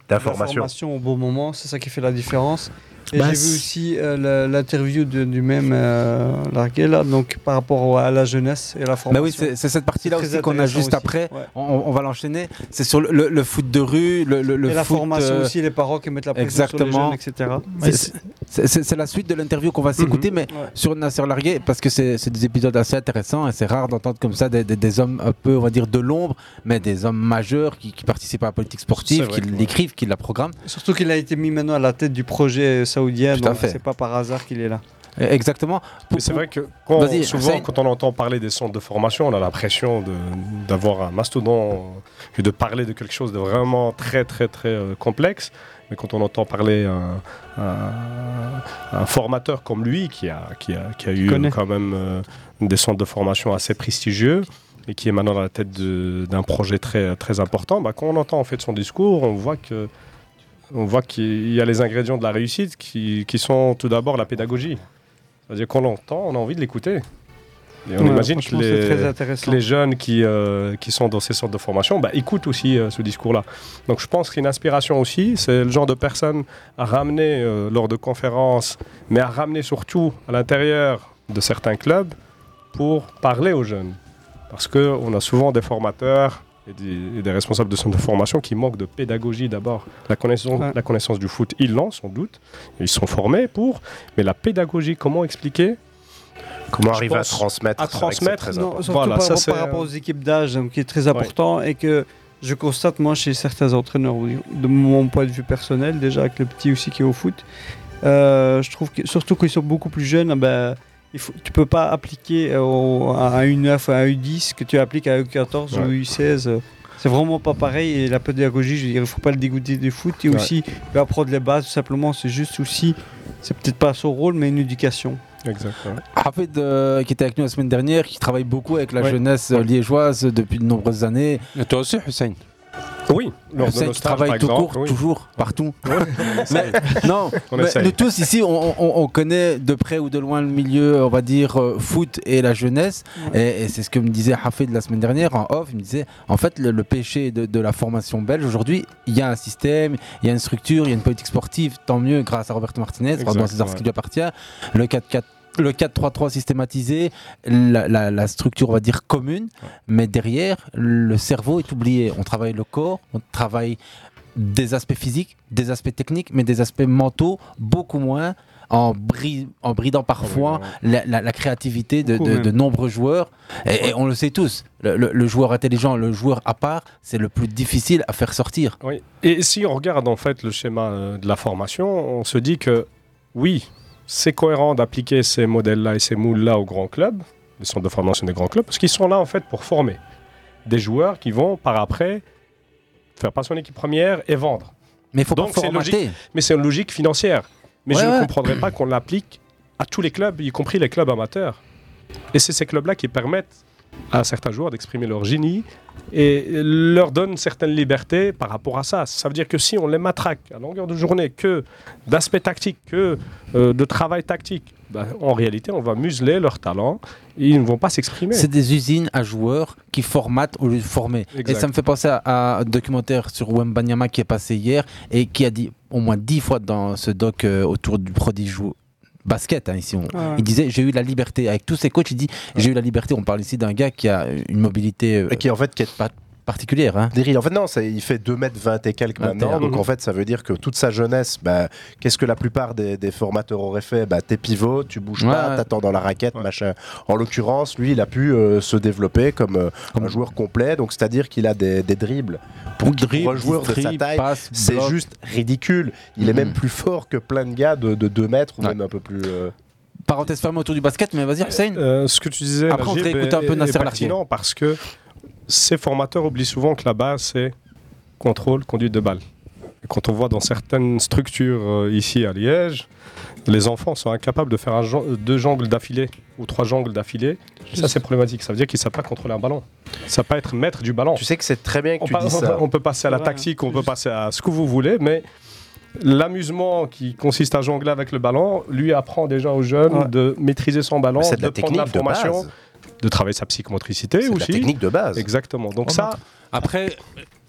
d'information au bon moment, c'est ça qui fait la différence. Et bah, j'ai vu aussi euh, l'interview du même euh, Larguet là, donc par rapport à la jeunesse et la formation. Bah oui, c'est, c'est cette partie-là aussi qu'on a juste aussi. Après. Ouais. On, on va l'enchaîner. C'est sur le, le, le foot de rue, le, le, le et foot. La formation euh... aussi, les parents qui mettent la pression exactement. Sur les jeunes, et cetera. C'est, c'est, c'est la suite de l'interview qu'on va s'écouter, mm-hmm. mais ouais. sur Nasser Larguet, parce que c'est, c'est des épisodes assez intéressants et c'est rare d'entendre comme ça des, des, des hommes un peu, on va dire, de l'ombre, mais des hommes majeurs qui, qui participent à la politique sportive, qui l'écrivent, qui la programment. Surtout qu'il a été mis maintenant à la tête du projet. Saoudien, donc c'est pas par hasard qu'il est là. Exactement. Mais c'est vrai que quand on, souvent, quand on entend parler des centres de formation, on a l'impression de, d'avoir un mastodonte et de parler de quelque chose de vraiment très très très euh, complexe. Mais quand on entend parler un, un, un formateur comme lui, qui a qui a, qui a eu connais. Quand même euh, des centres de formation assez prestigieux. Et qui est maintenant à la tête de, d'un projet très très important, bah, quand on entend en fait son discours, on voit que On voit qu'il y a les ingrédients de la réussite qui, qui sont tout d'abord la pédagogie. C'est-à-dire qu'on l'entend, on a envie de l'écouter. Et on ouais, imagine que les, que les jeunes qui, euh, qui sont dans ces sortes de formations bah, écoutent aussi euh, ce discours-là. Donc je pense qu'une inspiration aussi, c'est le genre de personnes à ramener euh, lors de conférences, mais à ramener surtout à l'intérieur de certains clubs pour parler aux jeunes. Parce qu'on a souvent des formateurs Et des, et des responsables de centres de formation qui manquent de pédagogie d'abord. La connaissance, ouais. la connaissance du foot, ils l'ont sans doute, ils sont formés pour, mais la pédagogie, comment expliquer ? Comment arriver à transmettre ? À transmettre, c'est non, voilà, par, ça, par rapport aux équipes d'âge, qui est très important, ouais. Et que je constate, moi, chez certains entraîneurs, de mon point de vue personnel, déjà avec le petit aussi qui est au foot, euh, je trouve que, surtout qu'ils sont beaucoup plus jeunes, ben... Il faut, tu peux pas appliquer au, à U neuf, à U dix que tu appliques à U quatorze ouais. ou U seize. C'est vraiment pas pareil. Et la pédagogie, je veux dire, il faut pas le dégoûter du foot. Et ouais. aussi, il faut apprendre les bases, tout simplement. C'est juste aussi, c'est peut-être pas son rôle, mais une éducation. Exactement. Hafid, euh, qui était avec nous la semaine dernière, qui travaille beaucoup avec la ouais. jeunesse ouais. liégeoise depuis de nombreuses années. Et toi aussi, Hussein ? Oui, lors de nos stages, par exemple, court, oui. toujours, partout. Ouais, mais, non, mais nous tous ici, on, on, on connaît de près ou de loin le milieu, on va dire, euh, foot et la jeunesse. Et, et c'est ce que me disait Hafid la semaine dernière en off. Il me disait, en fait, le, le péché de, de la formation belge aujourd'hui, il y a un système, il y a une structure, il y a une politique sportive. Tant mieux, grâce à Roberto Martinez, dans ses articles qui lui appartient, le quatre quatre. Le quatre trois trois systématisé, la, la, la structure, on va dire, commune, ouais. mais derrière, le cerveau est oublié. On travaille le corps, on travaille des aspects physiques, des aspects techniques, mais des aspects mentaux, beaucoup moins, en, bri- en bridant parfois ouais, ouais, ouais. La, la, la créativité de, de, de nombreux joueurs. Et, et on le sait tous, le, le, le joueur intelligent, le joueur à part, c'est le plus difficile à faire sortir. Oui. Et si on regarde, en fait, le schéma de la formation, on se dit que, oui, c'est cohérent d'appliquer ces modèles-là et ces moules-là aux grands clubs, les centres de formation des grands clubs, parce qu'ils sont là en fait pour former des joueurs qui vont par après faire passer son équipe première et vendre. Mais il faut donc, pas c'est logique, mais c'est une logique financière. Mais ouais, je ouais. ne comprendrais pas qu'on l'applique à tous les clubs, y compris les clubs amateurs. Et c'est ces clubs-là qui permettent à certains joueurs d'exprimer leur génie et leur donne certaines libertés par rapport à ça. Ça veut dire que si on les matraque à longueur de journée que d'aspects tactiques, que euh, de travail tactique, bah, en réalité, on va museler leur talent et ils ne vont pas s'exprimer. C'est des usines à joueurs qui formatent au lieu de former. Exact. Et ça me fait penser à, à un documentaire sur Wembanyama qui est passé hier et qui a dit au moins dix fois dans ce doc euh, autour du prodige basket, hein, ici on, ouais. Il disait j'ai eu la liberté avec tous ses coachs, il dit j'ai eu la liberté. On parle ici d'un gars qui a une mobilité euh, et qui en fait qui est pas particulière, hein. Dérive. En fait non, ça, il fait deux mètres vingt et quelques maintenant, donc mmh. en fait ça veut dire que toute sa jeunesse, bah, qu'est-ce que la plupart des, des formateurs auraient fait, bah, t'es pivot, tu bouges ouais, pas, ouais. t'attends dans la raquette, ouais. machin. En l'occurrence, lui il a pu euh, se développer comme, euh, comme un joueur complet, donc c'est-à-dire qu'il a des, des dribbles pour, dribble, pour un joueur de dribble, sa taille, passe, c'est bloc. Juste ridicule. Il mmh. est même plus fort que plein de gars de, de deux mètres ou ouais. même un peu plus... Euh, parenthèse fermée autour du basket, mais vas-y Hussein. Euh, ce que tu disais, après on t'écoute un peu Nasser Larguet. Parce que ces formateurs oublient souvent que la base c'est contrôle, conduite de balle. Et quand on voit dans certaines structures euh, ici à Liège, les enfants sont incapables de faire un, deux jongles d'affilée ou trois jongles d'affilée. Ça c'est problématique, ça veut dire qu'ils ne savent pas contrôler un ballon. Ils ne savent pas être maître du ballon. Tu sais que c'est très bien que on tu par, dis on, ça. On peut passer à la ouais, tactique, on juste... peut passer à ce que vous voulez, mais l'amusement qui consiste à jongler avec le ballon, lui apprend déjà aux jeunes ouais. de maîtriser son ballon, de, de prendre l'information. De de travailler sa psychomotricité c'est aussi. C'est la technique de base. Exactement. Donc oh ça... Montre. Après,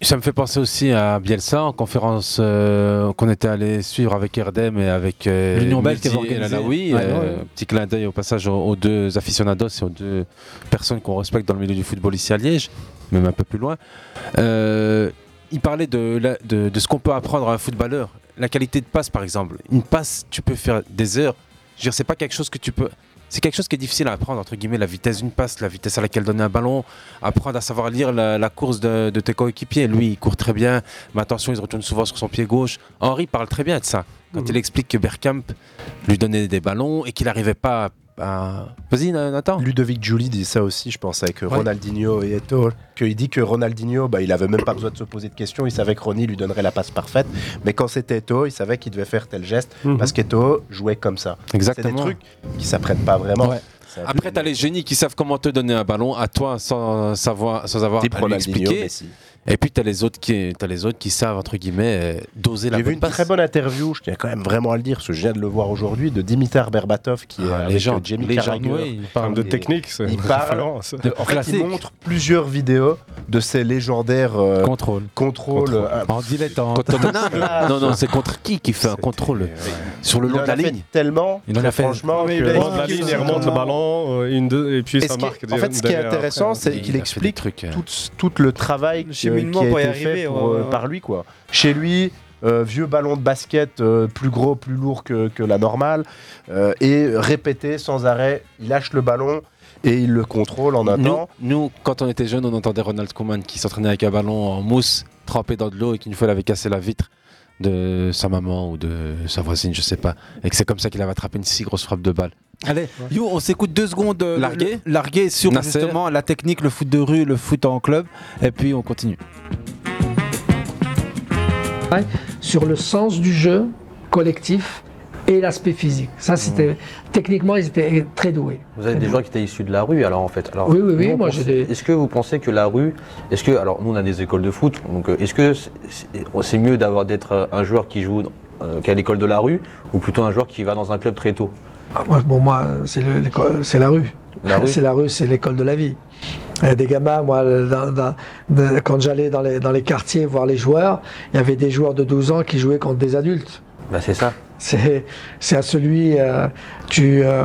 ça me fait penser aussi à Bielsa, en conférence euh, qu'on était allé suivre avec R D M et avec euh, l'Union Belge qui avait organisé. Là, oui, ah, euh, ouais. Petit clin d'œil au passage aux, aux deux aficionados et aux deux personnes qu'on respecte dans le milieu du football ici à Liège, même un peu plus loin. Euh, il parlait de, la, de, de ce qu'on peut apprendre à un footballeur. La qualité de passe, par exemple. Une passe, tu peux faire des heures. Je veux dire, c'est pas quelque chose que tu peux... C'est quelque chose qui est difficile à apprendre, entre guillemets, la vitesse d'une passe, la vitesse à laquelle donner un ballon, apprendre à savoir lire la, la course de, de tes coéquipiers. Lui, il court très bien, mais attention, il se retourne souvent sur son pied gauche. Henry parle très bien de ça, quand mmh. il explique que Bergkamp lui donnait des ballons et qu'il n'arrivait pas à... Vas-y, Nathan. Ludovic Giuli dit ça aussi, je pense, avec ouais. Ronaldinho et Eto'o. Qu'il dit que Ronaldinho, bah, il n'avait même pas besoin de se poser de questions, il savait que Ronny lui donnerait la passe parfaite, mais quand c'était Eto'o, il savait qu'il devait faire tel geste, mmh. parce qu'Eto'o jouait comme ça. Exactement. C'est des trucs qui ne s'apprêtent pas vraiment. Ouais. Après, tu as les génies qui savent comment te donner un ballon à toi sans, savoir, sans avoir à l'expliquer. Et puis t'as les autres qui t'as les autres qui savent entre guillemets euh, doser la bonne passe. J'ai vu une passe. Très bonne interview, je tiens quand même vraiment à le dire, parce que je viens de le voir aujourd'hui, de Dimitar Berbatov qui est ah, avec gens, Jamie Carragher. Oui, il parle de technique, c'est il parle en fait, il montre plusieurs vidéos de ces légendaires euh, contrôle contrôle, contrôle. Euh, en dilettante. non non, c'est contre qui qui fait un contrôle euh, sur le long de la ligne tellement il en a fait franchement il remonte le ballon et puis ça marque. En fait, ce qui est intéressant, c'est qu'il explique tout le travail qui a été fait pour, ouais, ouais, ouais. par lui quoi. Chez lui, euh, vieux ballon de basket euh, plus gros, plus lourd que, que la normale euh, et répété sans arrêt, il lâche le ballon et il le contrôle en un nous, temps. Nous, quand on était jeunes, on entendait Ronald Koeman qui s'entraînait avec un ballon en mousse, trempé dans de l'eau et qu'une fois il avait cassé la vitre de sa maman ou de sa voisine, je sais pas, et que c'est comme ça qu'il avait attrapé une si grosse frappe de balle. Allez, ouais. You, on s'écoute deux secondes euh, larguer, larguer sur Nasser. Justement la technique, le foot de rue, le foot en club, et puis on continue. Sur le sens du jeu collectif et l'aspect physique. Ça, c'était mmh. techniquement, ils étaient très doués. Vous avez des joueurs qui étaient issus de la rue, alors en fait. Alors, oui, oui, oui. Moi, pensez, j'ai... Est-ce que vous pensez que la rue, est-ce que, alors nous, on a des écoles de foot, donc est-ce que c'est, c'est mieux d'avoir d'être un joueur qui joue euh, qu'à l'école de la rue, ou plutôt un joueur qui va dans un club très tôt? Ah, moi, bon, moi, c'est, le, l'école, c'est la rue. La rue. C'est la rue, c'est l'école de la vie. Et des gamins, moi, dans, dans, de, quand j'allais dans les, dans les quartiers voir les joueurs, il y avait des joueurs de douze ans qui jouaient contre des adultes. Bah, c'est ça. C'est, c'est à celui, euh, tu, euh,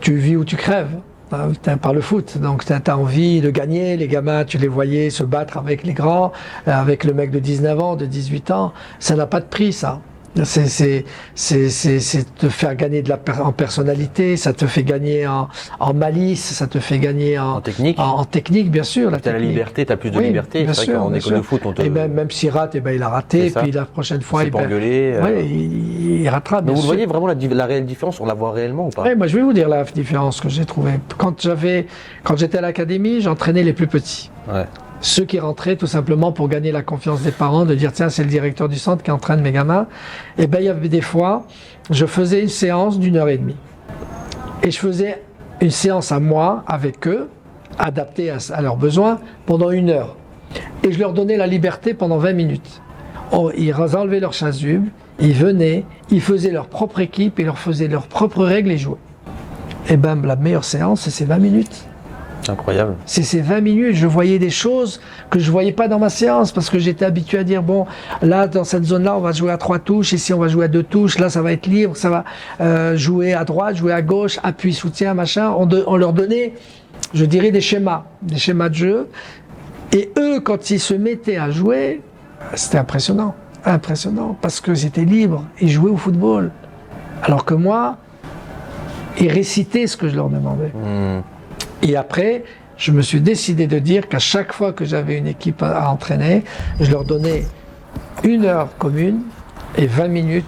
tu vis ou tu crèves. Par le foot, donc t'as, t'as envie de gagner, les gamins tu les voyais se battre avec les grands, avec le mec de dix-neuf ans, de dix-huit ans, ça n'a pas de prix ça. C'est, c'est, c'est, c'est, c'est te faire gagner de la, en personnalité, ça te fait gagner en, en malice, ça te fait gagner en, en technique. En, en technique, bien sûr. Tu as la liberté, tu as plus de oui, liberté. Bien c'est sûr, vrai qu'en école de foot, on te. Et même, même s'il rate, eh ben, il a raté, puis la prochaine fois, il, ben, euh... ouais, il, il rattrape. Mais vous sûr. Voyez vraiment la, la réelle différence, on la voit réellement ou pas? Oui, moi je vais vous dire la différence que j'ai trouvée. Quand, j'avais, quand j'étais à l'académie, j'entraînais les plus petits. Ouais. Ceux qui rentraient tout simplement pour gagner la confiance des parents, de dire tiens c'est le directeur du centre qui entraîne mes gamins. Et ben il y avait des fois, je faisais une séance d'une heure et demie. Et je faisais une séance à moi avec eux, adaptés à, à leurs besoins pendant une heure. Et je leur donnais la liberté pendant vingt minutes. Oh, ils enlevaient leur chasuble, ils venaient, ils faisaient leur propre équipe et leur faisaient leurs propres règles et jouaient. Et ben la meilleure séance, c'est ces vingt minutes. Incroyable. C'est ces vingt minutes, je voyais des choses que je ne voyais pas dans ma séance parce que j'étais habitué à dire, bon, là, dans cette zone-là, on va jouer à trois touches, ici, on va jouer à deux touches, là, ça va être libre, ça va euh, jouer à droite, jouer à gauche, appui, soutien, machin. On, de, on leur donnait, je dirais, des schémas, des schémas de jeu. Et eux, quand ils se mettaient à jouer, c'était impressionnant, impressionnant, parce que c'était libre, ils jouaient au football. Alors que moi, ils récitaient ce que je leur demandais. Mmh. Et après, je me suis décidé de dire qu'à chaque fois que j'avais une équipe à entraîner, je leur donnais une heure commune et vingt minutes.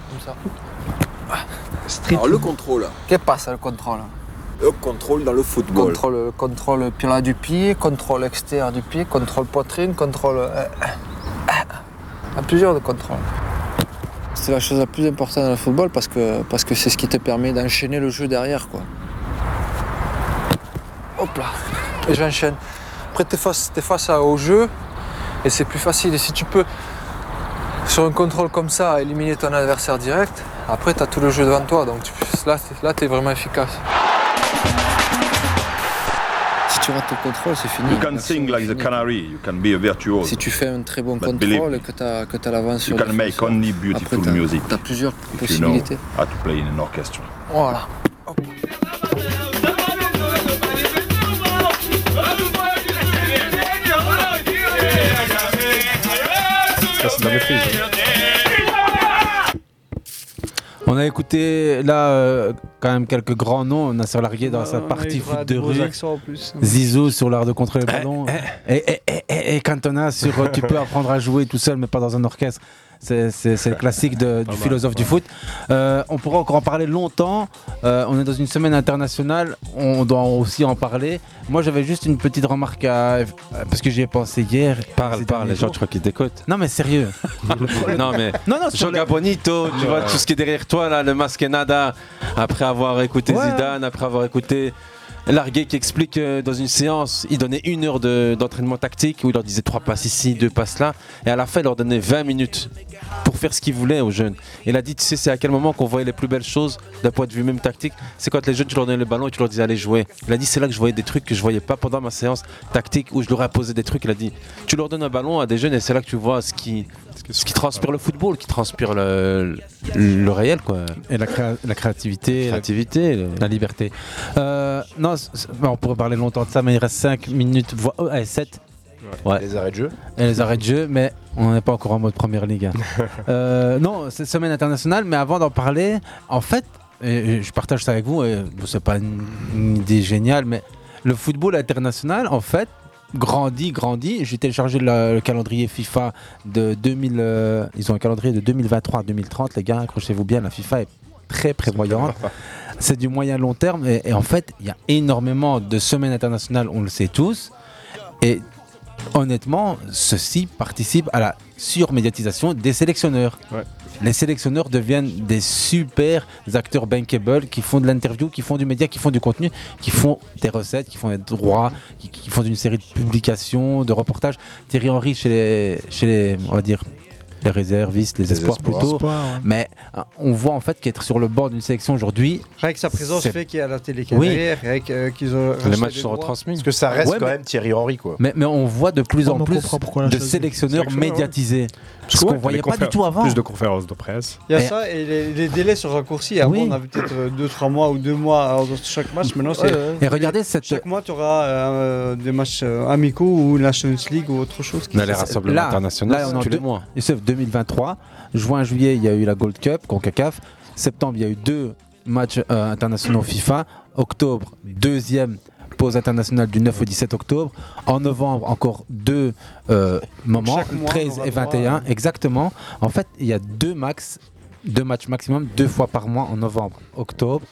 Street. Alors le contrôle. Qu'est-ce qui passe le contrôle? Le contrôle dans le football. Contrôle, contrôle pied du pied, contrôle extérieur du pied, contrôle poitrine, contrôle. Il y a plusieurs de contrôles. C'est la chose la plus importante dans le football parce que parce que c'est ce qui te permet d'enchaîner le jeu derrière, quoi. Hop là, et j'enchaîne. Après, t'es face, t'es face au jeu et c'est plus facile. Et si tu peux, sur un contrôle comme ça, éliminer ton adversaire direct, après, t'as tout le jeu devant toi. Donc tu, là, t'es, là, t'es vraiment efficace. Si tu rates le contrôle, c'est fini. You can sing like the canary, you can be a virtuose. Si tu fais un très bon But contrôle et que t'as, que t'as l'avance sur le défenseur, you can make only beautiful après, music. T'as, t'as plusieurs possibilités. You know how to play in an orchestra. Voilà. Hop. On a écouté là euh, quand même quelques grands noms. Nasser Larguet dans ah, sa partie foot de rue, Zizou sur l'art de contrôler le ballon et, et, et, et, et Cantona sur tu peux apprendre à jouer tout seul mais pas dans un orchestre. C'est, c'est, c'est le classique de, du philosophe du foot. Euh, on pourra encore en parler longtemps. Euh, on est dans une semaine internationale. On doit aussi en parler. Moi, j'avais juste une petite remarque à, parce que j'y ai pensé hier. Parle, parle. Les gens, je crois qu'ils t'écoutent. Non, mais sérieux. non, mais. Non, non. Joga Bonito. Tu vois tout ce qui est derrière toi là, le Maskenada. Après avoir écouté ouais. Zidane, après avoir écouté. Larguet qui explique que dans une séance, il donnait une heure de, d'entraînement tactique où il leur disait trois passes ici, deux passes là, et à la fin il leur donnait vingt minutes pour faire ce qu'ils voulaient aux jeunes. Et il a dit, tu sais, c'est à quel moment qu'on voyait les plus belles choses d'un point de vue même tactique, c'est quand les jeunes tu leur donnais le ballon et tu leur disais allez jouer. Il a dit c'est là que je voyais des trucs que je voyais pas pendant ma séance tactique où je leur ai imposé des trucs. Il a dit tu leur donnes un ballon à des jeunes et c'est là que tu vois ce qui ce qui transpire le football, qui transpire le, le, le réel quoi. Et la, créa- la créativité, la, créativité, la, la liberté. Euh, non, on pourrait parler longtemps de ça, mais il reste cinq minutes, voire oh, sept. Ouais. Ouais. Les arrêts de jeu. Et les arrêts de jeu, mais on n'est pas encore en mode première ligue. Hein. euh, non, c'est semaine internationale, mais avant d'en parler, en fait, et je partage ça avec vous, et, bon, c'est pas une, une idée géniale, mais le football international, en fait, grandit, grandit. J'ai téléchargé le, le calendrier FIFA de deux mille. Euh, ils ont un calendrier de deux mille vingt-trois à deux mille trente, les gars, accrochez-vous bien, la FIFA est très prévoyante. C'est du moyen long terme et, et en fait il y a énormément de semaines internationales, on le sait tous, et honnêtement ceci participe à la surmédiatisation des sélectionneurs. Ouais. Les sélectionneurs deviennent des super acteurs bankable qui font de l'interview, qui font du média, qui font du contenu, qui font des recettes, qui font des droits, qui, qui font une série de publications, de reportages. Thierry Henry chez les, chez les on va dire les réservistes, les, les espoirs, espoirs plutôt, espoirs, ouais. Mais on voit en fait qu'être sur le bord d'une sélection aujourd'hui, rien que sa présence c'est... fait qu'il y a la télé qui est derrière, rien que qu'ils ont les matchs sont retransmis. Parce que ça reste ouais, quand même Thierry Henry quoi. Mais, mais on voit de plus on en plus de sélectionneurs médiatisés, ouais. Ce qu'on voyait pas confé- du tout avant. Plus de conférences de presse. Il y a et ça et les, les délais sont raccourcis. Avant oui. on avait peut-être deux trois mois ou deux mois dans chaque match. Maintenant c'est. Euh, et regardez cette. Chaque mois tu auras euh, des matchs euh, amicaux ou la Champions League ou autre chose. On a les rassemblements internationaux. Là on a deux mois. deux mille vingt-trois, juin, juillet, il y a eu la Gold Cup, CONCACAF. Septembre, il y a eu deux matchs euh, internationaux FIFA. Octobre, deuxième pause internationale du neuf au dix-sept octobre. En novembre, encore deux euh, moments, treize et vingt et un, exactement. En fait, il y a deux max, deux matchs maximum, deux fois par mois en novembre, octobre.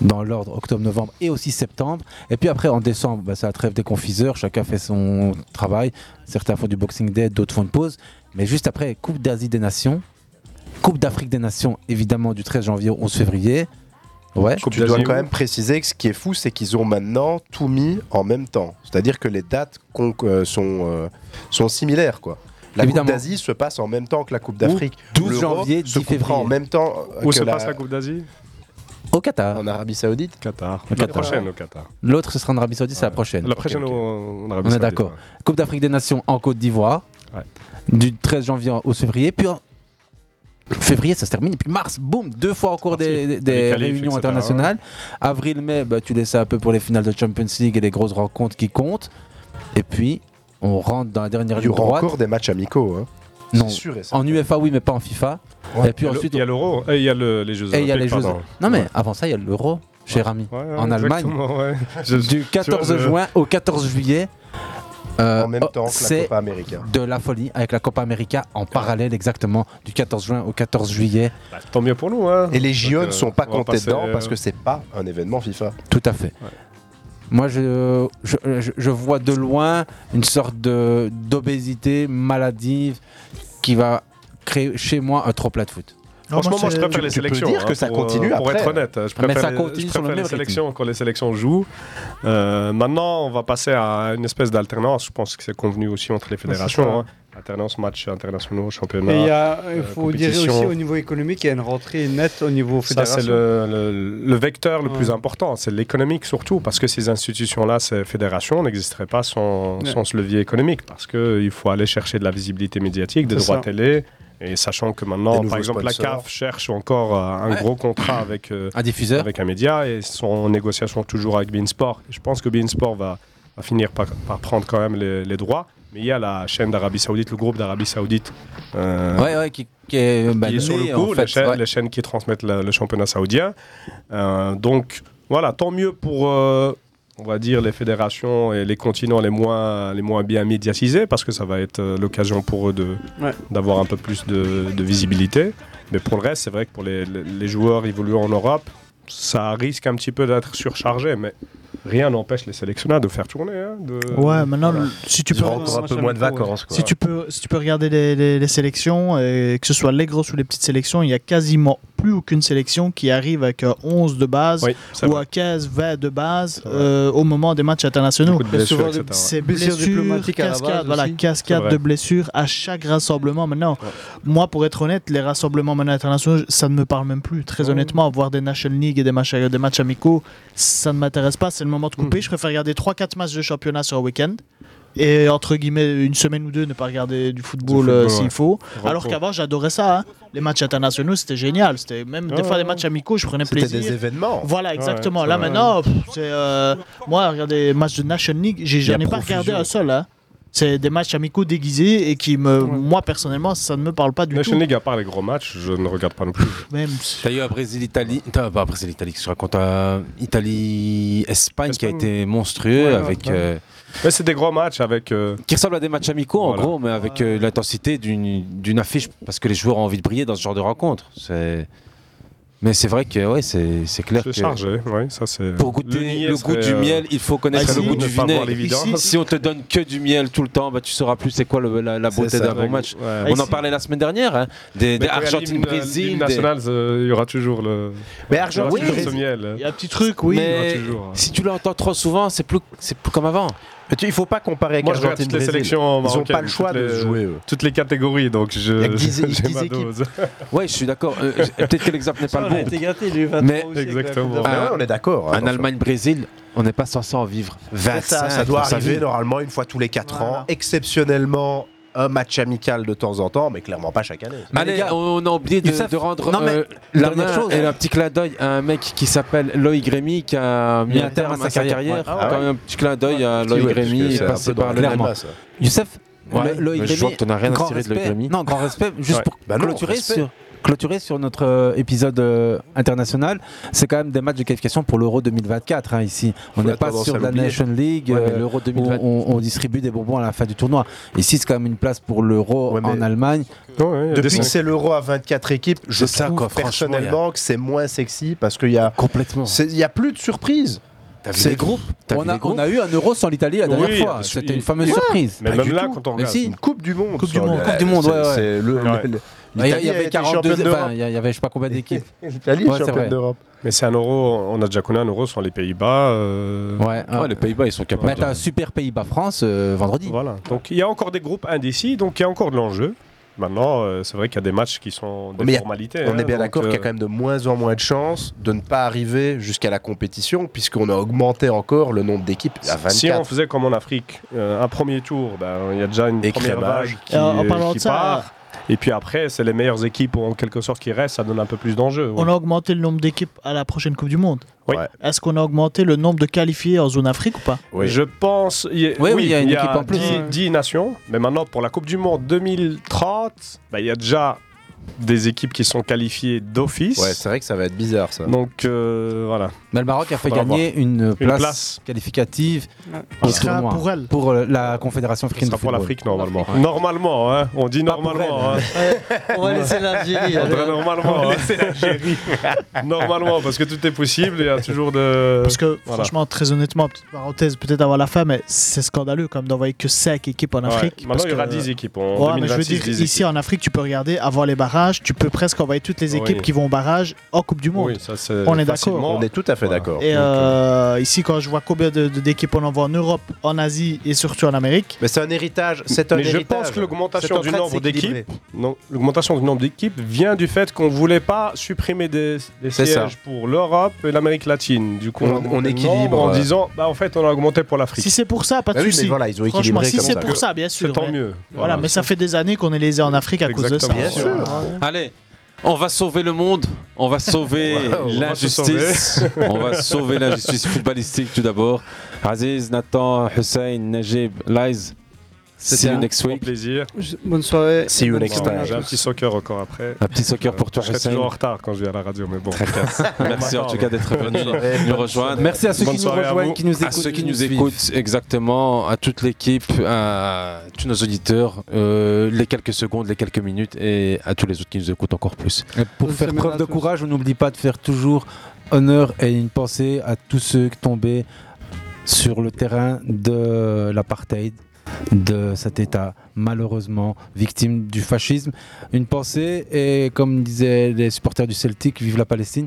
Dans l'ordre octobre, novembre et aussi septembre. Et puis après en décembre, bah, c'est la trêve des confiseurs, chacun fait son travail. Certains font du Boxing Day, d'autres font une pause. Mais juste après, Coupe d'Asie des Nations, Coupe d'Afrique des Nations, évidemment du treize janvier au onze février. Ouais, Coupe tu dois quand même préciser que ce qui est fou, c'est qu'ils ont maintenant tout mis en même temps. C'est-à-dire que les dates con- euh, sont, euh, sont similaires, quoi. La Évidemment. Coupe d'Asie se passe en même temps que la Coupe d'Afrique. douze janvier, dix février En même temps Où se la... passe la Coupe d'Asie ? Au Qatar. En Arabie Saoudite ? Qatar. Au Qatar. La prochaine au Qatar. L'autre, ce sera en Arabie Saoudite, ouais. c'est la prochaine. La prochaine okay, okay. Au... en Arabie On Saoudite. On est d'accord. Ouais. Coupe d'Afrique des Nations en Côte d'Ivoire, ouais. du treize janvier au février, puis en février ça se termine, et puis mars, boum, deux fois au cours des, des, des califs, réunions et cetera internationales. Avril, mai, bah, tu laisses ça un peu pour les finales de Champions League et les grosses rencontres qui comptent. Et puis, on rentre dans la dernière ligne droite. Il y aura encore des matchs amicaux, hein. Non, en UEFA oui, mais pas en FIFA. Ouais. Et puis ensuite, il y a l'Euro, et il y a le, les Jeux Olympiques. Et il y a les Jeux. Non mais ouais. avant ça, il y a l'Euro, cher ami, ouais, ouais, en Allemagne, ouais. Je, du quatorze juin au quatorze juillet. Euh, en même temps que la Copa América. De la folie avec la Copa América en ouais. parallèle, exactement, du quatorze juin au quatorze juillet. Bah, tant mieux pour nous. Hein. Et les J O ne sont pas comptés dedans euh... parce que c'est pas un événement FIFA. Tout à fait. Ouais. Moi, je, je, je, je vois de loin une sorte de, d'obésité maladive qui va créer chez moi un trop plat de foot. Non, Franchement, moi, moi je préfère tu, les tu sélections. Peux dire hein, que ça continue pour, après. Pour être honnête, je préfère, ça continue les, je préfère sur le les sélections rythme. Quand les sélections jouent. Euh, maintenant, on va passer à une espèce d'alternance. Je pense que c'est convenu aussi entre les fédérations. Alternance, matchs internationaux, championnats. Et il euh, faut dire aussi au niveau économique, il y a une rentrée nette au niveau fédération. Ça, c'est le, le, le vecteur le ouais. plus important, c'est l'économique surtout, parce que ces institutions-là, ces fédérations, n'existeraient pas sans, ouais. sans ce levier économique, parce qu'il faut aller chercher de la visibilité médiatique, des c'est droits ça. Télé, et sachant que maintenant, par exemple, sponsors. La C A F cherche encore euh, un ouais. gros contrat avec, euh, un diffuseur. Avec un média, et sont en négociation toujours avec BeIN Sport. Je pense que BeIN Sport va, va finir par, par prendre quand même les, les droits. Mais il y a la chaîne d'Arabie Saoudite, le groupe d'Arabie Saoudite euh, ouais, ouais, qui, qui est, bah, qui est sur le coup, en fait, les, chaînes, ouais. les chaînes qui transmettent la, le championnat saoudien. Euh, donc voilà, tant mieux pour, euh, on va dire, les fédérations et les continents les moins, les moins bien médiatisés, parce que ça va être euh, l'occasion pour eux de, ouais. d'avoir un peu plus de, de visibilité. Mais pour le reste, c'est vrai que pour les, les, les joueurs évoluant en Europe, ça risque un petit peu d'être surchargé, mais rien n'empêche les sélectionneurs de faire tourner. Hein, de... Ouais, maintenant, voilà. si tu peux encore un peu moins de vacances. Quoi. Si tu peux, si tu peux regarder les, les, les sélections, et que ce soit les grosses ou les petites sélections, il n'y a quasiment plus aucune sélection qui arrive avec onze de base oui, ou à quinze, vingt de base euh, au moment des matchs internationaux. De blessures, et cetera, c'est blessures, blessures cascade, voilà, cascade de blessures à chaque rassemblement maintenant. Ouais. Moi, pour être honnête, les rassemblements maintenant internationaux, ça ne me parle même plus. Très ouais. honnêtement, voir des National League et des matchs, des matchs amicaux, ça ne m'intéresse pas. C'est le moment de couper. Mmh. Je préfère regarder trois quatre matchs de championnat sur un week-end. Et entre guillemets une semaine ou deux ne pas regarder du football, du football euh, s'il ouais. faut. Alors qu'avant j'adorais ça, hein. Les matchs internationaux c'était génial, c'était même ah, des fois des matchs amicaux je prenais c'était plaisir. C'était des événements. Voilà exactement. Ouais, là maintenant pff, c'est euh, moi regarder les matchs de National League, j'ai, j'en ai pas regardé un seul. Hein. C'est des matchs amicaux déguisés et qui me, ouais. moi personnellement ça ne me parle pas du National tout. National League à part les gros matchs, je ne regarde pas non plus. Même. T'as eu à Brésil Italie, t'as pas à Brésil Italie, je raconte à Italie Espagne qui a été monstrueux ouais, avec. Ouais. Euh, Mais c'est des gros matchs avec... Euh... qui ressemblent à des matchs amicaux voilà. en gros, mais avec euh, l'intensité d'une, d'une affiche, parce que les joueurs ont envie de briller dans ce genre de rencontre. C'est... Mais c'est vrai que ouais, c'est, c'est clair c'est que... chargé, ouais, ça c'est... Pour goûter le, le goût du euh... miel, il faut connaître ah, le goût du vinaigre. Ici, si on te donne que du miel tout le temps, bah, tu ne sauras plus c'est quoi le, la, la beauté ça, d'un bon match. Ouais. On ici. En parlait la semaine dernière, hein, des, des Argentine-Brésil. Des... nationales, il euh, y aura toujours le, mais Argent... oui, oui, le miel. Il y a un petit truc, oui. Mais toujours, si tu l'entends trop souvent, c'est plus, c'est plus comme avant. Il ne faut pas comparer avec l'Argentine et les sélections. Ils n'ont pas le choix de les, jouer. Eux. Toutes les catégories, donc je, il y a dix, j'ai ma dose. Oui, je suis d'accord. Euh, peut-être que l'exemple n'est pas le bon. Mais exactement. Ah, ouais, on est d'accord. Hein, en Allemagne-Brésil, on n'est pas censé en vivre. vingt-cinq, ça, ça doit arriver vivre. Normalement une fois tous les quatre voilà. ans. Exceptionnellement, un match amical de temps en temps, mais clairement pas chaque année. Mais les gars, on a oublié de, de rendre non, euh, la main chose, et un petit clin d'œil à un mec qui s'appelle Loïc Rémy qui a mis un terme à sa carrière. carrière. Ah ouais. Quand même un petit clin d'œil ouais, à Loïc ouais, Rémy passé par le Clermont. Youssef, ouais, le, Loïc Rémy, je vois que t'en as rien à tirer de Loïc Rémy. Non, grand respect, juste ouais. pour bah non, clôturer respect. sur... clôturer sur notre euh, épisode euh, international, c'est quand même des matchs de qualification pour l'Euro deux mille vingt-quatre hein, ici. On n'est pas sur la National League ouais, euh, l'Euro deux mille vingt... où on, on distribue des bonbons à la fin du tournoi. Ici, c'est quand même une place pour l'Euro ouais, en Allemagne. Non, ouais, depuis que c'est l'Euro à vingt-quatre équipes, je c'est trouve ça, quoi, personnellement a... que c'est moins sexy parce qu'il y a complètement, il y a plus de surprises. T'as vu les groupes. T'as on, vu a, les groupes on a eu un euro sans l'Italie la dernière oui, fois. C'était une fameuse oui. surprise. Mais pas même là, tout. Quand on regarde si. une Coupe du Monde, coupe du monde, coupe du monde, ouais, ouais. C'est le, ouais. le, le, Il y avait quarante-deux, il y avait je sais pas combien d'équipes. L'Italie est championne d'Europe. Mais c'est un euro, on a déjà connu un euro sans les Pays-Bas. Euh... Ouais, ouais, les Pays-Bas, ils sont capables. Mettre un super Pays-Bas-France euh, vendredi. Voilà. Donc il y a encore des groupes indécis, donc il y a encore de l'enjeu. Maintenant, euh, c'est vrai qu'il y a des matchs qui sont des mais formalités. A, on hein, est bien d'accord euh... qu'il y a quand même de moins en moins de chances de ne pas arriver jusqu'à la compétition, puisqu'on a augmenté encore le nombre d'équipes à vingt-quatre. Si on faisait comme en Afrique, euh, un premier tour, il ben, y a déjà une Écrémage. Première vague qui, euh, qui ça, part. Et puis après, c'est les meilleures équipes en quelque sorte qui restent, ça donne un peu plus d'enjeux. Ouais. On a augmenté le nombre d'équipes à la prochaine Coupe du Monde. Oui. Ouais. Est-ce qu'on a augmenté le nombre de qualifiés en zone Afrique ou pas ? Oui. Je pense... Y a, oui, oui, il y a une y a équipe en plus. dix nations, mais maintenant pour la Coupe du Monde deux mille trente, bah, y a déjà des équipes qui sont qualifiées d'office. Ouais, c'est vrai que ça va être bizarre ça. Donc euh, voilà. Mais le Maroc a fait Faudra gagner une place, une place qualificative. Ouais. Qui sera pour elle. Pour la Confédération africaine de football. Pour l'Afrique normalement. L'Afrique. Normalement, hein. On dit pas normalement. Hein. On va laisser l'Algérie. On va normalement. On laisser l'Algérie. Normalement, parce que tout est possible. Il y a toujours de. Parce que voilà. Franchement, très honnêtement, petite parenthèse, peut-être avant la fin, mais c'est scandaleux quand même d'envoyer que cinq équipes en Afrique. Ouais. Maintenant, il y aura dix équipes. En ouais, mais je veux dire, ici en Afrique, tu peux regarder avant les barrages. Tu peux presque envoyer toutes les équipes oui. qui vont au barrage en Coupe du Monde. Oui, ça, on est facilement. D'accord. On est tout à fait voilà. d'accord. Et euh, okay. ici, quand je vois combien de, de, d'équipes on envoie en Europe, en Asie et surtout en Amérique. Mais c'est un héritage. C'est un Mais héritage. Je pense que l'augmentation du nombre d'équipes, non, l'augmentation du nombre d'équipes vient du fait qu'on voulait pas supprimer des, des sièges ça. Pour l'Europe et l'Amérique latine. Du coup, on, on, on équilibre en disant, bah en fait, on a augmenté pour l'Afrique. Si c'est pour ça, pas de bah oui, souci. Voilà, ils ont équilibré. Si c'est pour ça, bien sûr. C'est tant mieux. Voilà, mais ça fait des années qu'on est lésé en Afrique à cause de ça. Allez, on va sauver le monde, on va sauver ouais, l'injustice, on va, sauver. on va sauver l'injustice footballistique tout d'abord. Aziz, Nathan, Hussein, Najib, Lies, see you next week. Plaisir. Je, bonne soirée. See you next time. J'ai un petit soccer encore après. Un petit soccer pour toi, Hussein. Je suis toujours en retard quand je vais à la radio, mais bon. Merci en tout cas d'être venu nous rejoindre. Merci à ceux bonne qui nous rejoignent, qui nous écoutent. À ceux qui nous, nous écoutent, exactement, à toute l'équipe, à tous nos auditeurs, euh, les quelques secondes, les quelques minutes, et à tous les autres qui nous écoutent encore plus. Et pour bonne faire preuve de courage, on n'oublie pas de faire toujours honneur et une pensée à tous ceux tombés sur le terrain de l'apartheid. De cet État, malheureusement victime du fascisme. Une pensée, et comme disaient les supporters du Celtic, vive la Palestine.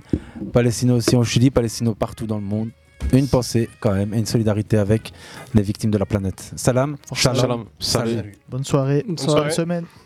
Palestino aussi au Chili, Palestino partout dans le monde. Une pensée quand même, et une solidarité avec les victimes de la planète. Salam, shalom, shalom. Salut. Bonne soirée, bonne soirée. Bonne soirée. Bonne semaine.